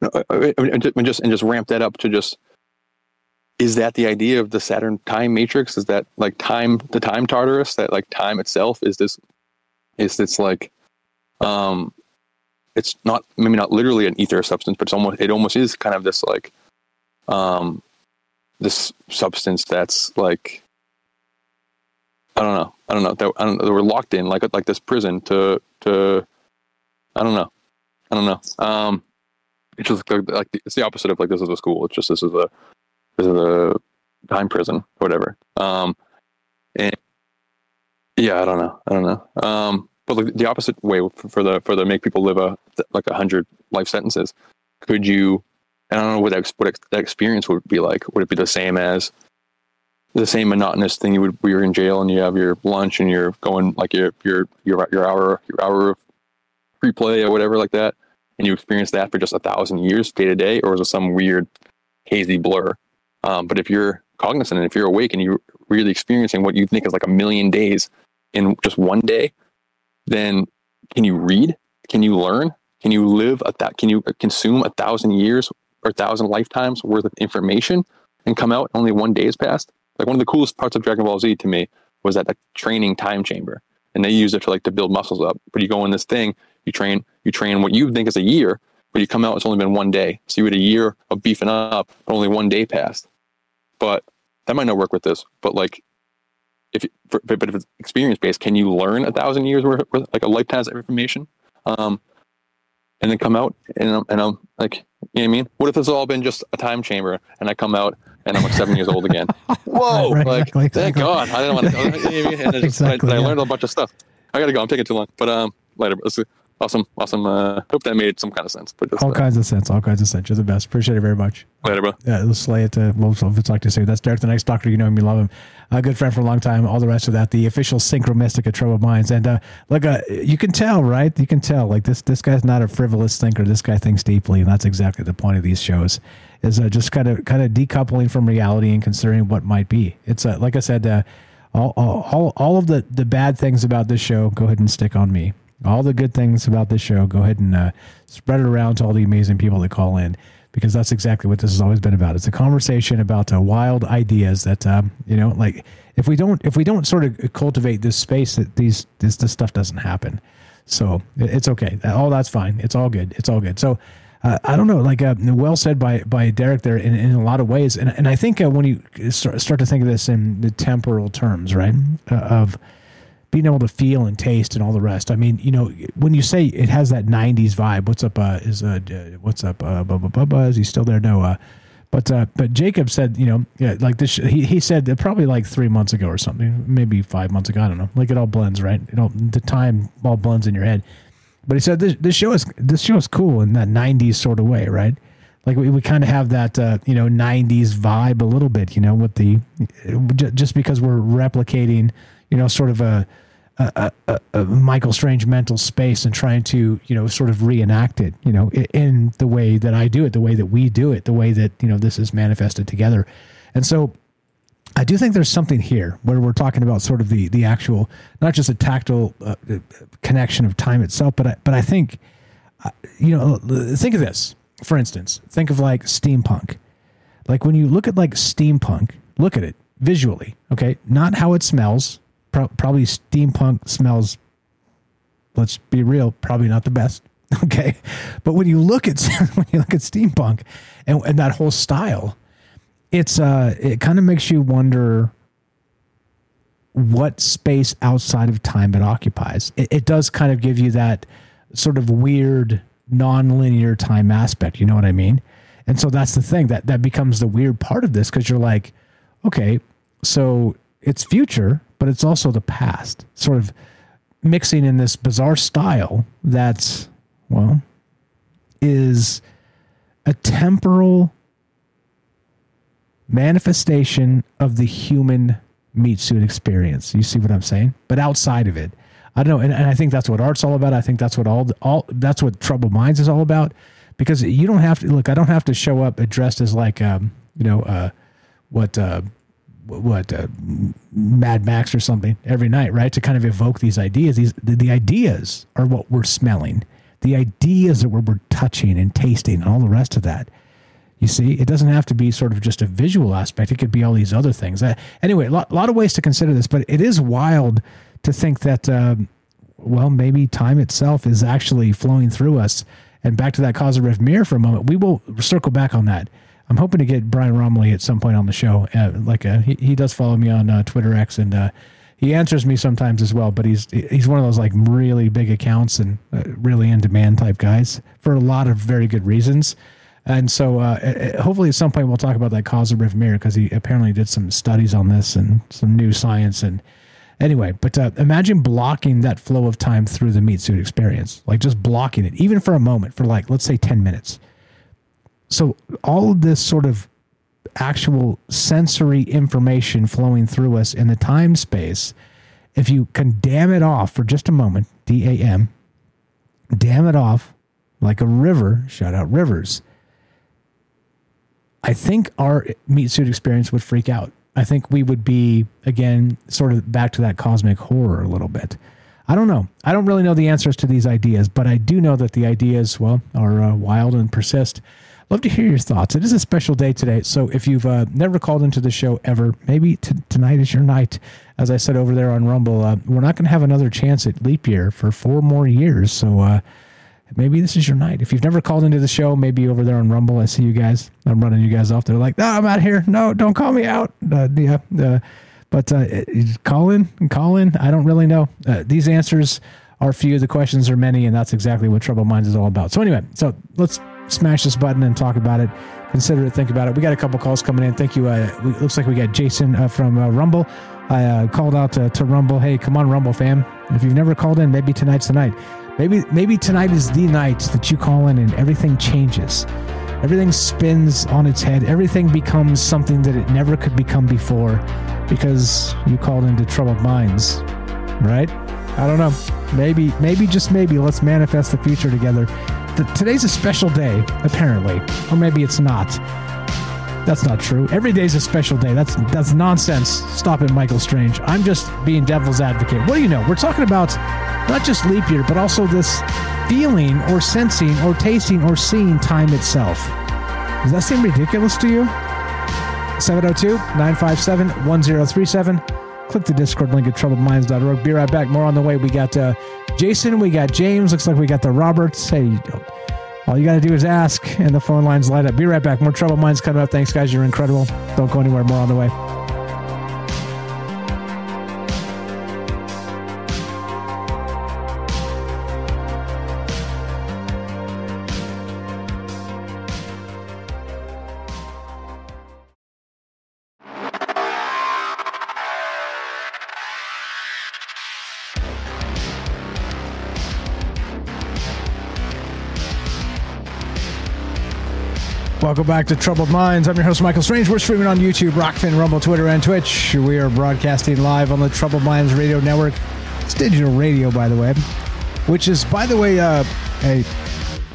No, and just ramp that up to just, is that the idea of the Saturn time matrix? Is that like time, the time Tartarus, that like time itself is this it's not, maybe not literally an ether substance, but it almost is kind of this like, this substance that's like, I don't know. They were locked in like this prison to I don't know. It's just like it's the opposite of like, this is a school. It's just, this is a time prison, whatever. And yeah, I don't know. But like the opposite way for the make people live like 100 life sentences. Could you? And I don't know what that experience would be like. Would it be the same monotonous thing you're in jail and you have your lunch and you're going like your hour of free play or whatever like that, and you experience that for just 1,000 years day to day, or is it some weird hazy blur? But if you're cognizant and if you're awake and you're really experiencing what you think is like 1,000,000 days in just one day, then can you read? Can you learn? Can you live can you consume 1,000 years? Or 1,000 lifetimes worth of information and come out only one day has passed? Like, one of the coolest parts of Dragon Ball Z to me was that training time chamber, and they use it to build muscles up. But you go in this thing, you train what you think is a year, but you come out, it's only been one day. So you had a year of beefing up, but only one day passed. But that might not work with this, but like, if it's experience based, can you learn 1,000 years worth, like a lifetime's of information? And then come out and I'm like, you know what I mean? What if it's all been just a time chamber and I come out and I'm like 7 years old again? Whoa! Right, like, thank God. I didn't want to. I learned a bunch of stuff. I gotta go. I'm taking too long. But later. Awesome. Hope that made some kind of sense. But all kinds of sense. You're the best. Appreciate it very much. Later, bro. Yeah, let's slay it. We'll talk to you soon. That's Derek, the next doctor. You know him, you love him. A good friend for a long time. All the rest of that. The official synchro mystic of Troubled Minds. And you can tell, right? You can tell. Like this guy's not a frivolous thinker. This guy thinks deeply, and that's exactly the point of these shows. Is just kind of decoupling from reality and considering what might be. It's like I said. all of the bad things about this show, go ahead and stick on me. All the good things about this show, go ahead and spread it around to all the amazing people that call in, because that's exactly what this has always been about. It's a conversation about wild ideas that, like if we don't sort of cultivate this space, that this stuff doesn't happen. So it's okay. All that's fine. It's all good. It's all good. So I don't know, like well said by Derek there in a lot of ways. And I think when you start to think of this in the temporal terms, right, of being able to feel and taste and all the rest. I mean, when you say it has that 90s vibe, what's up? Is he still there? No. But Jacob said, like this, he said that probably like 3 months ago or something, maybe 5 months ago. I don't know. Like it all blends, right? The time all blends in your head. But he said this show is cool in that 90s sort of way, right? Like we kind of have that 90s vibe a little bit, with the just because we're replicating, sort of a Michael Strange mental space and trying to sort of reenact it, in the way that I do it, the way that we do it, the way that this is manifested together. And so I do think there's something here where we're talking about sort of the actual, not just a tactile connection of time itself, but I think, think of this, for instance, think of like steampunk. Like when you look at like steampunk, look at it visually, okay? Not how it smells. Probably steampunk smells, let's be real, probably not the best. Okay. But when you look at, steampunk and that whole style, it's it kind of makes you wonder what space outside of time it occupies. It does kind of give you that sort of weird non-linear time aspect. You know what I mean? And so that's the thing that becomes the weird part of this, because you're like, okay, so it's future, but it's also the past, sort of mixing in this bizarre style that's, well, is a temporal manifestation of the human meat suit experience. You see what I'm saying? But outside of it, I don't know. And I think that's what art's all about. I think that's what that's what Troubled Minds is all about, because you don't have to look, I don't have to show up dressed as like, Mad Max or something every night, right? To kind of evoke these ideas. The ideas are what we're smelling. The ideas are what we're touching and tasting and all the rest of that. You see, it doesn't have to be sort of just a visual aspect. It could be all these other things. Anyway, a lot of ways to consider this, but it is wild to think that, maybe time itself is actually flowing through us. And back to that Kozyrev mirror for a moment, we will circle back on that. I'm hoping to get Brian Romilly at some point on the show. He does follow me on Twitter X, and he answers me sometimes as well. But he's one of those like really big accounts and really in demand type guys for a lot of very good reasons. And so hopefully at some point we'll talk about that Kozyrev mirror, because he apparently did some studies on this and some new science. And anyway, but imagine blocking that flow of time through the meat suit experience, like just blocking it, even for a moment, for like let's say 10 minutes. So all of this sort of actual sensory information flowing through us in the time space, if you can dam it off for just a moment, D-A-M, dam it off like a river, shout out rivers, I think our meat suit experience would freak out. I think we would be, again, sort of back to that cosmic horror a little bit. I don't know. I don't really know the answers to these ideas, but I do know that the ideas, are wild and persist. Love to hear your thoughts. It is a special day today. So if you've never called into the show ever, maybe tonight is your night. As I said over there on Rumble, we're not going to have another chance at leap year for 4 more years. So maybe this is your night. If you've never called into the show, maybe over there on Rumble, I see you guys. I'm running you guys off. They're like, no, I'm out here. No, don't call me out. Call in. I don't really know. These answers are few. The questions are many, and that's exactly what Troubled Minds is all about. So anyway, so let's smash this button and talk about it. Consider it. Think about it. We got a couple calls coming in. Thank you. Looks like we got Jason from Rumble. I called out to Rumble. Hey, come on, Rumble fam. If you've never called in, maybe tonight's the night. Maybe tonight is the night that you call in and everything changes. Everything spins on its head. Everything becomes something that it never could become before because you called into Troubled Minds, right? I don't know. Maybe, just maybe, let's manifest the future together. Today's a special day, apparently, or maybe it's not. That's not true. Every day's a special day. That's nonsense. Stop it, Michael Strange. I'm just being devil's advocate. What do you know? We're talking about not just leap year, but also this feeling or sensing or tasting or seeing time itself. Does that seem ridiculous to you? 702-957-1037. Click the Discord link at troubledminds.org. Be right back. More on the way. We got Jason. We got James. Looks like we got the Roberts. Hey, all you got to do is ask, and the phone lines light up. Be right back. More Troubled Minds coming up. Thanks, guys. You're incredible. Don't go anywhere. More on the way. Welcome back to Troubled Minds. I'm your host, Michael Strange. We're streaming on YouTube, Rockfin, Rumble, Twitter, and Twitch. We are broadcasting live on the Troubled Minds Radio Network. It's digital radio, by the way, which is, by the way,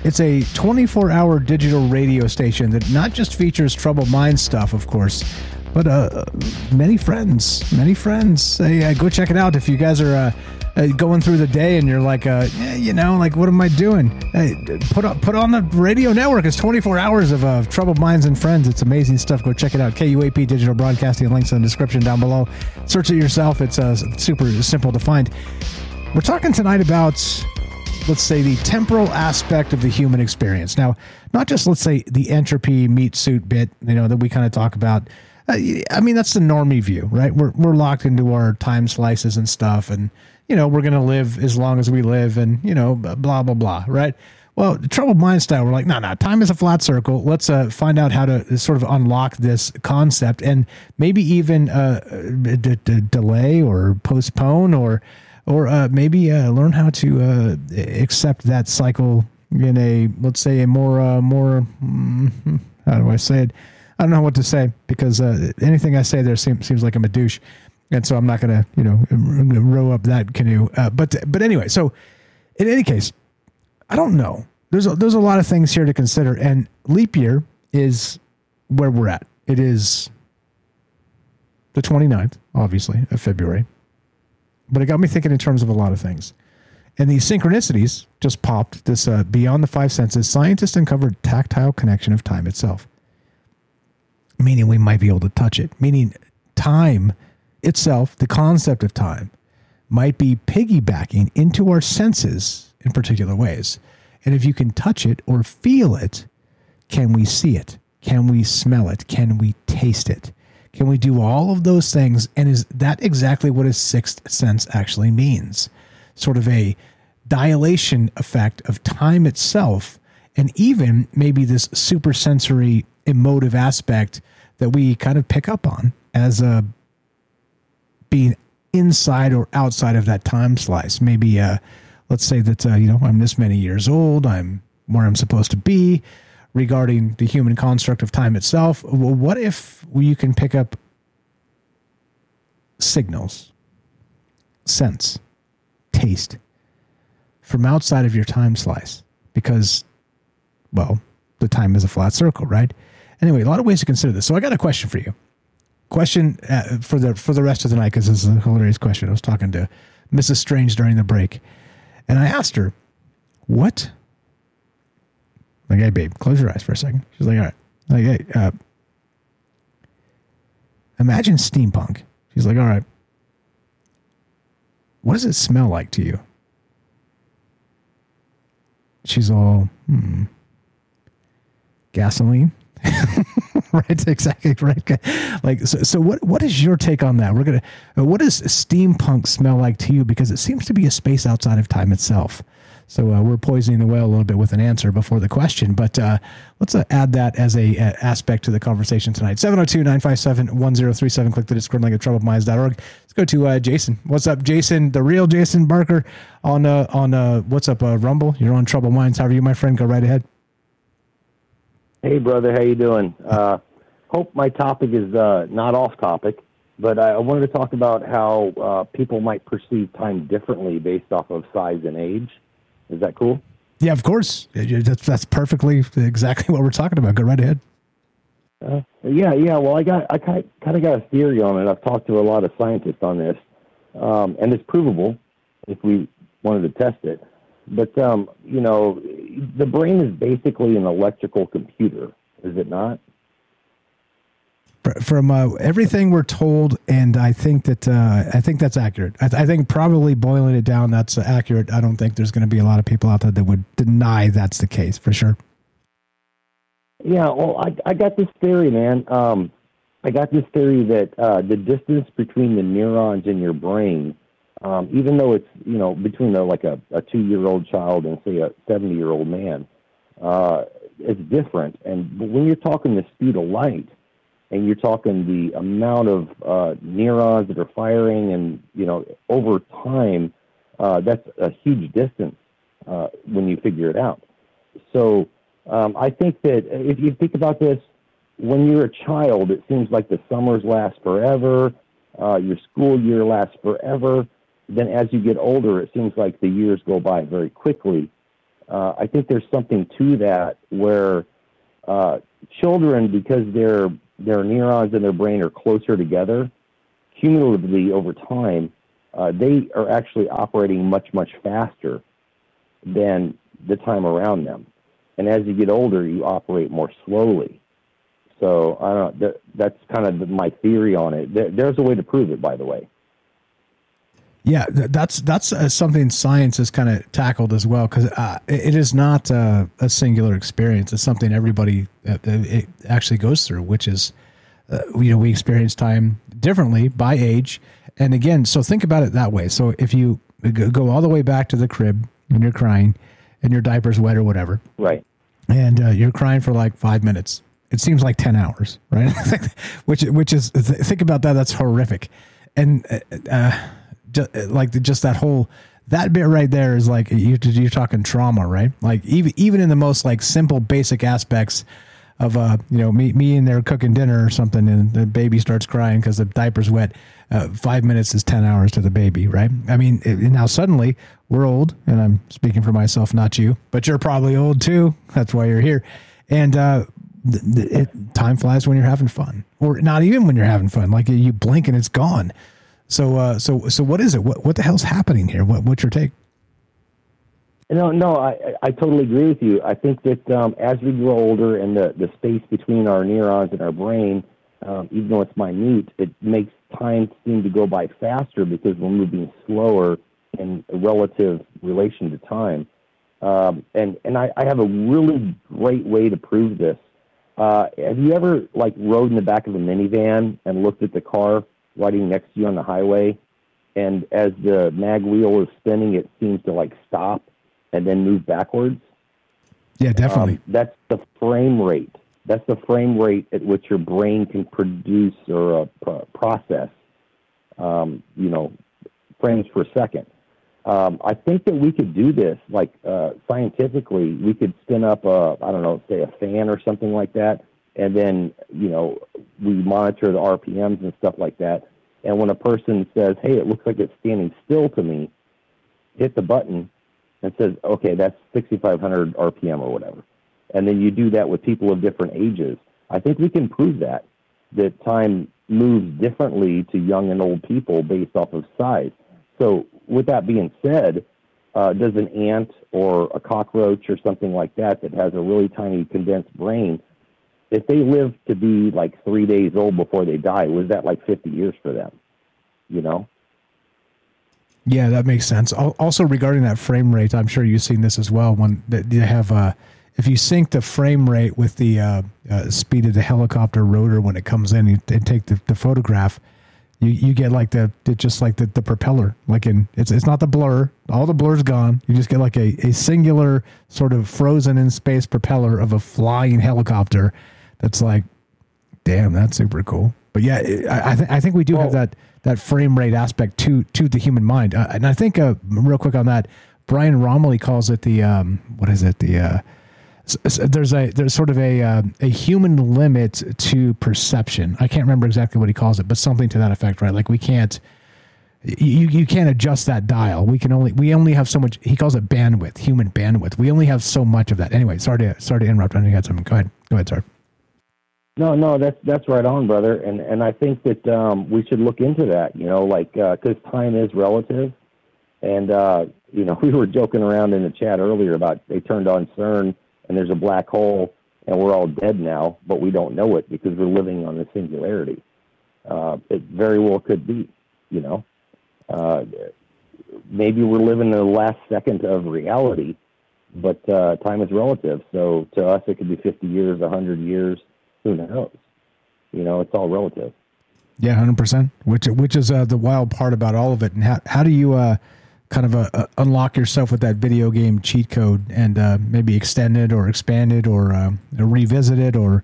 it's a 24-hour digital radio station that not just features Troubled Minds stuff, of course, but many friends. Hey, go check it out if you guys are... going through the day and you're like, what am I doing? Hey, put on the radio network. It's 24 hours of Troubled Minds and Friends. It's amazing stuff. Go check it out. KUAP Digital Broadcasting. Links in the description down below. Search it yourself. It's super simple to find. We're talking tonight about, let's say, the temporal aspect of the human experience. Now, not just, let's say, the entropy meat suit bit, that we kind of talk about. I mean, that's the normie view, right? We're locked into our time slices and stuff, and we're going to live as long as we live, and, blah, blah, blah, right? Well, the Troubled Mind style, we're like, no, time is a flat circle. Let's find out how to sort of unlock this concept and maybe even delay or postpone or maybe learn how to accept that cycle in a, let's say, a more how do I say it? I don't know what to say because anything I say there seems like I'm a douche. And so I'm not going to, row up that canoe. But anyway, so in any case, I don't know. There's a lot of things here to consider. And leap year is where we're at. It is the 29th, obviously, of February. But it got me thinking in terms of a lot of things. And these synchronicities just popped. This beyond the five senses, scientists uncovered tactile connection of time itself. Meaning we might be able to touch it. Meaning time itself, the concept of time, might be piggybacking into our senses in particular ways. And if you can touch it or feel it, can we see it? Can we smell it? Can we taste it? Can we do all of those things? And is that exactly what a sixth sense actually means? Sort of a dilation effect of time itself, and even maybe this supersensory emotive aspect that we kind of pick up on as a being inside or outside of that time slice. Maybe, let's say that, I'm this many years old, I'm where I'm supposed to be regarding the human construct of time itself. Well, what if you can pick up signals, sense, taste from outside of your time slice? Because, well, the time is a flat circle, right? Anyway, a lot of ways to consider this. So I got a question for you. For the rest of the night, because this is a hilarious question. I was talking to Mrs. Strange during the break, and I asked her, "What?" Like, hey, babe, close your eyes for a second. She's like, "All right." Like, hey, imagine steampunk. She's like, "All right. What does it smell like to you?" She's all, gasoline. Right, exactly right. Like, so what is your take on that? What does steampunk smell like to you? Because it seems to be a space outside of time itself. So we're poisoning the well a little bit with an answer before the question, but let's add that as a aspect to the conversation tonight. 702-957-1037. Click the Discord link at troubledminds.org. Let's go to Jason. What's up, Jason? The real Jason Barker on what's up, Rumble? You're on Troubled Minds. How are you, my friend? Go right ahead. Hey, brother, how you doing? Hope my topic is not off topic, but I wanted to talk about how people might perceive time differently based off of size and age. Is that cool? Yeah, of course. That's perfectly exactly what we're talking about. Go right ahead. Well, I kind of got a theory on it. I've talked to a lot of scientists on this, and it's provable if we wanted to test it. But, you know, the brain is basically an electrical computer, is it not? From everything we're told, and I think that's accurate. I think probably boiling it down, that's accurate. I don't think there's going to be a lot of people out there that would deny that's the case, for sure. Yeah, well, I got this theory, man. I got this theory that the distance between the neurons in your brain, even though it's, you know, between a 2-year-old child and, say, a 70-year-old man, it's different. And but when you're talking the speed of light, and you're talking the amount of neurons that are firing, and, you know, over time, that's a huge distance when you figure it out. So I think that if you think about this, when you're a child, it seems like the summers last forever, your school year lasts forever. Then as you get older, it seems like the years go by very quickly. I think there's something to that where children, because their neurons in their brain are closer together, cumulatively over time, they are actually operating much, much faster than the time around them. And as you get older, you operate more slowly. So I don't know, that's kind of my theory on it. There's a way to prove it, by the way. Yeah, that's something science has kind of tackled as well, because it is not a singular experience. It's something everybody it actually goes through, which is, you know, we experience time differently by age. And again, so think about it that way. So if you go all the way back to the crib and you're crying and your diaper's wet or whatever, right? And you're crying for like 5 minutes. It seems like 10 hours, right? which is, think about that. That's horrific. And, just that whole, that bit right there is like, you're talking trauma, right? Like even in the most like simple, basic aspects of, you know, me and they're cooking dinner or something and the baby starts crying because the diaper's wet. 5 minutes is 10 hours to the baby, right? I mean, now suddenly we're old, and I'm speaking for myself, not you, but you're probably old too. That's why you're here. And, time flies when you're having fun, or not even when you're having fun, like you blink and it's gone. So, so what is it? What the hell's happening here? What's your take? No, I totally agree with you. I think that as we grow older and the space between our neurons and our brain, even though it's minute, it makes time seem to go by faster because we're moving slower in relative relation to time. And I have a really great way to prove this. Have you ever like rode in the back of a minivan and looked at the car riding next to you on the highway, and as the mag wheel is spinning, it seems to like stop and then move backwards? Yeah, definitely. That's the frame rate. That's the frame rate at which your brain can produce or process, you know, frames per second. I think that we could do this, like scientifically, we could spin up say a fan or something like that. And then, you know, we monitor the RPMs and stuff like that. And when a person says, hey, it looks like it's standing still to me, hit the button and says, okay, that's 6,500 RPM or whatever. And then you do that with people of different ages. I think we can prove that time moves differently to young and old people based off of size. So with that being said, does an ant or a cockroach or something like that has a really tiny condensed brain, if they live to be like 3 days old before they die, was that like 50 years for them, you know? Yeah, that makes sense. Also, regarding that frame rate, I'm sure you've seen this as well. When they have, if you sync the frame rate with the speed of the helicopter rotor when it comes in and take the photograph, you get like the propeller. Like it's not the blur. All the blur's gone. You just get like a singular sort of frozen in space propeller of a flying helicopter. That's like, damn, that's super cool. But yeah, I think we do have that frame rate aspect to the human mind. And I think real quick on that, Brian Romilly calls it the what is it? The there's sort of a human limit to perception. I can't remember exactly what he calls it, but something to that effect, right? Like we can't. You can't adjust that dial. We only have so much. He calls it bandwidth, human bandwidth. We only have so much of that. Anyway, sorry to interrupt. I know you got something. Go ahead, sorry. No, that's right on, brother. And I think that we should look into that, because time is relative. And, we were joking around in the chat earlier about they turned on CERN and there's a black hole and we're all dead now, but we don't know it because we're living on the singularity. It very well could be, maybe we're living in the last second of reality, but time is relative. So to us, it could be 50 years, 100 years, who knows? It's all relative. Yeah, 100%, which is the wild part about all of it. And how do you unlock yourself with that video game cheat code and maybe extend it or expand it or revisit it or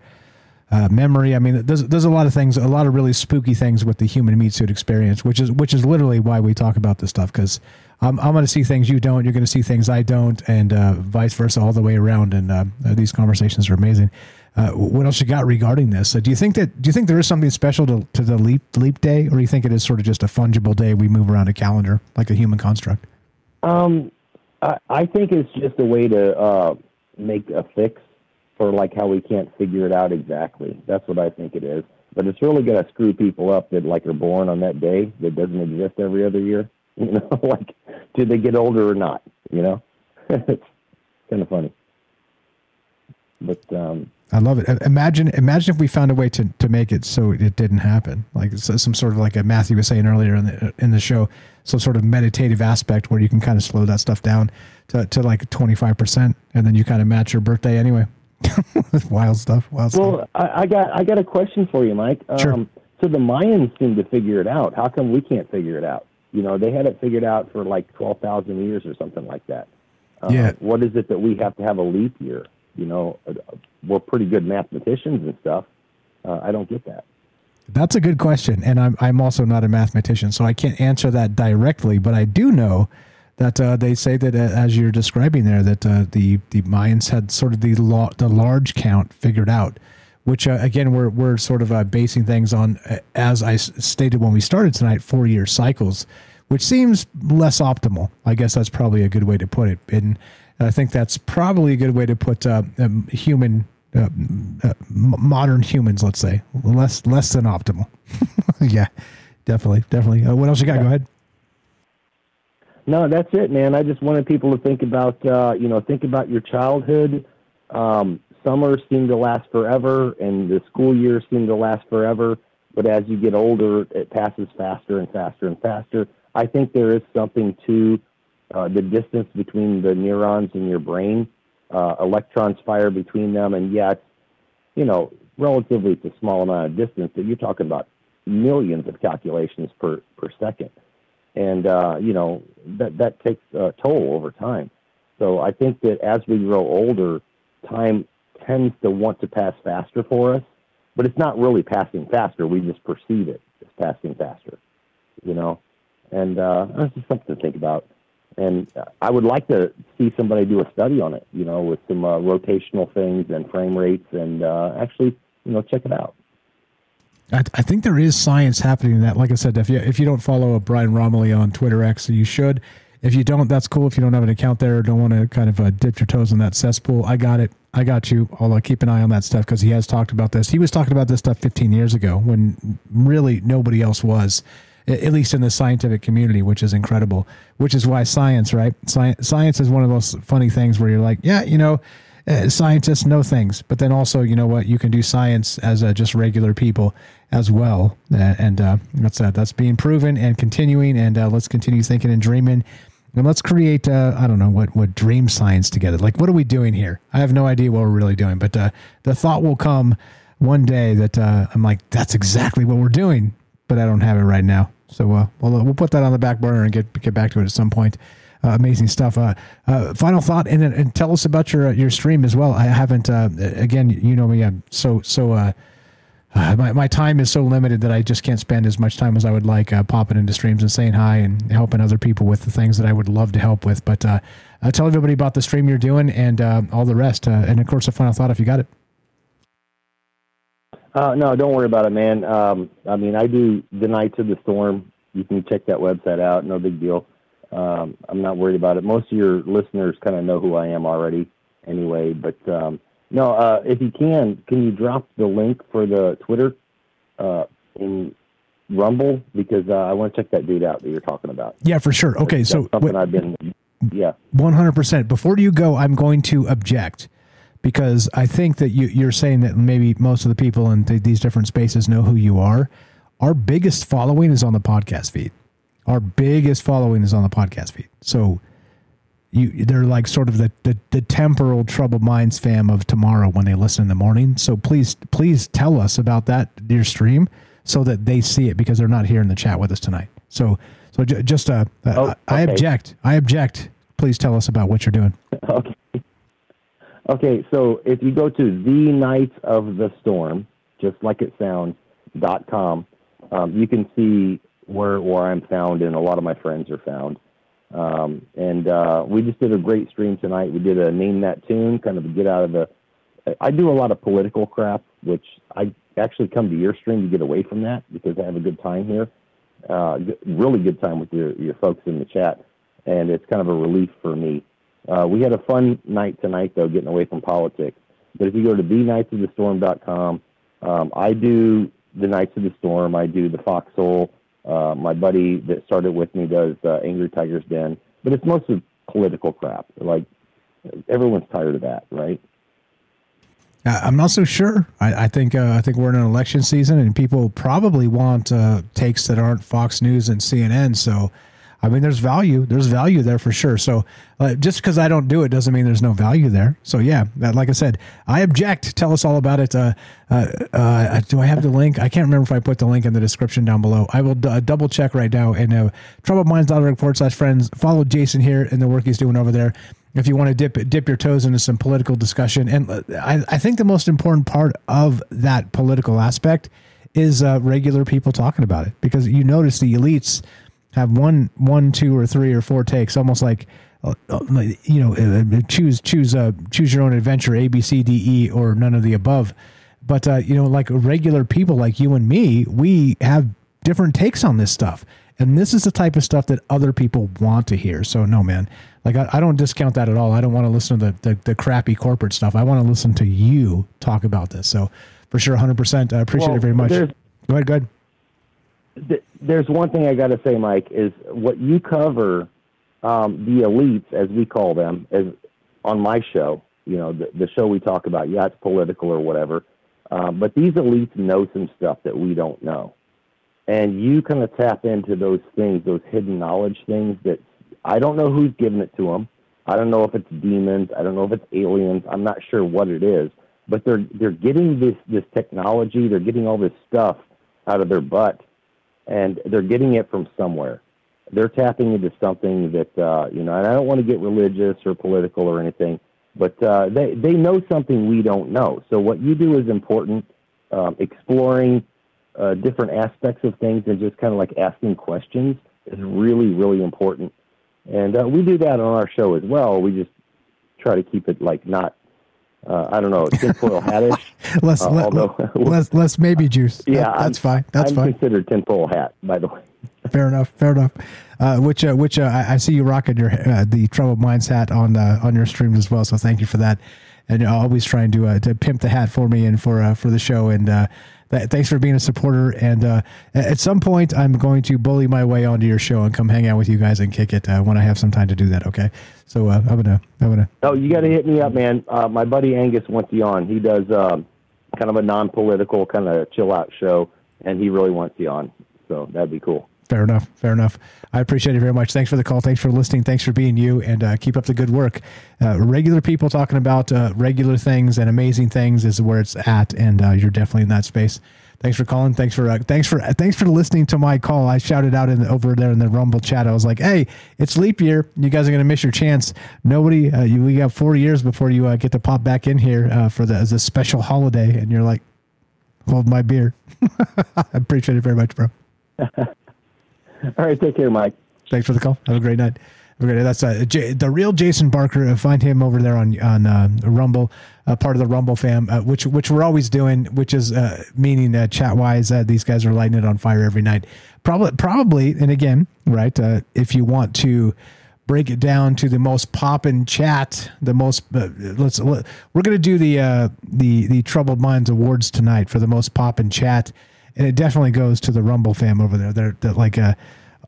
memory? I mean, there's a lot of things, a lot of really spooky things with the human meat suit experience, which is literally why we talk about this stuff, because I'm going to see things you don't, you're going to see things I don't, and vice versa all the way around. And these conversations are amazing. What else you got regarding this? Do you think there is something special to the leap day, or do you think it is sort of just a fungible day we move around a calendar like a human construct? I think it's just a way to make a fix for like how we can't figure it out exactly. That's what I think it is. But it's really going to screw people up that like are born on that day that doesn't exist every other year. Like do they get older or not? It's kind of funny. But I love it. Imagine if we found a way to make it so it didn't happen. Like some sort of, like Matthew was saying earlier in the show, some sort of meditative aspect where you can kind of slow that stuff down to like 25%, and then you kind of match your birthday anyway. Wild stuff. Well, I got a question for you, Mike. Sure. So the Mayans seem to figure it out. How come we can't figure it out? They had it figured out for like 12,000 years or something like that. Yeah. What is it that we have to have a leap year? We're pretty good mathematicians and stuff. I don't get that. That's a good question. And I'm also not a mathematician, so I can't answer that directly, but I do know that they say that as you're describing there, that the Mayans had sort of the large count figured out, which again, we're sort of basing things on, as I stated when we started tonight, 4-year cycles, which seems less optimal. I guess that's probably a good way to put it. And I think that's probably a good way to put modern humans, let's say, less than optimal. Yeah, definitely. What else you got? Go ahead. No, that's it, man. I just wanted people to think about your childhood. Summers seem to last forever, and the school years seem to last forever. But as you get older, it passes faster and faster and faster. I think there is something to the distance between the neurons in your brain. Electrons fire between them, and yet, relatively it's a small amount of distance, that you're talking about millions of calculations per second. And, that takes a toll over time. So I think that as we grow older, time tends to want to pass faster for us, but it's not really passing faster. We just perceive it as passing faster, and that's just something to think about. And I would like to see somebody do a study on it, with some rotational things and frame rates, and actually, check it out. I think there is science happening in that. Like I said, if you don't follow Brian Romilly on Twitter X, you should. If you don't, that's cool. If you don't have an account there or don't want to kind of dip your toes in that cesspool, I got it. I got you. I'll keep an eye on that stuff, because he has talked about this. He was talking about this stuff 15 years ago when really nobody else was, at least in the scientific community, which is incredible, which is why science, right? Science is one of those funny things where you're like, yeah, scientists know things, but then also, you can do science as just regular people as well. And that's being proven and continuing, and let's continue thinking and dreaming, and let's create, I don't know what dream science together. Like, what are we doing here? I have no idea what we're really doing, but the thought will come one day that I'm like, that's exactly what we're doing, but I don't have it right now. So we'll put that on the back burner and get back to it at some point. Amazing stuff. Final thought, and tell us about your stream as well. I haven't. Again, you know me. I'm so. My time is so limited that I just can't spend as much time as I would like popping into streams and saying hi and helping other people with the things that I would love to help with. But tell everybody about the stream you're doing and all the rest. And of course, a final thought if you got it. No, don't worry about it, man. I do The Knights of the Storm. You can check that website out. No big deal. I'm not worried about it. Most of your listeners kind of know who I am already anyway, but No, if you can you drop the link for the Twitter in Rumble? Because I want to check that dude out that you're talking about. Yeah, for sure. Okay, that's so something I've been. Yeah, 100%. Before you go, I'm going to object, because I think that you're saying that maybe most of the people in these different spaces know who you are. Our biggest following is on the podcast feed. So they're like sort of the temporal Troubled Minds fam of tomorrow when they listen in the morning. So please tell us about that, your stream, so that they see it, because they're not here in the chat with us tonight. So I object. Please tell us about what you're doing. Okay, so if you go to The Knights of the Storm, just like it sounds, .com, you can see where I'm found, and a lot of my friends are found. We just did a great stream tonight. We did a Name That Tune, kind of get out of the... I do a lot of political crap, which I actually come to your stream to get away from that, because I have a good time here. Really good time with your folks in the chat, and it's kind of a relief for me. We had a fun night tonight, though, getting away from politics. But if you go to thenightsofthestorm.com, I do The Knights of the Storm. I do The Foxhole. My buddy that started with me does Angry Tiger's Den. But it's mostly political crap. Like, everyone's tired of that, right? I'm not so sure. I think we're in an election season, and people probably want takes that aren't Fox News and CNN. So, I mean, there's value. There's value there for sure. So just because I don't do it doesn't mean there's no value there. So, yeah, like I said, I object. Tell us all about it. Do I have the link? I can't remember if I put the link in the description down below. I will double check right now. And troubledminds.org/friends. Follow Jason here and the work he's doing over there. If you want to dip your toes into some political discussion. And I think the most important part of that political aspect is regular people talking about it, because you notice the elites have one, two, or three, or four takes, almost like, you know, choose your own adventure, A, B, C, D, E, or none of the above. But, you know, like regular people like you and me, we have different takes on this stuff. And this is the type of stuff that other people want to hear. So, no, man, like I don't discount that at all. I don't want to listen to the crappy corporate stuff. I want to listen to you talk about this. So, for sure, 100%. I appreciate it very much. Go ahead. There's one thing I got to say, Mike, is what you cover, the elites, as we call them, as on my show, you know, the show we talk about, yeah, it's political or whatever, but these elites know some stuff that we don't know. And you kind of tap into those things, those hidden knowledge things that I don't know who's giving it to them. I don't know if it's demons. I don't know if it's aliens. I'm not sure what it is, but they're getting this technology. They're getting all this stuff out of their butt. And they're getting it from somewhere. They're tapping into something that, you know, and I don't want to get religious or political or anything, but they know something we don't know. So what you do is important, exploring different aspects of things and just kind of like asking questions is really, really important. And we do that on our show as well. We just try to keep it like not, I don't know, tinfoil hattish. less maybe juice. Yeah, that's fine. I'm considered tinfoil hat, by the way. Fair enough. I see you rocking your the Troubled Minds hat on your stream as well. So thank you for that. And you're always trying to pimp the hat for me and for the show. And thanks for being a supporter. And at some point, I'm going to bully my way onto your show and come hang out with you guys and kick it when I have some time to do that. Okay. So I'm gonna. Oh, you got to hit me up, man. My buddy Angus wants you on. He does kind of a non-political kind of chill out show, and he really wants you on. So that'd be cool. Fair enough. I appreciate it very much. Thanks for the call. Thanks for listening. Thanks for being you, and keep up the good work. Regular people talking about regular things and amazing things is where it's at, and you're definitely in that space. Thanks for calling. Thanks for listening to my call. I shouted out over there in the Rumble chat. I was like, "Hey, it's leap year. You guys are gonna miss your chance. Nobody. We got 4 years before you get to pop back in here for the as a special holiday." And you're like, "Hold my beer." I appreciate it very much, bro. All right, take care, Mike. Thanks for the call. Have a great night. That's the real Jason Barker. Find him over there on Rumble, part of the Rumble fam, which we're always doing, which is meaning chat-wise, these guys are lighting it on fire every night. Probably, and again, right, if you want to break it down to the most poppin' chat, the most. We're gonna do the Troubled Minds Awards tonight for the most poppin' chat, and it definitely goes to the Rumble fam over there. They're like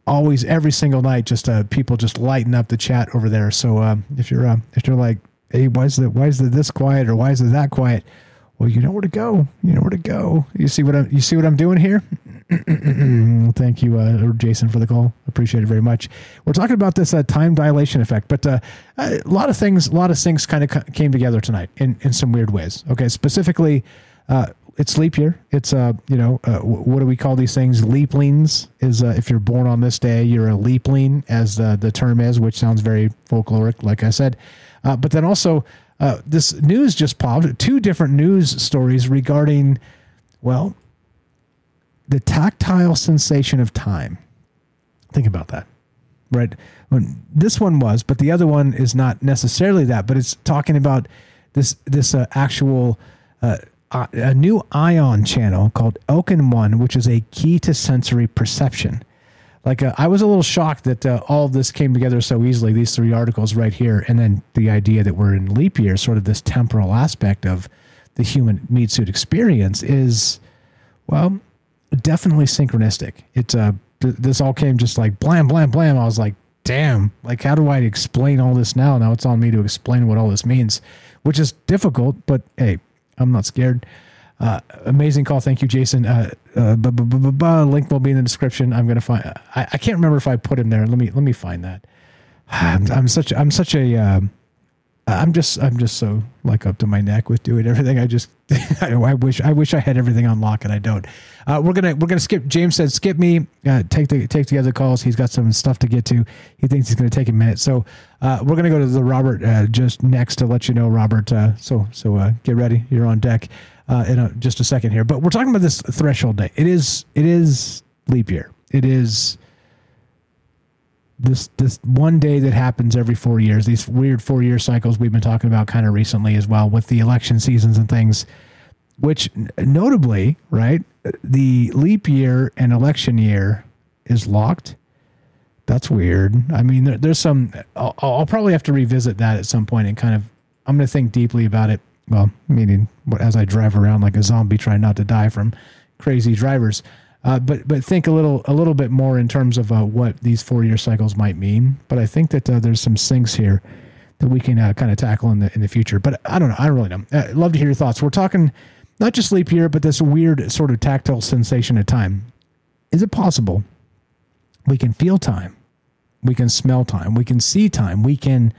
always every single night, just people just lighten up the chat over there. So if you're like, hey, why is it this quiet or why is it that quiet? Well, you know where to go. You see what I'm doing here? Thank you, Jason, for the call. Appreciate it very much. We're talking about this time dilation effect, but a lot of things kind of came together tonight in some weird ways. Okay, specifically, it's leap year. It's what do we call these things? Leaplings is if you're born on this day, you're a leapling, as the term is, which sounds very folkloric, like I said. But then also. This news just popped, two different news stories regarding, well, the tactile sensation of time. Think about that, right? This one was, but the other one is not necessarily that, but it's talking about this actual a new ion channel called Elkin-1, which is a key to sensory perception. Like I was a little shocked that all of this came together so easily, these three articles right here, and then the idea that we're in leap year, sort of this temporal aspect of the human meat suit experience is, well, definitely synchronistic. It's this all came just like blam, blam, blam. I was like, damn, like how do I explain all this now? Now it's on me to explain what all this means, which is difficult, but hey, I'm not scared. Amazing call. Thank you, Jason. Link will be in the description. I'm going to find, I can't remember if I put him there. Let me find that. I'm just so like up to my neck with doing everything. I wish I had everything on lock and I don't. We're going to skip. James said, skip me, take the other calls. He's got some stuff to get to. He thinks it's going to take a minute. So, we're going to go to the Robert, just next to let you know, Robert. So, get ready. You're on deck, in just a second here, but we're talking about this Threshold Day. It is leap year. It is this one day that happens every 4 years, these weird 4 year cycles we've been talking about kind of recently as well with the election seasons and things, which notably, right, the leap year and election year is locked. That's weird. I mean, there's some, I'll probably have to revisit that at some point and kind of, I'm going to think deeply about it. Well, meaning as I drive around like a zombie trying not to die from crazy drivers. But think a little bit more in terms of what these 4 year cycles might mean. But I think that there's some things here that we can kind of tackle in the future. But I don't know. I don't really know. I'd love to hear your thoughts. We're talking not just leap year, but this weird sort of tactile sensation of time. Is it possible we can feel time? We can smell time. We can see time. We can,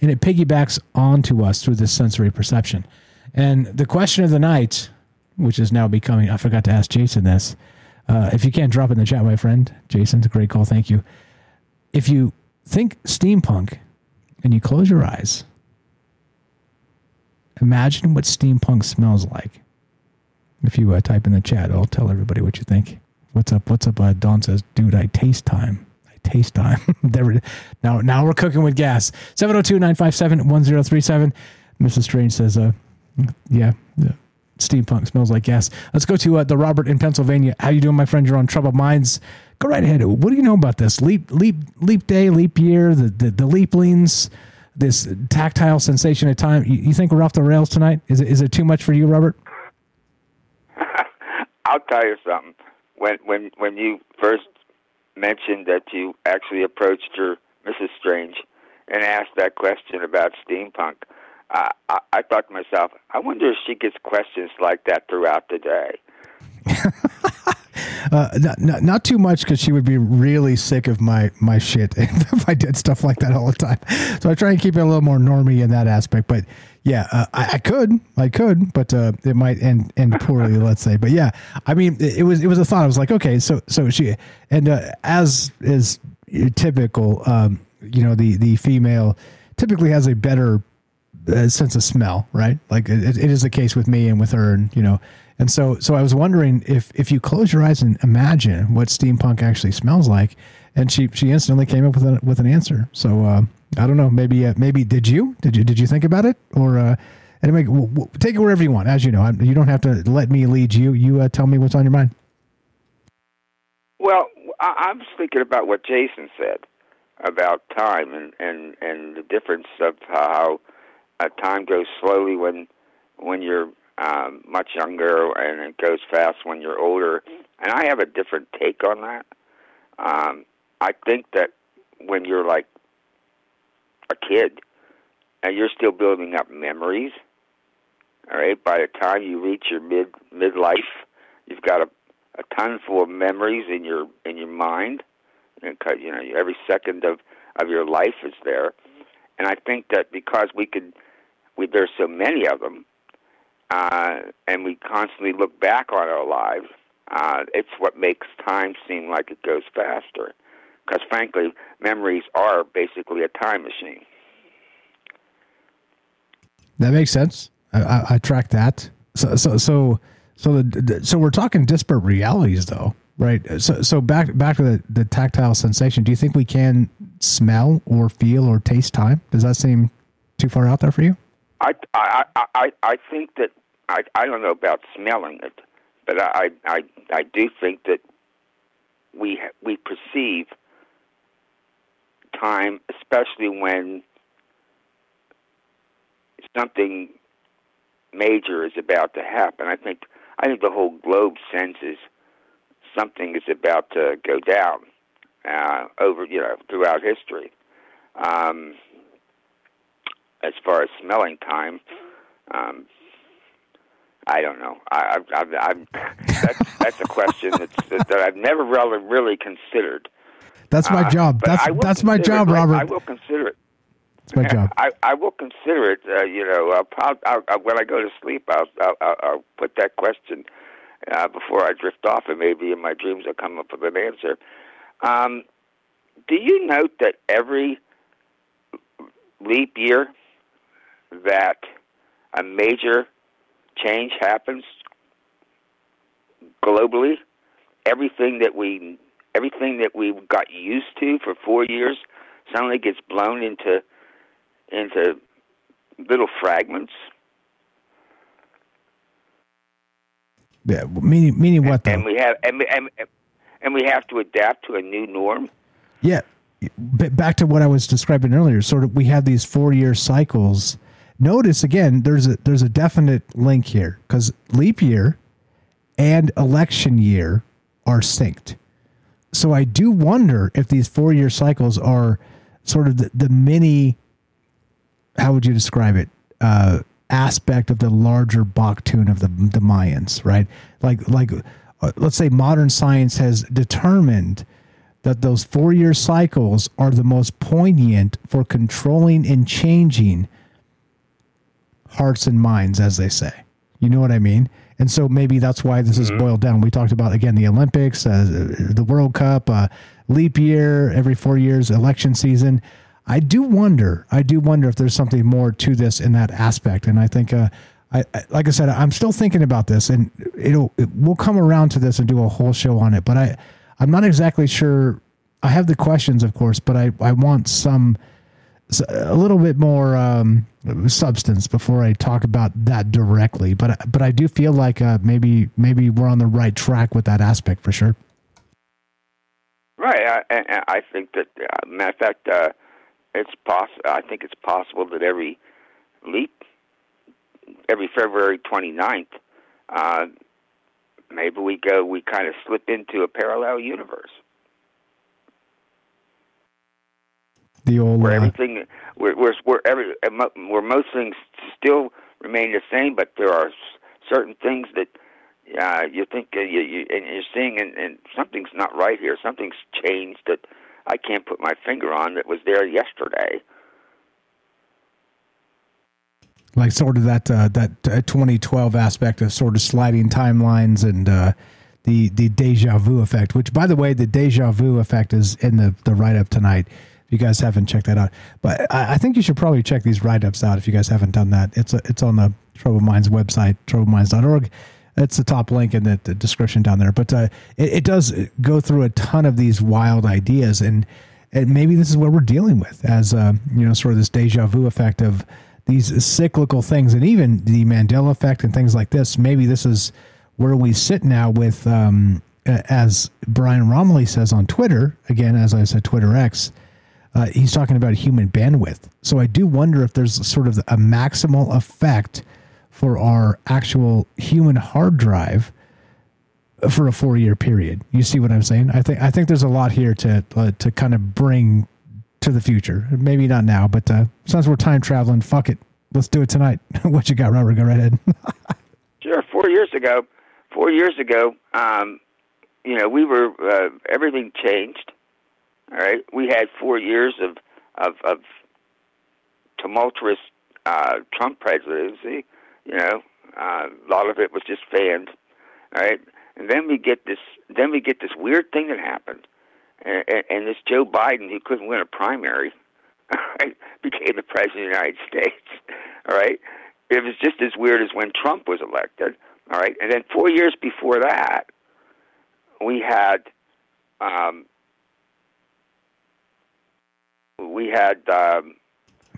and it piggybacks onto us through this sensory perception. And the question of the night, which is now becoming, I forgot to ask Jason this. If you can't drop it in the chat, my friend, Jason, it's a great call. Thank you. If you think steampunk and you close your eyes, imagine what steampunk smells like. If you type in the chat, I'll tell everybody what you think. What's up? Don says, dude, I taste time. Now we're cooking with gas. 702-957-1037. Mrs. Strange says, yeah. Steampunk smells like gas. Let's go to the Robert in Pennsylvania. How you doing, my friend? You're on Troubled Minds. Go right ahead. What do you know about this leap day, leap year, the leaplings, this tactile sensation of time? You think we're off the rails tonight? Is it too much for you, Robert? I'll tell you something. When you first mentioned that you actually approached your Mrs. Strange and asked that question about steampunk, I thought to myself, I wonder if she gets questions like that throughout the day. Not too much, because she would be really sick of my shit if I did stuff like that all the time. So I try and keep it a little more normy in that aspect. But yeah, I could, but it might end poorly, let's say. But yeah, I mean, it was a thought. I was like, okay, so she, and as is typical, the female typically has a better sense of smell, right? Like it is the case with me and with her, and and so I was wondering if you close your eyes and imagine what steampunk actually smells like, and she instantly came up with an answer. So I don't know, maybe did you think about it, or anyway, take it wherever you want. As you know, you don't have to let me lead you. You tell me what's on your mind. Well, I'm just thinking about what Jason said. about time and the difference of how time goes slowly when you're much younger, and it goes fast when you're older. And I have a different take on that. I think that when you're like a kid and you're still building up memories, all right, by the time you reach your midlife, you've got a ton full of memories in your mind, and you know, every second of your life is there. And I think that because there's so many of them, and we constantly look back on our lives, it's what makes time seem like it goes faster. Because frankly, memories are basically a time machine. That makes sense. I track that. So we're talking disparate realities, though, right? So back to the tactile sensation. Do you think we can smell or feel or taste time? Does that seem too far out there for you? I think that I don't know about smelling it, but I do think that we perceive time, especially when something major is about to happen. I think the whole globe senses something is about to go down over, you know, throughout history. As far as smelling time, I don't know. That's a question that I've never really considered. That's my job. That's my job, Robert. I will consider it. It's my job. I will consider it. You know, I'll, when I go to sleep, I'll put that question before I drift off, and maybe in my dreams I'll come up with an answer. Do you note that every leap year that a major change happens globally, everything that we got used to for 4 years suddenly gets blown into little fragments. Yeah, meaning what? Though? And we have to adapt to a new norm. Yeah, back to what I was describing earlier. Sort of, we have these 4 year cycles. Notice again, there's a definite link here because leap year and election year are synced. So I do wonder if these 4 year cycles are sort of the mini. How would you describe it? Aspect of the larger Bakhtun of the Mayans, right? Like, let's say modern science has determined that those 4 year cycles are the most poignant for controlling and changing hearts and minds, as they say. You know what I mean? And so maybe that's why this is boiled down. We talked about, again, the Olympics, the World Cup, leap year, every 4 years, election season. I do wonder if there's something more to this in that aspect. And I think, like I said, I'm still thinking about this, and we'll come around to this and do a whole show on it. But I'm not exactly sure. I have the questions, of course, but I want a little bit more substance before I talk about that directly. But I do feel like maybe we're on the right track with that aspect for sure. Right, I think that, matter of fact, I think it's possible that every February 29th, maybe we kind of slip into a parallel universe. The old where everything, where most things still remain the same, but there are certain things that you think you're seeing, and something's not right here. Something's changed that I can't put my finger on that was there yesterday. Like sort of that 2012 aspect of sort of sliding timelines and the deja vu effect, which, by the way, the deja vu effect is in the write-up tonight. If you guys haven't checked that out. But I think you should probably check these write-ups out if you guys haven't done that. It's on the Troubled Minds website, troubledminds.org. That's the top link in the description down there. But it does go through a ton of these wild ideas, and maybe this is what we're dealing with as, you know, sort of this deja vu effect of these cyclical things, and even the Mandela effect and things like this. Maybe this is where we sit now with, as Brian Romilly says on Twitter, again, as I said, Twitter X, he's talking about human bandwidth. So I do wonder if there's sort of a maximal effect for our actual human hard drive for a 4-year period. You see what I'm saying? I think there's a lot here to kind of bring to the future. Maybe not now, but since we're time traveling, fuck it. Let's do it tonight. What you got, Robert? Go right ahead. Sure. 4 years ago, we were, everything changed. All right. We had 4 years of tumultuous Trump presidency. A lot of it was just fanned. All right. And then we get this weird thing that happened. And this Joe Biden, who couldn't win a primary, right, became the president of the United States. All right. It was just as weird as when Trump was elected. All right. And then 4 years before that, we had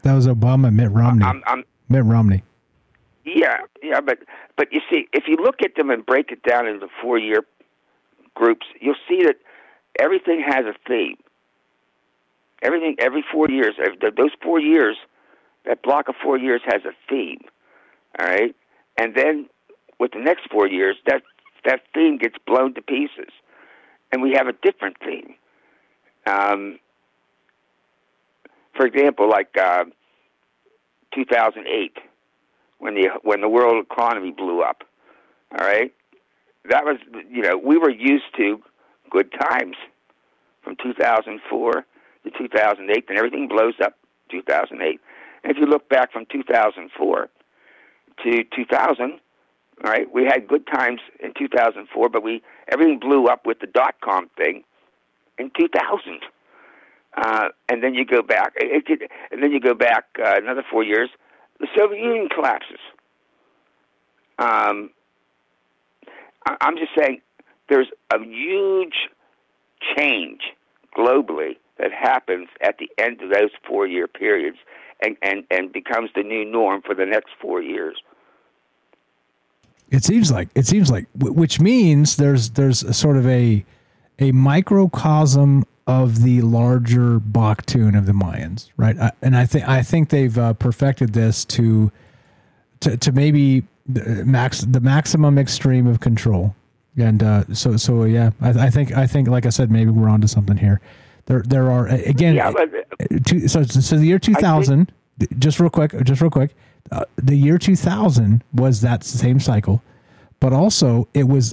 that was Obama, Mitt Romney. Mitt Romney. Yeah, but you see, if you look at them and break it down into 4-year groups, you'll see that everything has a theme. Everything, every 4 years, those 4 years, that block of 4 years has a theme, all right? And then with the next 4 years, that theme gets blown to pieces, and we have a different theme. For example, like 2008, when the world economy blew up, all right? That was, we were used to good times from 2004 to 2008, and everything blows up 2008. And if you look back from 2004 to 2000, all right, we had good times in 2004, but everything blew up with the dot-com thing in 2000. And then you go back another 4 years, the Soviet Union collapses. I'm just saying there's a huge change globally that happens at the end of those 4-year periods and becomes the new norm for the next 4 years. It seems like, which means there's a sort of a microcosm of the larger Bakhtun of the Mayans, right? And I think they've perfected this to maybe the maximum extreme of control. And so yeah, I think like I said, maybe we're onto something here. There are again. Yeah, so the year 2000. Just real quick. The year 2000 was that same cycle, but also it was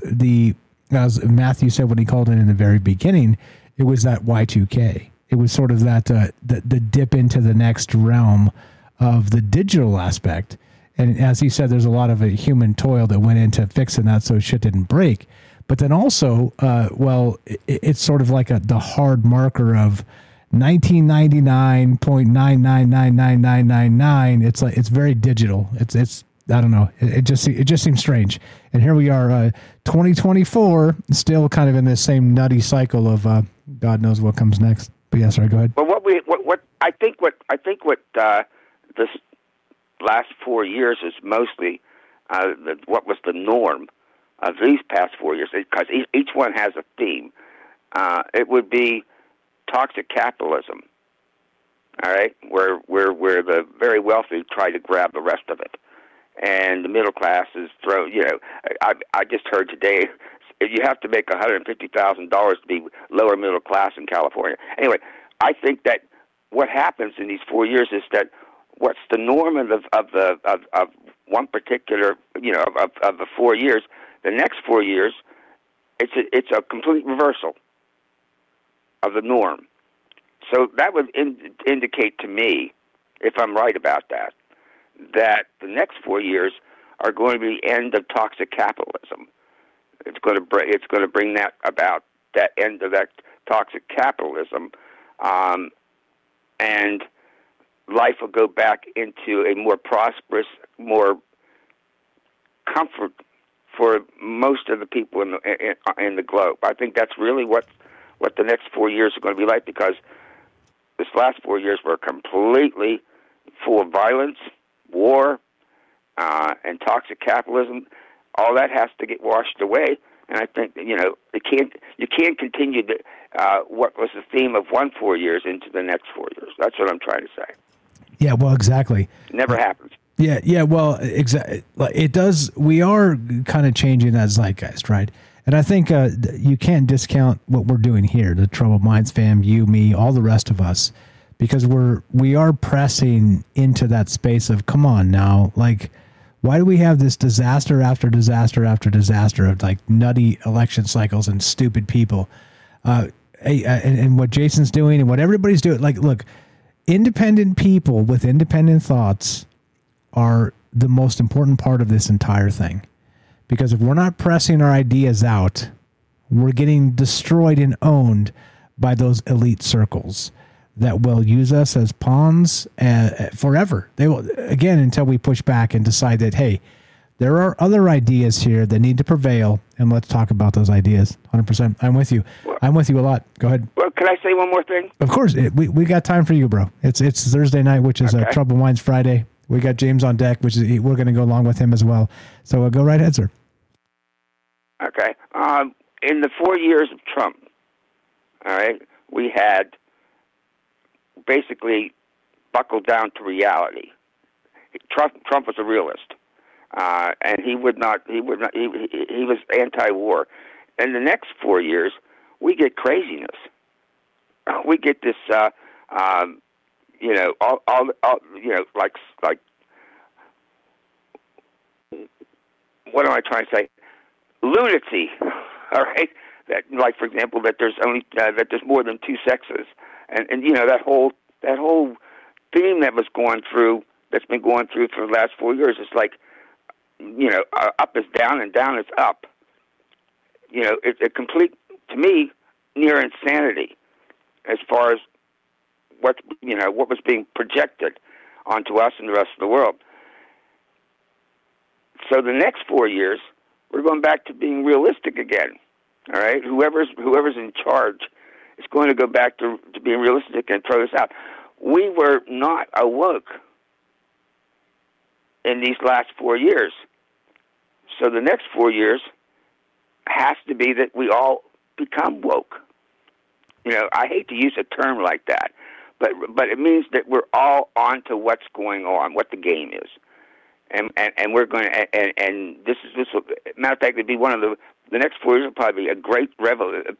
as Matthew said when he called in the very beginning. It was that Y2K. It was sort of that the dip into the next realm of the digital aspect. And as he said, there's a lot of human toil that went into fixing that so shit didn't break. But then also, it's sort of like the hard marker of 1999.999999. It's like it's very digital. It's I don't know. It just seems strange. And here we are, 2024, still kind of in this same nutty cycle of. God knows what comes next. But yeah, sorry, go ahead. Well, what I think this last 4 years is mostly what was the norm of these past 4 years, because each one has a theme. It would be toxic capitalism. All right, where the very wealthy try to grab the rest of it, and the middle class is thrown. I just heard today. You have to make $150,000 to be lower middle class in California. Anyway, I think that what happens in these 4 years is that what's the norm of one particular of the 4 years, the next 4 years, it's a complete reversal of the norm. So that would indicate to me, if I'm right about that, that the next 4 years are going to be the end of toxic capitalism. It's going to bring that about, that end of that toxic capitalism, and life will go back into a more prosperous, more comfort for most of the people in the globe. I think that's really what the next 4 years are going to be like, because this last 4 years were completely full of violence, war, and toxic capitalism. All that has to get washed away, and I think you can't continue what was the theme of 1 4 years into the next 4 years. That's what I'm trying to say. Yeah, well, exactly. Never happens. Yeah, well, exactly. It does. We are kind of changing that zeitgeist, right? And I think you can't discount what we're doing here, the Troubled Minds fam, you, me, all the rest of us, because we are pressing into that space of, come on now, like, why do we have this disaster after disaster after disaster of like nutty election cycles and stupid people? And what Jason's doing and what everybody's doing, like, look, independent people with independent thoughts are the most important part of this entire thing. Because if we're not pressing our ideas out, we're getting destroyed and owned by those elite circles that will use us as pawns forever. They will, again, until we push back and decide that, hey, there are other ideas here that need to prevail, and let's talk about those ideas. 100%. I'm with you. Well, I'm with you a lot. Go ahead. Well, can I say one more thing? Of course. We got time for you, bro. It's Thursday night, which is okay. Trouble Minds Friday. We got James on deck, which is we're going to go along with him as well. So go right ahead, sir. Okay. In the 4 years of Trump, all right, we had basically buckled down to reality. Trump was a realist, and he would not. He was anti-war. In the next 4 years, we get craziness. We get this, like what am I trying to say? Lunacy. All right. That, like, for example, that there's only that there's more than two sexes. And you know, that whole theme that was going through, that's been going through for the last 4 years, it's like, you know, up is down and down is up. You know, it's a complete, to me, near insanity as far as what was being projected onto us and the rest of the world. So the next 4 years, we're going back to being realistic again. All right, whoever's in charge. It's going to go back to being realistic and throw this out. We were not awoke in these last 4 years. So the next 4 years has to be that we all become woke. You know, I hate to use a term like that, but it means that we're all on to what's going on, what the game is. And we're going to, and this will, matter of fact, it'd be one of the next 4 years will probably be a great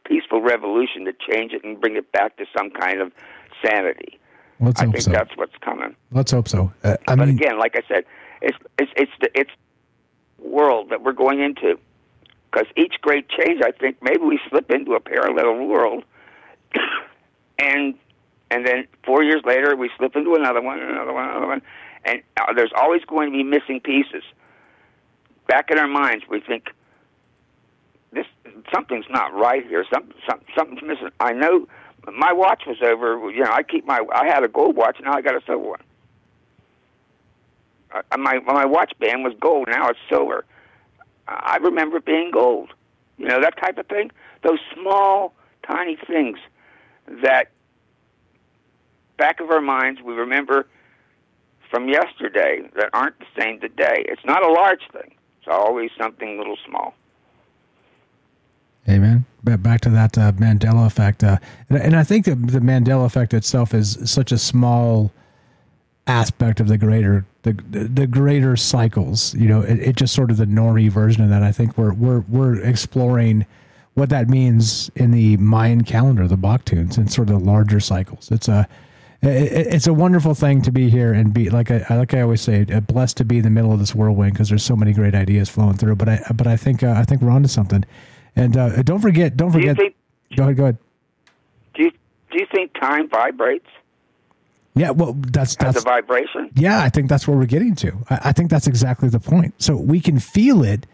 peaceful revolution to change it and bring it back to some kind of sanity. I think that's what's coming. Let's hope so. But again, like I said, it's the world that we're going into, because each great change, I think, maybe we slip into a parallel world, and then 4 years later we slip into another one. And there's always going to be missing pieces. Back in our minds, we think, something's not right here. Something's missing. I know my watch was over. You know, I had a gold watch, now I got a silver one. My watch band was gold, now it's silver. I remember it being gold. You know, that type of thing. Those small, tiny things that, back of our minds, we remember from yesterday that aren't the same today. It's not a large thing. It's always something little small. Amen. But back to that Mandela effect. And I think that the Mandela effect itself is such a small aspect of the greater cycles. You know, it just sort of the Nori version of that. I think we're exploring what that means in the Mayan calendar, the Bakhtuns, and sort of the larger cycles. It's a wonderful thing to be here and be, like I always say, blessed to be in the middle of this whirlwind, because there's so many great ideas flowing through. But I think we're onto something. And don't forget. Go ahead. Do you think time vibrates? Yeah, well, that's a vibration. Yeah, I think that's what we're getting to. I think that's exactly the point. So we can feel it.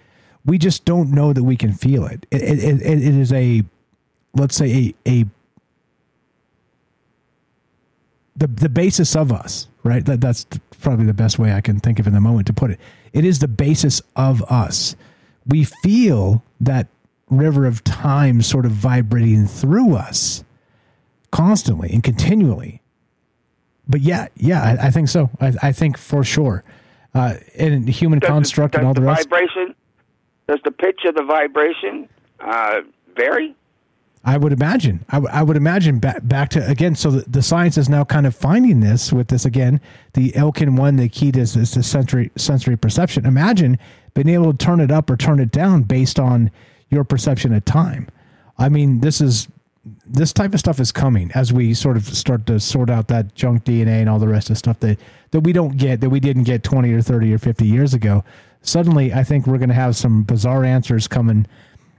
We just don't know that we can feel it. It is a, let's say a the basis of us, right? That's probably the best way I can think of in the moment to put it. It is the basis of us. We feel that river of time sort of vibrating through us constantly and continually. But I think so. I think for sure. And human construct and all the rest. Does the pitch of the vibration vary? I would imagine. I would imagine back to, again, so the science is now kind of finding this with this, again, the Elkin-1, the key to this is the sensory perception. Imagine being able to turn it up or turn it down based on your perception of time. I mean, this type of stuff is coming as we sort of start to sort out that junk DNA and all the rest of stuff that we don't get, that we didn't get 20 or 30 or 50 years ago. Suddenly, I think we're going to have some bizarre answers coming.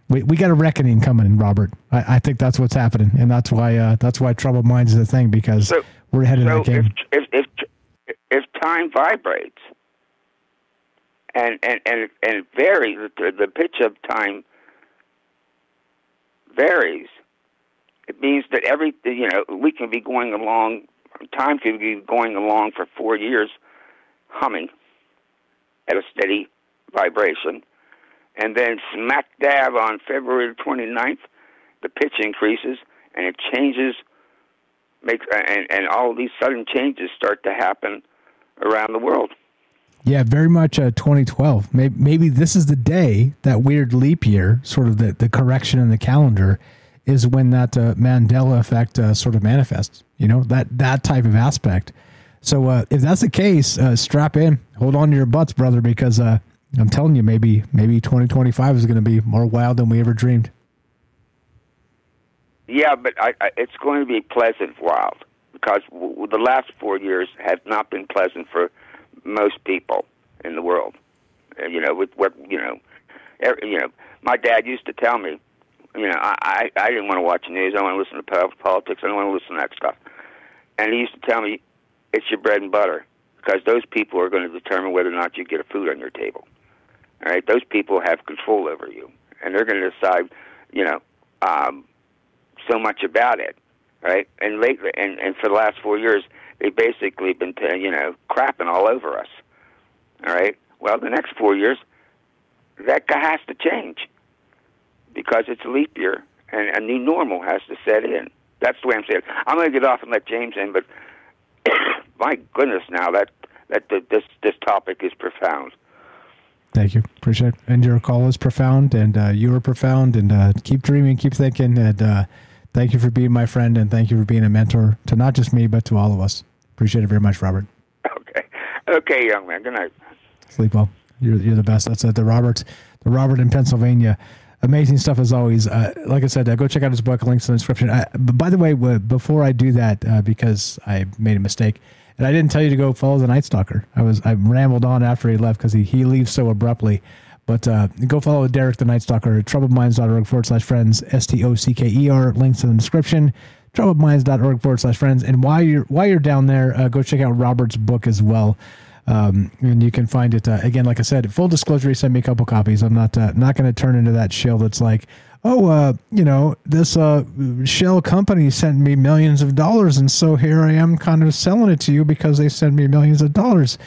We got a reckoning coming, Robert. I think that's what's happening, and that's why Troubled Minds is a thing, because we're headed in the game. If time vibrates and it varies, the pitch of time varies. It means that we can be going along. Time can be going along for 4 years, humming at a steady vibration. And then smack dab on February 29th, the pitch increases and it changes. And all of these sudden changes start to happen around the world. Yeah, very much 2012. Maybe this is the day, that weird leap year, sort of the correction in the calendar, is when that Mandela effect sort of manifests. You know, that type of aspect. So if that's the case, strap in, hold on to your butts, brother, because. I'm telling you, maybe 2025 is going to be more wild than we ever dreamed. Yeah, but it's going to be pleasant wild, because the last 4 years have not been pleasant for most people in the world. My dad used to tell me, I didn't want to watch the news. I want to listen to politics. I don't want to listen to that stuff. And he used to tell me, it's your bread and butter, because those people are going to determine whether or not you get a food on your table. All right, those people have control over you, and they're going to decide, so much about it, right? And lately, and for the last 4 years, they've basically been, crapping all over us. All right. Well, the next 4 years, that has to change, because it's a leap year, and a new normal has to set in. That's the way I'm saying it. I'm going to get off and let James in, but my goodness, now this topic is profound. Thank you. Appreciate it. And your call is profound, and you are profound, and keep dreaming, keep thinking, and thank you for being my friend, and thank you for being a mentor to not just me, but to all of us. Appreciate it very much, Robert. Okay. Okay, young man. Good night. Sleep well. You're the best. That's the Robert in Pennsylvania. Amazing stuff as always. Like I said, go check out his book. Links in the description. By the way, before I do that, because I made a mistake, and I didn't tell you to go follow the Night Stalker. I rambled on after he left, because he leaves so abruptly. But go follow Derek the Night Stalker at troubledminds.org/friends, STOCKER. Links in the description. troubledminds.org/friends. And while you're down there, go check out Robert's book as well. And you can find it, again, like I said, full disclosure, he sent me a couple copies. I'm not going to turn into that shill that's like, this shell company sent me millions of dollars, and so here I am kind of selling it to you because they sent me millions of dollars.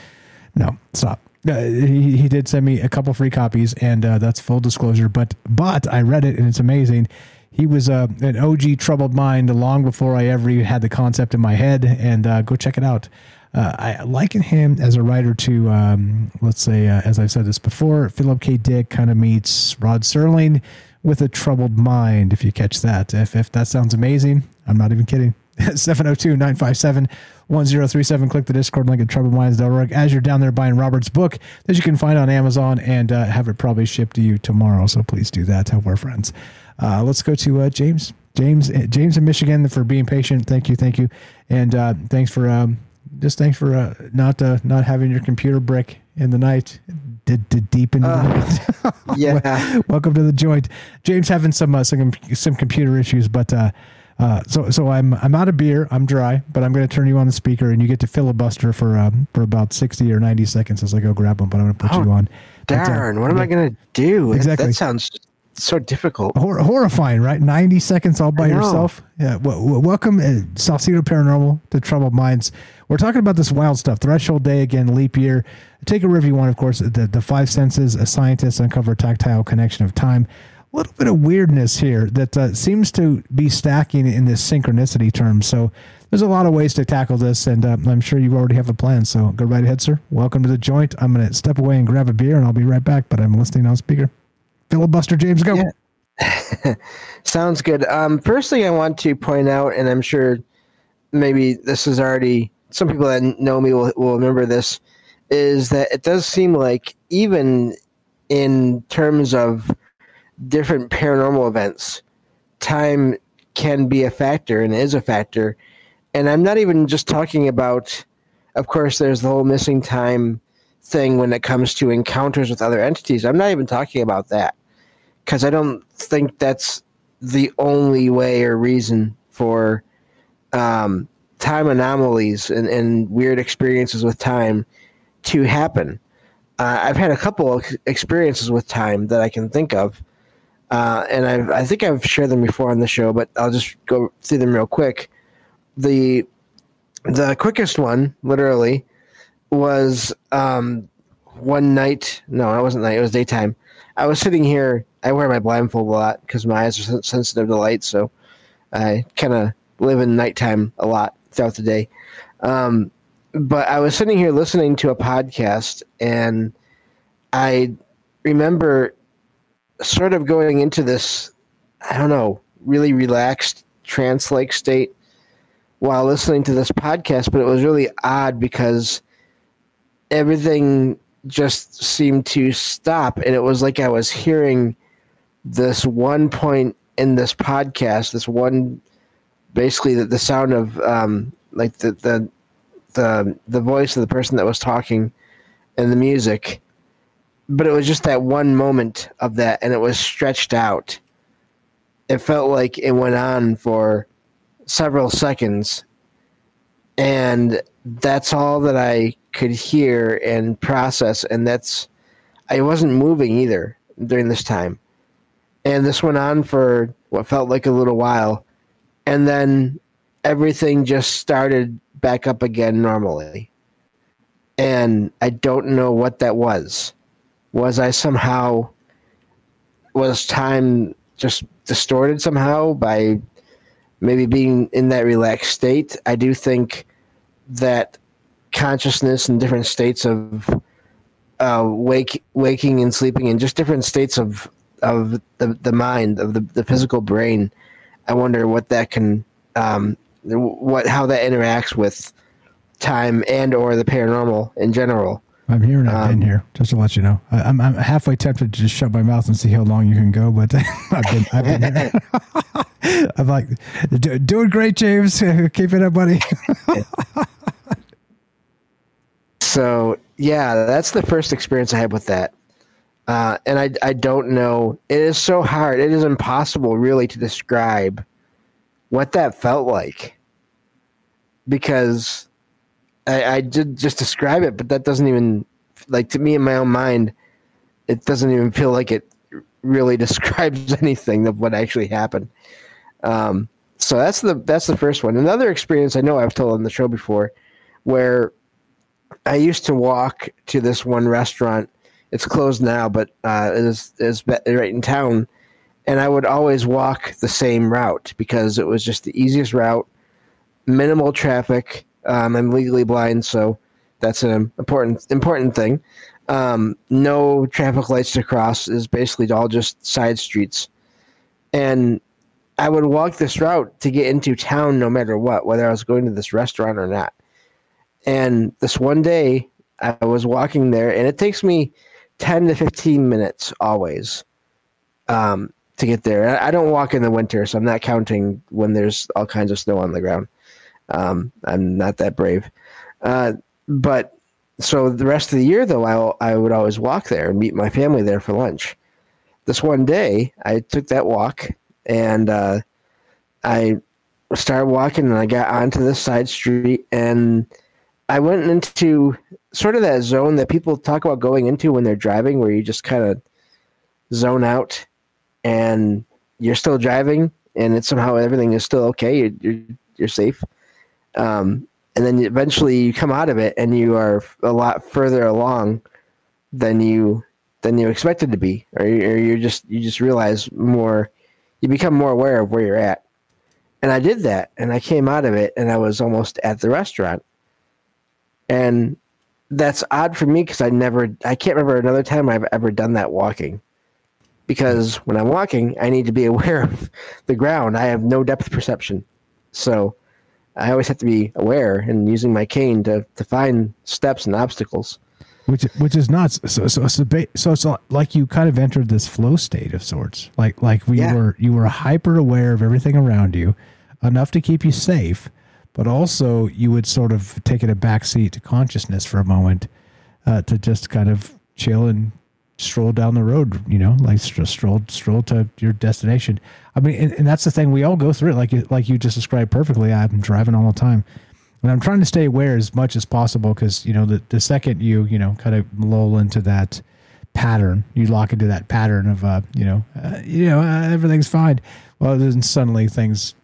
No, stop. He did send me a couple free copies, and that's full disclosure. But I read it, and it's amazing. He was an OG Troubled Mind long before I ever even had the concept in my head, and go check it out. I liken him as a writer to, let's say, as I've said this before, Philip K. Dick kind of meets Rod Serling with a troubled mind, if you catch that. If that sounds amazing, I'm not even kidding. 702-957-1037. Click the Discord link at troubledminds.org. As you're down there buying Robert's book, that you can find on Amazon, and have it probably shipped to you tomorrow. So please do that. Help our friends. Let's go to James. James in Michigan, for being patient. Thank you. And thanks for not having your computer brick in the night. Deep into the night. Yeah. Welcome to the joint. James having some computer issues, but so I'm out of beer. I'm dry, but I'm going to turn you on the speaker, and you get to filibuster for about 60 or 90 seconds as I go grab them. But I'm going to put you on. Darn! What am I going to do? Exactly. That sounds so difficult. Horrifying, right? 90 seconds all by yourself. Yeah. Welcome, Salcido Paranormal, to Troubled Minds. We're talking about this wild stuff. Threshold Day, again, leap year. Take a review one, of course, the five senses. A scientist uncover tactile connection of time. A little bit of weirdness here that seems to be stacking in this synchronicity term. So there's a lot of ways to tackle this, and I'm sure you already have a plan. So go right ahead, sir. Welcome to the joint. I'm going to step away and grab a beer, and I'll be right back, but I'm listening on speaker. Filibuster, James, go. Yeah. Sounds good. First thing I want to point out, and I'm sure maybe this is already, some people that know me will remember this, is that it does seem like even in terms of different paranormal events, time can be a factor and is a factor. And I'm not even just talking about, of course, there's the whole missing time thing when it comes to encounters with other entities. I'm not even talking about that, because I don't think that's the only way or reason for time anomalies and weird experiences with time to happen. I've had a couple of experiences with time that I can think of, and I think I've shared them before on the show, but I'll just go through them real quick. The quickest one, literally, was one night. No, it wasn't night. It was daytime. I was sitting here. I wear my blindfold a lot because my eyes are sensitive to light, so I kind of live in nighttime a lot throughout the day. But I was sitting here listening to a podcast, and I remember sort of going into this, I don't know, really relaxed, trance-like state while listening to this podcast, but it was really odd because everything just seemed to stop, and it was like I was hearing this one point in this podcast, this one, basically the sound of like the voice of the person that was talking and the music, but it was just that one moment of that, and it was stretched out. It felt like it went on for several seconds, and that's all that I could hear and process, and that's, I wasn't moving either during this time. And this went on for what felt like a little while, and then everything just started back up again normally. And I don't know what that was. Was time just distorted somehow by maybe being in that relaxed state? I do think that consciousness and different states of waking and sleeping, and just different states of the mind, of the physical brain. I wonder what that can, how that interacts with time and or the paranormal in general. I'm here and I've been here, just to let you know. I'm halfway tempted to just shut my mouth and see how long you can go, but I've been here. I'm like, doing great, James. Keep it up, buddy. So, yeah, that's the first experience I had with that. And I don't know. It is so hard. It is impossible, really, to describe what that felt like, because I did just describe it, but that doesn't even, like, to me in my own mind, it doesn't even feel like it really describes anything of what actually happened. So that's the first one. Another experience I know I've told on the show before, where I used to walk to this one restaurant. It's closed now, but it is right in town. And I would always walk the same route because it was just the easiest route, minimal traffic. I'm legally blind, so that's an important thing. No traffic lights to cross, is basically all just side streets. And I would walk this route to get into town no matter what, whether I was going to this restaurant or not. And this one day, I was walking there, and it takes me 10 to 15 minutes always to get there. I don't walk in the winter, so I'm not counting when there's all kinds of snow on the ground. I'm not that brave. But so the rest of the year, though, I would always walk there and meet my family there for lunch. This one day, I took that walk, and I started walking, and I got onto this side street, and I went into sort of that zone that people talk about going into when they're driving, where you just kind of zone out, and you're still driving, and it's somehow everything is still okay. You're safe. And then eventually you come out of it, and you are a lot further along than you expected to be, or you just realize more, you become more aware of where you're at. And I did that, and I came out of it, and I was almost at the restaurant. And that's odd for me because I can't remember another time I've ever done that walking. because when I'm walking, I need to be aware of the ground. I have no depth perception. So I always have to be aware and using my cane to find steps and obstacles. Which is nuts. So like you kind of entered this flow state of sorts. You were hyper aware of everything around you, enough to keep you safe, but also you would sort of take it a backseat to consciousness for a moment, to just kind of chill and stroll down the road. You know, like stroll to your destination. I mean, and that's the thing, we all go through it. Like you just described perfectly. I'm driving all the time. And I'm trying to stay aware as much as possible because, you know, the second you kind of lull into that pattern, you lock into that pattern of, everything's fine. Well, then suddenly things,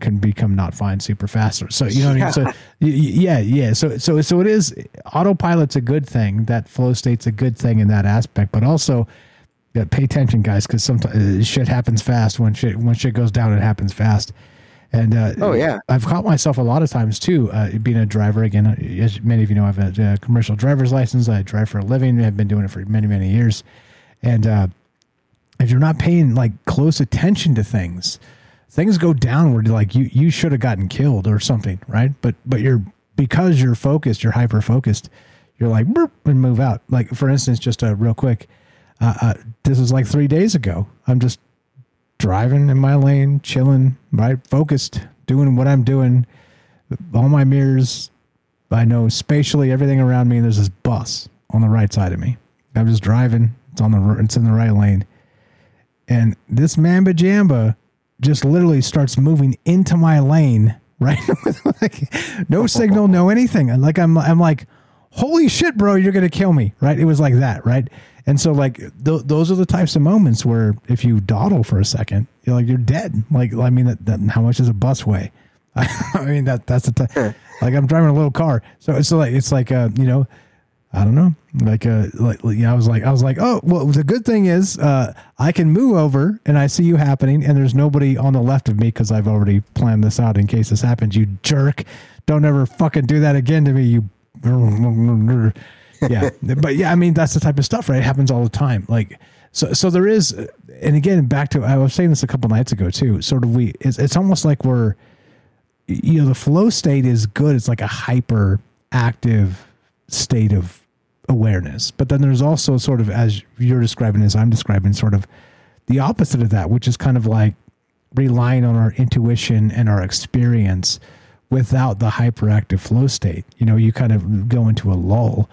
can become not fine super fast. So, you know what I mean? So, yeah. So it is, autopilot's a good thing. That flow state's a good thing in that aspect. But also, yeah, pay attention, guys, because sometimes shit happens fast. When shit goes down, it happens fast. And I've caught myself a lot of times too, being a driver. Again, as many of you know, I have a commercial driver's license. I drive for a living. I've been doing it for many, many years. And if you're not paying close attention to things go downward. Like you should have gotten killed or something, right? But because you're focused, you're hyper focused. You're like burp, and move out. Like for instance, just real quick, this was 3 days ago. I'm just driving in my lane, chilling, right? Focused, doing what I'm doing. All my mirrors, I know spatially everything around me. There's this bus on the right side of me. I'm just driving. It's in the right lane. And this mamba jamba just literally starts moving into my lane, right? No signal, no anything. I'm like, holy shit, bro, you're going to kill me, right? It was like that, right? And so, those are the types of moments where if you dawdle for a second, you're dead. How much does a bus weigh? I mean, that's the time. I'm driving a little car, so I don't know. I was like, oh, well, the good thing is, I can move over and I see you happening, and there's nobody on the left of me because I've already planned this out in case this happens. You jerk! Don't ever fucking do that again to me, you. Yeah. But yeah, I mean, that's the type of stuff, right? It happens all the time. So there is, and again, back to, I was saying this a couple nights ago too, sort of it's almost like we're, the flow state is good. It's like a hyper active state of awareness. But then there's also sort of, as you're describing, as I'm describing, sort of the opposite of that, which is kind of like relying on our intuition and our experience without the hyperactive flow state. You kind of go into a lull.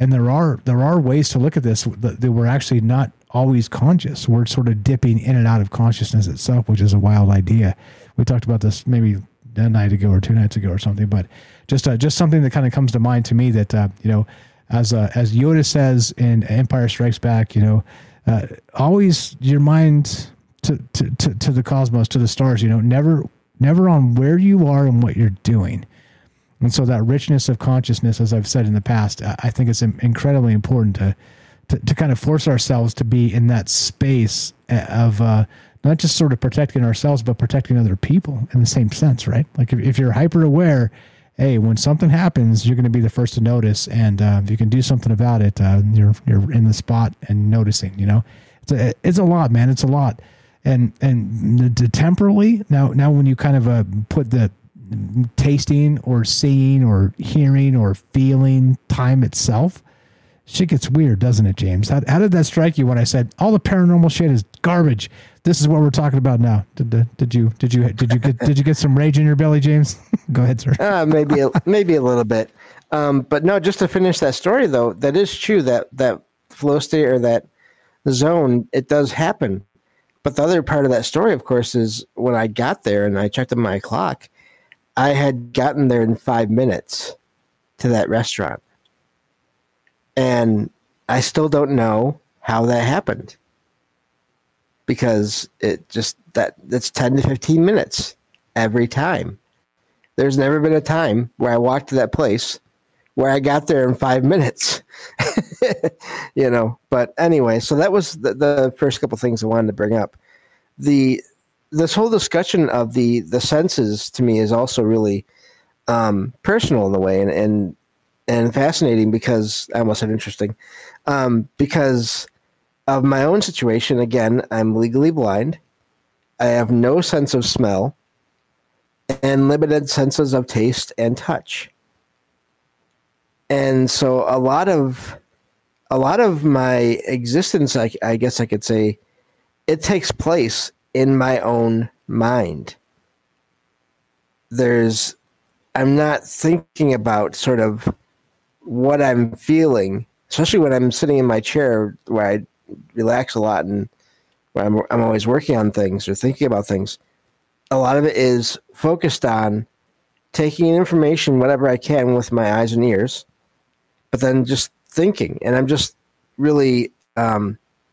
And there are ways to look at this that we're actually not always conscious. We're sort of dipping in and out of consciousness itself, which is a wild idea. We talked about this maybe a night ago or 2 nights ago or something, but just something that kind of comes to mind to me that, as Yoda says in Empire Strikes Back, always your mind to the cosmos, to the stars, never on where you are and what you're doing. And so that richness of consciousness, as I've said in the past, I think it's incredibly important to kind of force ourselves to be in that space of not just sort of protecting ourselves, but protecting other people in the same sense, right? Like if you're hyper aware, hey, when something happens, you're going to be the first to notice, and if you can do something about it, you're in the spot and noticing. It's a lot, man. It's a lot, and temporally now when you kind of put the tasting or seeing or hearing or feeling time itself, shit gets weird, doesn't it, James? How did that strike you when I said all the paranormal shit is garbage? This is what we're talking about now. Did you get some rage in your belly, James? Go ahead, sir. Maybe a little bit, but no. Just to finish that story, though, that is true. That flow state or that zone, it does happen. But the other part of that story, of course, is when I got there and I checked on my clock. I had gotten there in 5 minutes to that restaurant. And I still don't know how that happened. Because that's 10 to 15 minutes every time. There's never been a time where I walked to that place where I got there in 5 minutes. But anyway, so that was the first couple things I wanted to bring up. This whole discussion of the senses to me is also really personal in a way and fascinating because I almost said interesting because of my own situation, again, I'm legally blind. I have no sense of smell and limited senses of taste and touch. And so a lot of my existence, I guess I could say, it takes place in my own mind. I'm not thinking about sort of what I'm feeling, especially when I'm sitting in my chair where I relax a lot and where I'm always working on things or thinking about things. A lot of it is focused on taking in information, whatever I can, with my eyes and ears, but then just thinking. And I'm just really,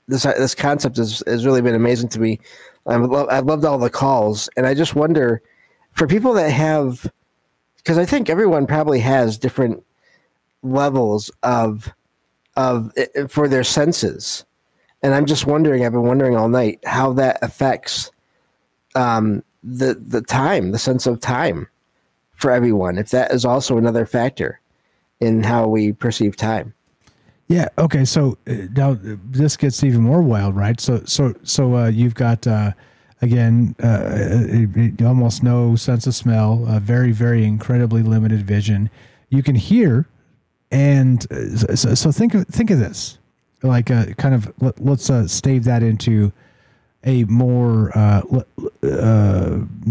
this concept has really been amazing to me. I've loved all the calls. And I just wonder, for people that have, because I think everyone probably has different levels of for their senses. And I'm just wondering, I've been wondering all night, how that affects the time, the sense of time for everyone, if that is also another factor in how we perceive time. Yeah. Okay. So now this gets even more wild, right? So you've got, again, almost no sense of smell, a very, very incredibly limited vision. You can hear. And so think of this, like a kind of, let's stave that into a more,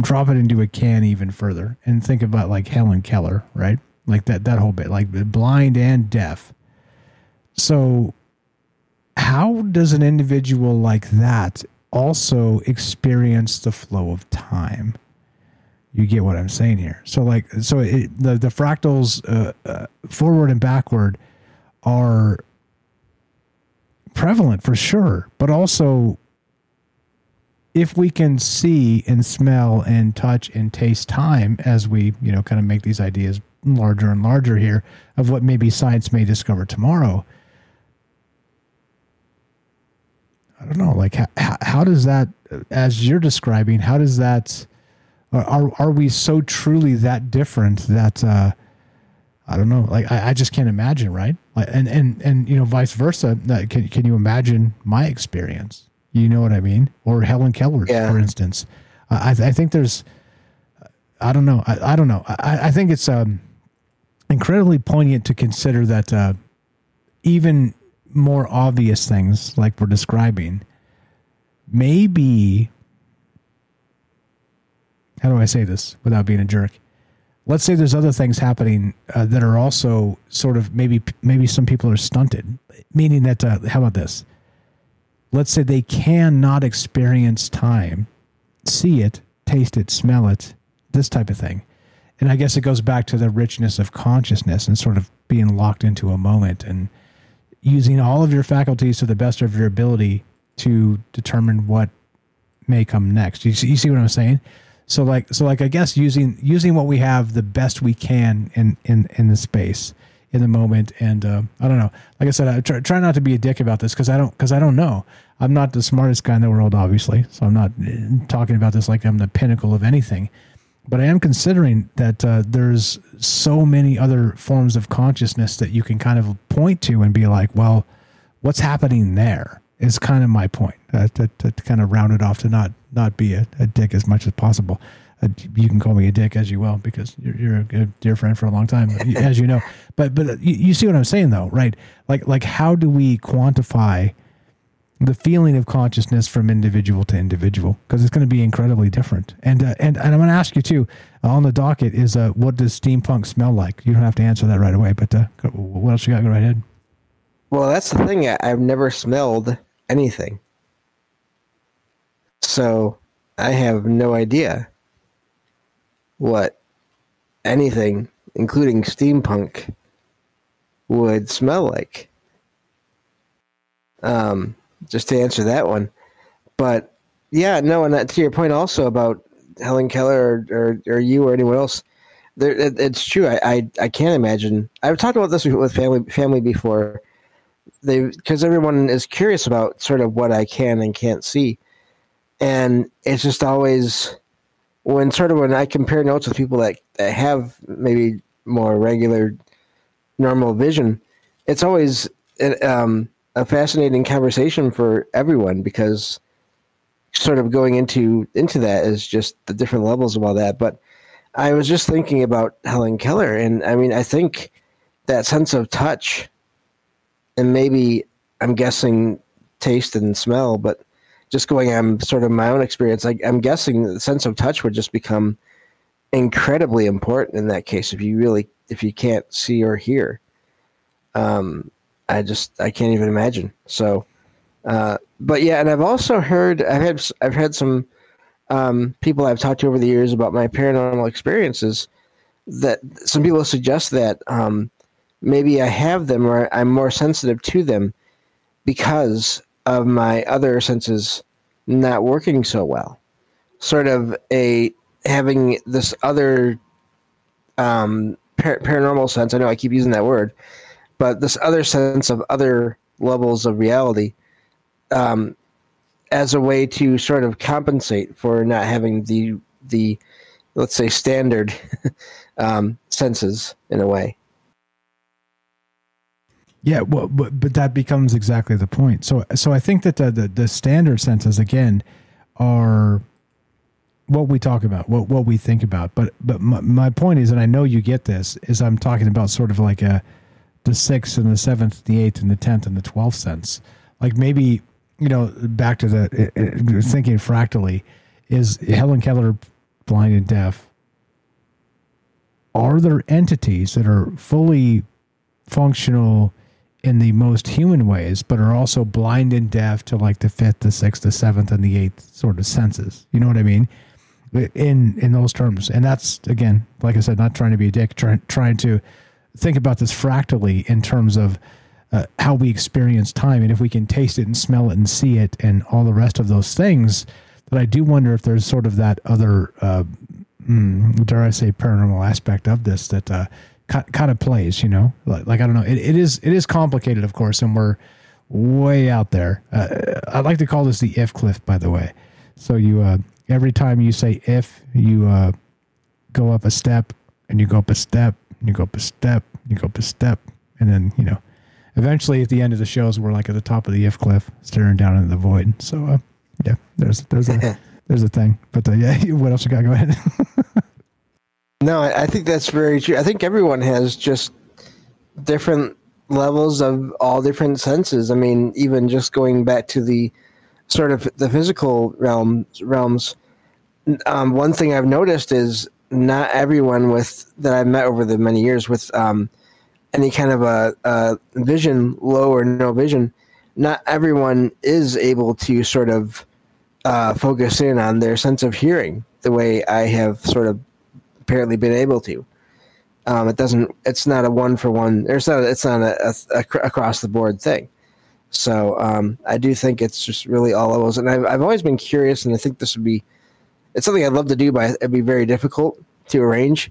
drop it into a can even further and think about like Helen Keller, right? Like that whole bit, like blind and deaf. So how does an individual like that also experience the flow of time? You get what I'm saying here. So the fractals forward and backward are prevalent for sure, but also if we can see and smell and touch and taste time as we, kind of make these ideas larger and larger here of what maybe science may discover tomorrow. I don't know, like how does that, as you're describing, how does that, Are we so truly that different that I don't know? Like I just can't imagine, right? Like, and vice versa. Can you imagine my experience? You know what I mean? Or Helen Keller, for instance. I think there's. I don't know. I don't know. I think it's incredibly poignant to consider that even more obvious things like we're describing, maybe. How do I say this without being a jerk? Let's say there's other things happening that are also sort of maybe some people are stunted, meaning that, how about this? Let's say they cannot experience time, see it, taste it, smell it, this type of thing. And I guess it goes back to the richness of consciousness and sort of being locked into a moment and using all of your faculties to the best of your ability to determine what may come next. You see what I'm saying? So I guess using what we have the best we can in the space, in the moment, and I don't know. Like I said, I try not to be a dick about this because I don't know. I'm not the smartest guy in the world, obviously. So I'm not talking about this like I'm the pinnacle of anything. But I am considering that there's so many other forms of consciousness that you can kind of point to and be like, well, what's happening there? Is kind of my point to kind of round it off to not be a dick as much as possible. You can call me a dick as you will because you're a dear friend for a long time, as you know. But you see what I'm saying though, right? Like how do we quantify the feeling of consciousness from individual to individual? Because it's going to be incredibly different. And I'm going to ask you too. On the docket is what does steampunk smell like? You don't have to answer that right away. But what else you got? Go right ahead. Well, that's the thing. I've never smelled anything. So I have no idea what anything, including steampunk, would smell like. Just to answer that one. But yeah, no, and that, to your point also about Helen Keller or you or anyone else, it's true. I can't imagine. I've talked about this with family before. Because everyone is curious about sort of what I can and can't see. And it's just always when I compare notes with people that have maybe more regular, normal vision, it's always a fascinating conversation for everyone, because sort of going into that is just the different levels of all that. But I was just thinking about Helen Keller, and I mean, I think that sense of touch, and maybe I'm guessing taste and smell, but just going on sort of my own experience, I'm guessing the sense of touch would just become incredibly important in that case if you can't see or hear. I can't even imagine. So, but yeah, and I've also heard, I've had some people I've talked to over the years about my paranormal experiences, that some people suggest that maybe I have them or I'm more sensitive to them because of my other senses not working so well. Sort of having this other paranormal sense. I know I keep using that word, but this other sense of other levels of reality as a way to sort of compensate for not having the let's say standard senses in a way. Yeah, well, but that becomes exactly the point. So I think that the standard senses again are what we talk about, what we think about. But my point is, and I know you get this, is I'm talking about sort of like the sixth and the seventh, the eighth and the 10th and the 12th sense. Like maybe, you know, back to the thinking fractally, is Helen Keller blind and deaf? Are there entities that are fully functional in the most human ways, but are also blind and deaf to like the fifth, the sixth, the seventh, and the eighth sort of senses? You know what I mean? In those terms. And that's, again, like I said, not trying to be a dick, trying to think about this fractally in terms of how we experience time, and if we can taste it and smell it and see it and all the rest of those things. But I do wonder if there's sort of that other, dare I say, paranormal aspect of this that kind of plays, you know, like I don't know. It is complicated, of course, and we're way out there. I'd like to call this the if cliff, by the way. So you every time you say if, you go up a step, and you go up a step, and you go up a step, and you go up a step, and then, you know, eventually at the end of the shows we're like at the top of the if cliff, staring down into the void. So yeah, there's a thing. But yeah, what else you got? Go ahead. No, I think that's very true. I think everyone has just different levels of all different senses. I mean, even just going back to the sort of the physical realms, one thing I've noticed is not everyone that I've met over the many years with any kind of a vision, low or no vision, not everyone is able to sort of focus in on their sense of hearing the way I have sort of apparently been able to. It's not a one for one. It's not a across the board thing. So I do think it's just really all levels. And I've always been curious, and I think it's something I'd love to do, but it'd be very difficult to arrange.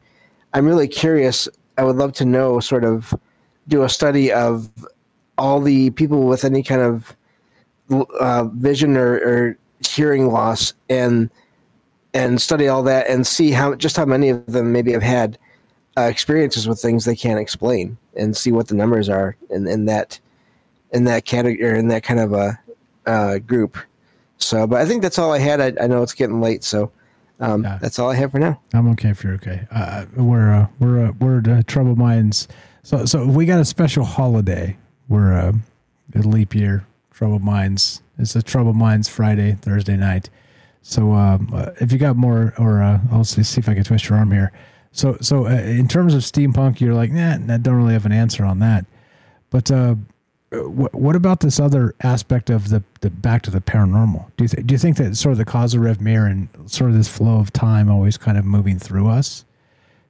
I'm really curious. I would love to know, sort of do a study of all the people with any kind of vision or hearing loss, and study all that and see how many of them maybe have had experiences with things they can't explain, and see what the numbers are in that category, in that kind of a group. So, but I think that's all I had. I know it's getting late, so yeah. That's all I have for now. I'm okay if you're okay. We're Troubled Minds. So we got a special holiday. We're a leap year. Troubled Minds. It's a Troubled Minds Friday, Thursday night. So if you got more, or I'll see if I can twist your arm here. So in terms of steampunk, you're like, nah, I don't really have an answer on that. But what about this other aspect of the back to the paranormal? Do you think that sort of the Kozyrev mirror and sort of this flow of time always kind of moving through us?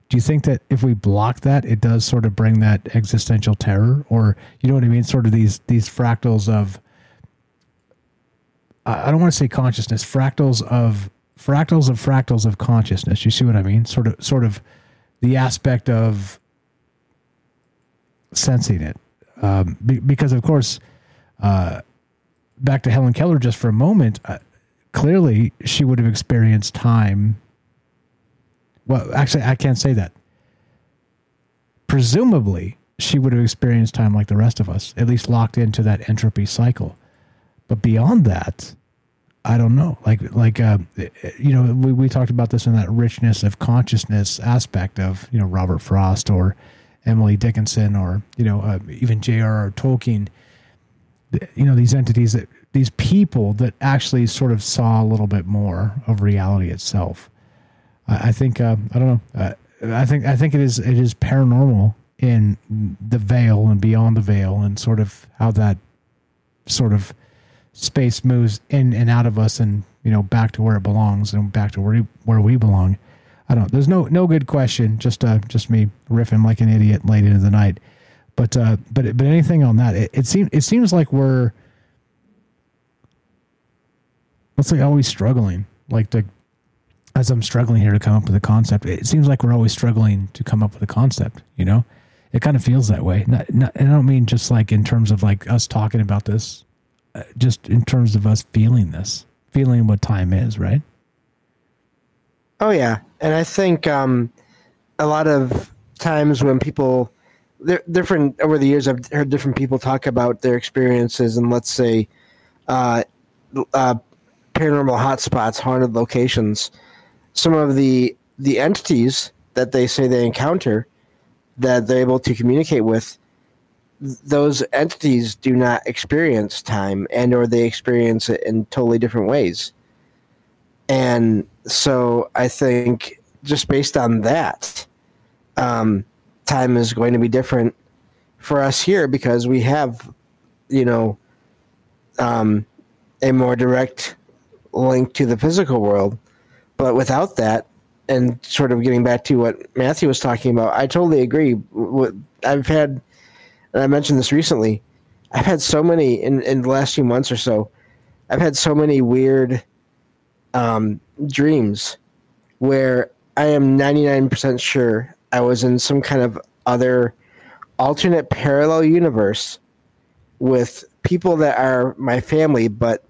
Do you think that if we block that, it does sort of bring that existential terror, or you know what I mean? Sort of these fractals of, I don't want to say consciousness, fractals of consciousness. You see what I mean? Sort of the aspect of sensing it. Because of course, back to Helen Keller just for a moment, clearly she would have experienced time. Well, actually I can't say that. Presumably she would have experienced time like the rest of us, at least locked into that entropy cycle. But beyond that, I don't know. We talked about this in that richness of consciousness aspect of, you know, Robert Frost or Emily Dickinson or, you know, even J.R.R. Tolkien, you know, these entities, that these people that actually sort of saw a little bit more of reality itself. I think it is paranormal in the veil and beyond the veil, and sort of how that sort of space moves in and out of us, and, you know, back to where it belongs and back to where we belong. I don't know. There's no good question. Just me riffing like an idiot late into the night. But anything on that? It seems like we're, let's say, always struggling. As I'm struggling here to come up with a concept, it seems like we're always struggling to come up with a concept, you know? It kind of feels that way. And I don't mean just like in terms of like us talking about this, just in terms of us feeling this, feeling what time is, right? Oh, yeah. And I think a lot of times when people, different over the years, I've heard different people talk about their experiences and, let's say, paranormal hotspots, haunted locations. Some of the entities that they say they encounter, that they're able to communicate with, those entities do not experience time, and or they experience it in totally different ways. And so I think just based on that, time is going to be different for us here because we have, you know, a more direct link to the physical world. But without that, and sort of getting back to what Matthew was talking about, I totally agree. I've had, and I mentioned this recently, I've had so many, in the last few months or so, I've had so many weird dreams where I am 99% sure I was in some kind of other alternate parallel universe with people that are my family, but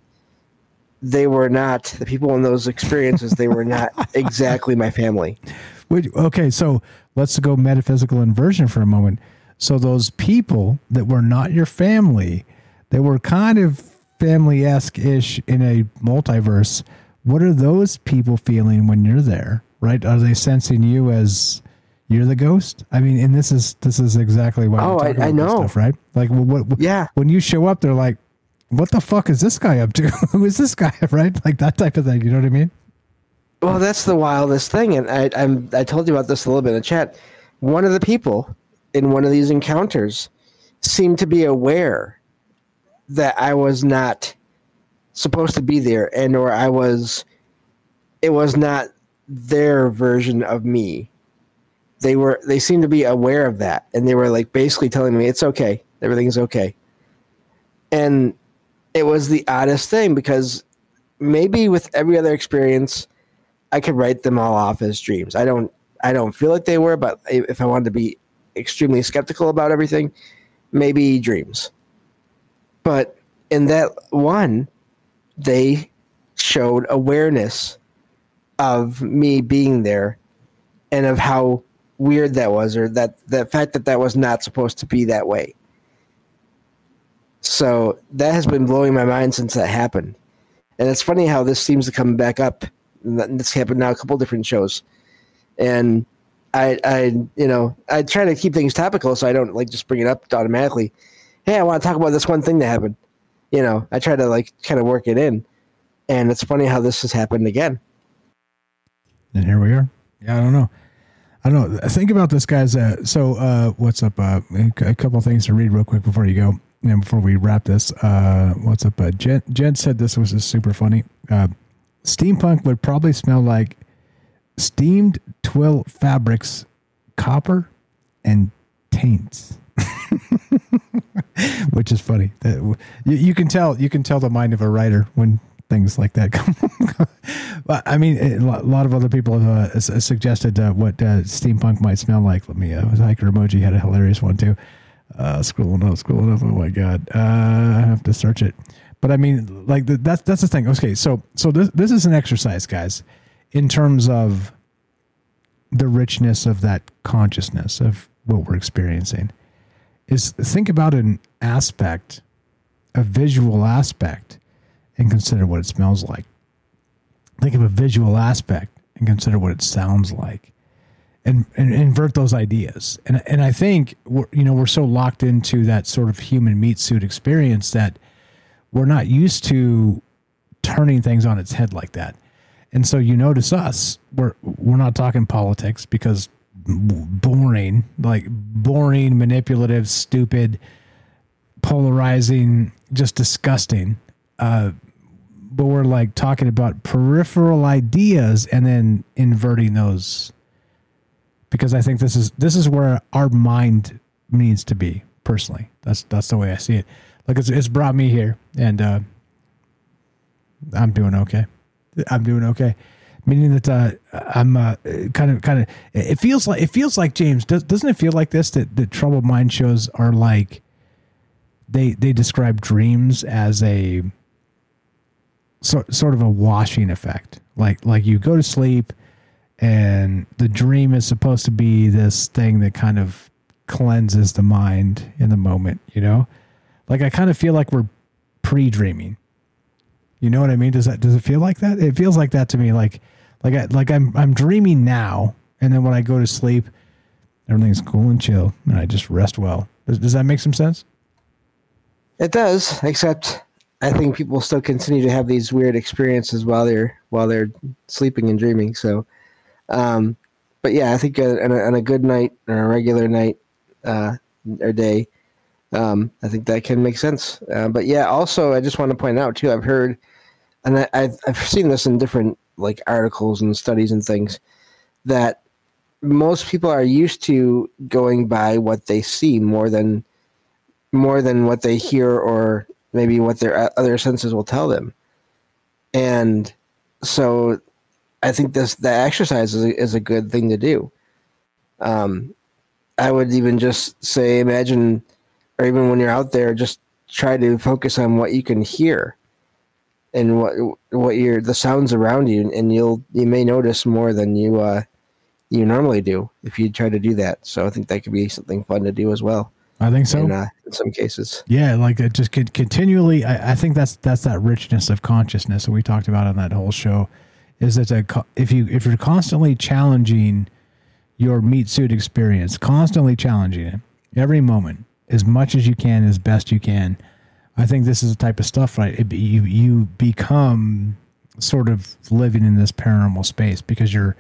they were not, the people in those experiences, they were not exactly my family. Okay, so let's go metaphysical inversion for a moment. So those people that were not your family, they were kind of family-esque-ish in a multiverse. What are those people feeling when you're there, right? Are they sensing you as you're the ghost? I mean, and this is exactly why we're talking about this stuff, right? Like, yeah. When you show up, they're like, what the fuck is this guy up to? Who is this guy, right? Like that type of thing. You know what I mean? Well, that's the wildest thing. And I told you about this a little bit in the chat. One of the people in one of these encounters seemed to be aware that I was not supposed to be there, and or it was not their version of me. They seemed to be aware of that. And they were like basically telling me, it's okay. Everything's okay. And it was the oddest thing because maybe with every other experience, I could write them all off as dreams. I don't feel like they were, but if I wanted to be extremely skeptical about everything, maybe dreams. But in that one, they showed awareness of me being there and of how weird that was, or that the fact that that was not supposed to be that way. So that has been blowing my mind since that happened. And it's funny how this seems to come back up. And this happened now a couple different shows. And I try to keep things topical so I don't like just bring it up automatically. Hey, I want to talk about this one thing that happened. You know, I try to like kind of work it in. And it's funny how this has happened again. And here we are. Yeah, I don't know. Think about this, guys. What's up? A couple things to read real quick before you go. And before we wrap this, what's up? Jen said this was just super funny. Steampunk would probably smell like steamed twill fabrics, copper, and taints, which is funny. You can tell the mind of a writer when things like that come. But, I mean, a lot of other people have suggested what steampunk might smell like. Let me. Hiker Emoji had a hilarious one too. Scrolling up. Oh my God. I have to search it. But I mean, like that's the thing. Okay. So this is an exercise, guys, in terms of the richness of that consciousness of what we're experiencing. is think about an aspect, a visual aspect, and consider what it smells like. Think of a visual aspect and consider what it sounds like, and invert those ideas. And I think we're so locked into that sort of human meat suit experience that we're not used to turning things on its head like that. And so you notice us, we're not talking politics because boring, manipulative, stupid, polarizing, just disgusting. But we're like talking about peripheral ideas and then inverting those, because I think this is where our mind needs to be personally. That's the way I see it. Like it's brought me here, and I'm doing okay. Meaning that I'm kind of. It feels like James. Doesn't it feel like this? That troubled mind shows are like they describe dreams as a sort of a washing effect. Like you go to sleep, and the dream is supposed to be this thing that kind of cleanses the mind in the moment. You know, like I kind of feel like we're pre-dreaming. You know what I mean? Does it feel like that? It feels like that to me. I'm dreaming now, and then when I go to sleep, everything's cool and chill, and I just rest well. Does that make some sense? It does, except I think people still continue to have these weird experiences while they're sleeping and dreaming. So, but yeah, I think on a good night or a regular night or day, I think that can make sense. But yeah, also I just want to point out too, I've heard. And I've seen this in different like articles and studies and things, that most people are used to going by what they see more than what they hear, or maybe what their other senses will tell them. And so I think the exercise is a good thing to do. I would even just say, imagine, or even when you're out there, just try to focus on what you can hear, and the sounds around you, and you may notice more than you normally do if you try to do that. So I think that could be something fun to do as well. I think so. In some cases, yeah, like it just could continually. I think that's that richness of consciousness that we talked about on that whole show. Is that if you're constantly challenging your meat suit experience, constantly challenging it every moment as much as you can, as best you can. I think this is the type of stuff, right? You become sort of living in this paranormal space because you're,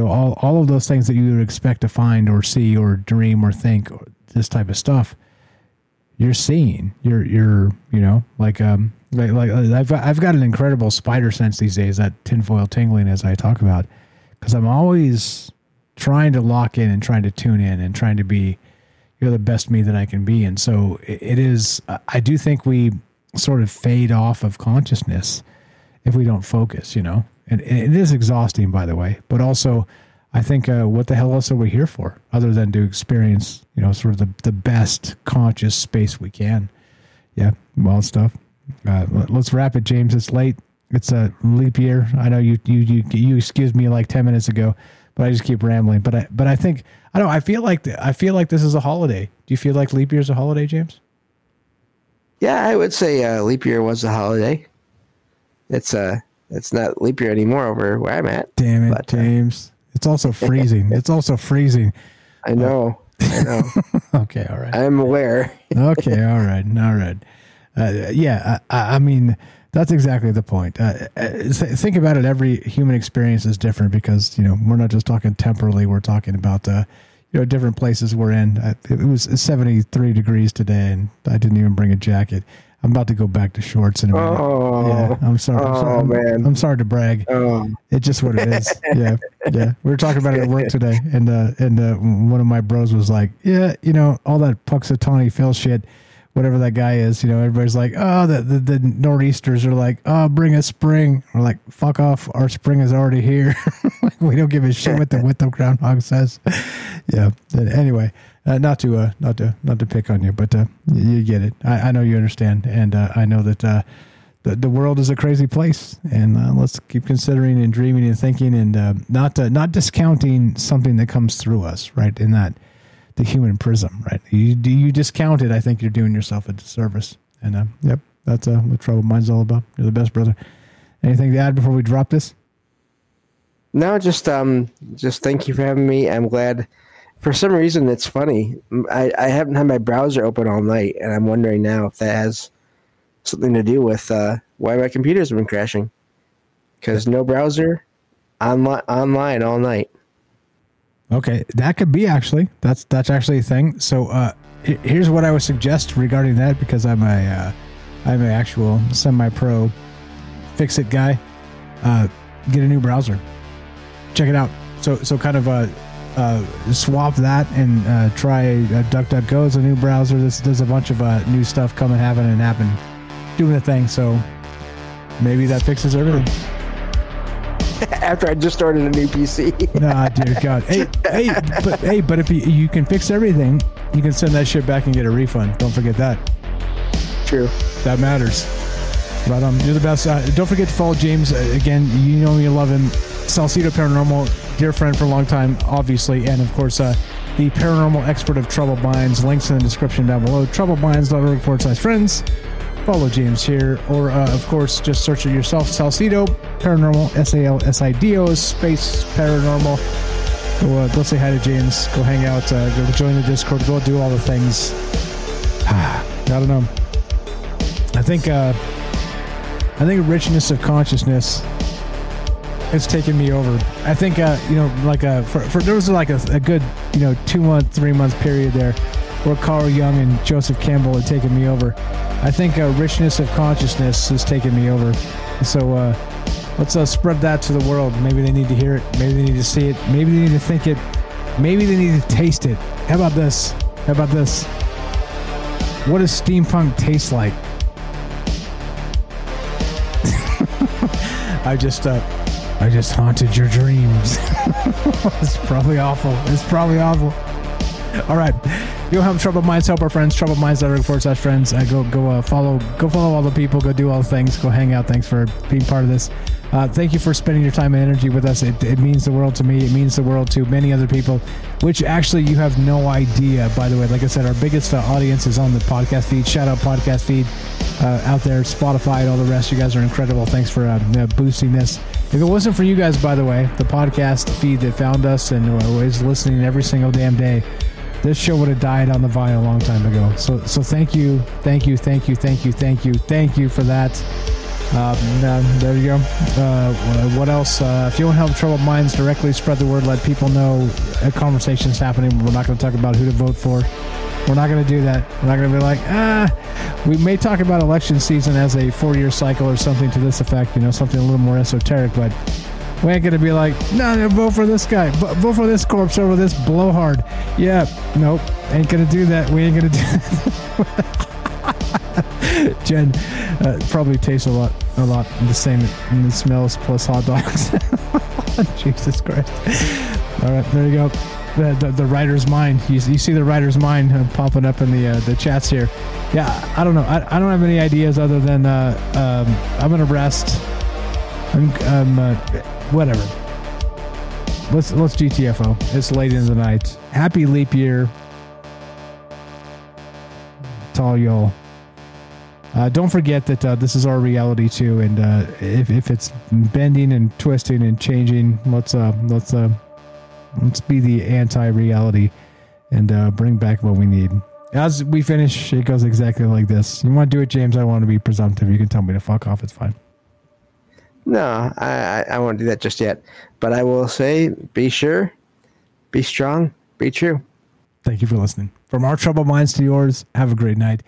all of those things that you would expect to find or see or dream or think, or this type of stuff, you're seeing. You're like I've got an incredible spider sense these days, that tinfoil tingling as I talk about, because I'm always trying to lock in and trying to tune in and trying to be, the best me that I can be. And so it is, I do think we sort of fade off of consciousness if we don't focus, and it is exhausting, by the way, but also I think, what the hell else are we here for other than to experience, sort of the best conscious space we can. Yeah. Wild stuff. Let's wrap it, James. It's late. It's a leap year. I know you excused me like 10 minutes ago, but I just keep rambling. But I think, I don't know, I feel like this is a holiday. Do you feel like leap year is a holiday, James? Yeah, I would say leap year was a holiday. It's not leap year anymore over where I'm at. Damn it, James! It's also freezing. I know. Okay, all right. I'm aware. Okay, all right. Yeah, I mean, that's exactly the point. Think about it. Every human experience is different because, we're not just talking temporally. We're talking about, different places we're in. It was 73 degrees today, and I didn't even bring a jacket. I'm about to go back to shorts in a minute. Oh, yeah, I'm sorry. Oh, man. I'm sorry to brag. Oh. It's just what it is. Yeah. We were talking about it at work today, and one of my bros was like, yeah, all that Puxatawny Phil shit, whatever that guy is, everybody's like, oh, the Nor'easters are like, oh, bring us spring. We're like, fuck off. Our spring is already here. Like, we don't give a shit what the groundhog says. Yeah. Anyway, not to pick on you, but you get it. I know you understand. And I know that the world is a crazy place, and let's keep considering and dreaming and thinking, and not discounting something that comes through us. Right. In that, the human prism, right? You discount it, I think you're doing yourself a disservice. And yep, that's what Troubled Minds all about. You're the best, brother. Anything to add before we drop this? No, just thank you for having me. I'm glad. For some reason, it's funny. I haven't had my browser open all night, and I'm wondering now if that has something to do with why my computer's been crashing. Because no browser, online all night. Okay, that could be actually. That's actually a thing. So here's what I would suggest regarding that, because I'm an actual semi-pro fix-it guy. Get a new browser. Check it out. So kind of swap that and try DuckDuckGo as a new browser. There's a bunch of new stuff coming, happening, doing a thing. So maybe that fixes everything. After I just started a new PC. Nah, dude, God. Hey, but if you can fix everything, you can send that shit back and get a refund. Don't forget that. True. That matters. But you're the best. Don't forget to follow James. Again, you know you love him. Salcido Paranormal, dear friend for a long time, obviously. And, of course, the paranormal expert of Troubled Minds. Links in the description down below. TroubledMinds.org/friends. Follow James here. Or, of course, just search it yourself. Salcido Paranormal, SALSIDO, space paranormal. Go say hi to James. Go hang out. Go join the Discord. Go do all the things. I don't know. I think richness of consciousness has taken me over. I think there was a good 2 month, 3 month period there where Carl Jung and Joseph Campbell had taken me over. I think richness of consciousness has taken me over. So let's spread that to the world. Maybe they need to hear it. Maybe they need to see it. Maybe they need to think it. Maybe they need to taste it. How about this? What does steampunk taste like? I just haunted your dreams. It's probably awful. All right. Go help Troubled Minds. Help our friends. TroubledMinds.org/friends. Go follow all the people. Go do all the things. Go hang out. Thanks for being part of this. Thank you for spending your time and energy with us. It means the world to me. It means the world to many other people, which actually you have no idea, by the way. Like I said, our biggest audience is on the podcast feed. Shout out podcast feed out there, Spotify and all the rest. You guys are incredible. Thanks for boosting this. If it wasn't for you guys, by the way, the podcast feed that found us and is listening every single damn day, this show would have died on the vine a long time ago. So thank you for that. There you go. What else? If you want to help Troubled Minds directly, spread the word. Let people know a conversation's happening. We're not going to talk about who to vote for. We're not going to do that. We're not going to be like, we may talk about election season as a 4-year cycle or something to this effect, something a little more esoteric, but we ain't going to be like, no, vote for this guy. Vote for this corpse over this blowhard. Yeah, nope. Ain't going to do that. We ain't going to do that. Jen probably tastes a lot the same. And the smells plus hot dogs. Jesus Christ! All right, there you go. The writer's mind. You see the writer's mind popping up in the chats here. Yeah, I don't know. I don't have any ideas other than I'm gonna rest. Whatever. Let's GTFO. It's late in the night. Happy leap year to all y'all. Don't forget that this is our reality too, and if it's bending and twisting and changing, let's be the anti-reality and bring back what we need. As we finish, it goes exactly like this. You want to do it, James? I want to be presumptive. You can tell me to fuck off. It's fine. No, I won't do that just yet. But I will say, be sure, be strong, be true. Thank you for listening. From our Troubled Minds to yours, have a great night.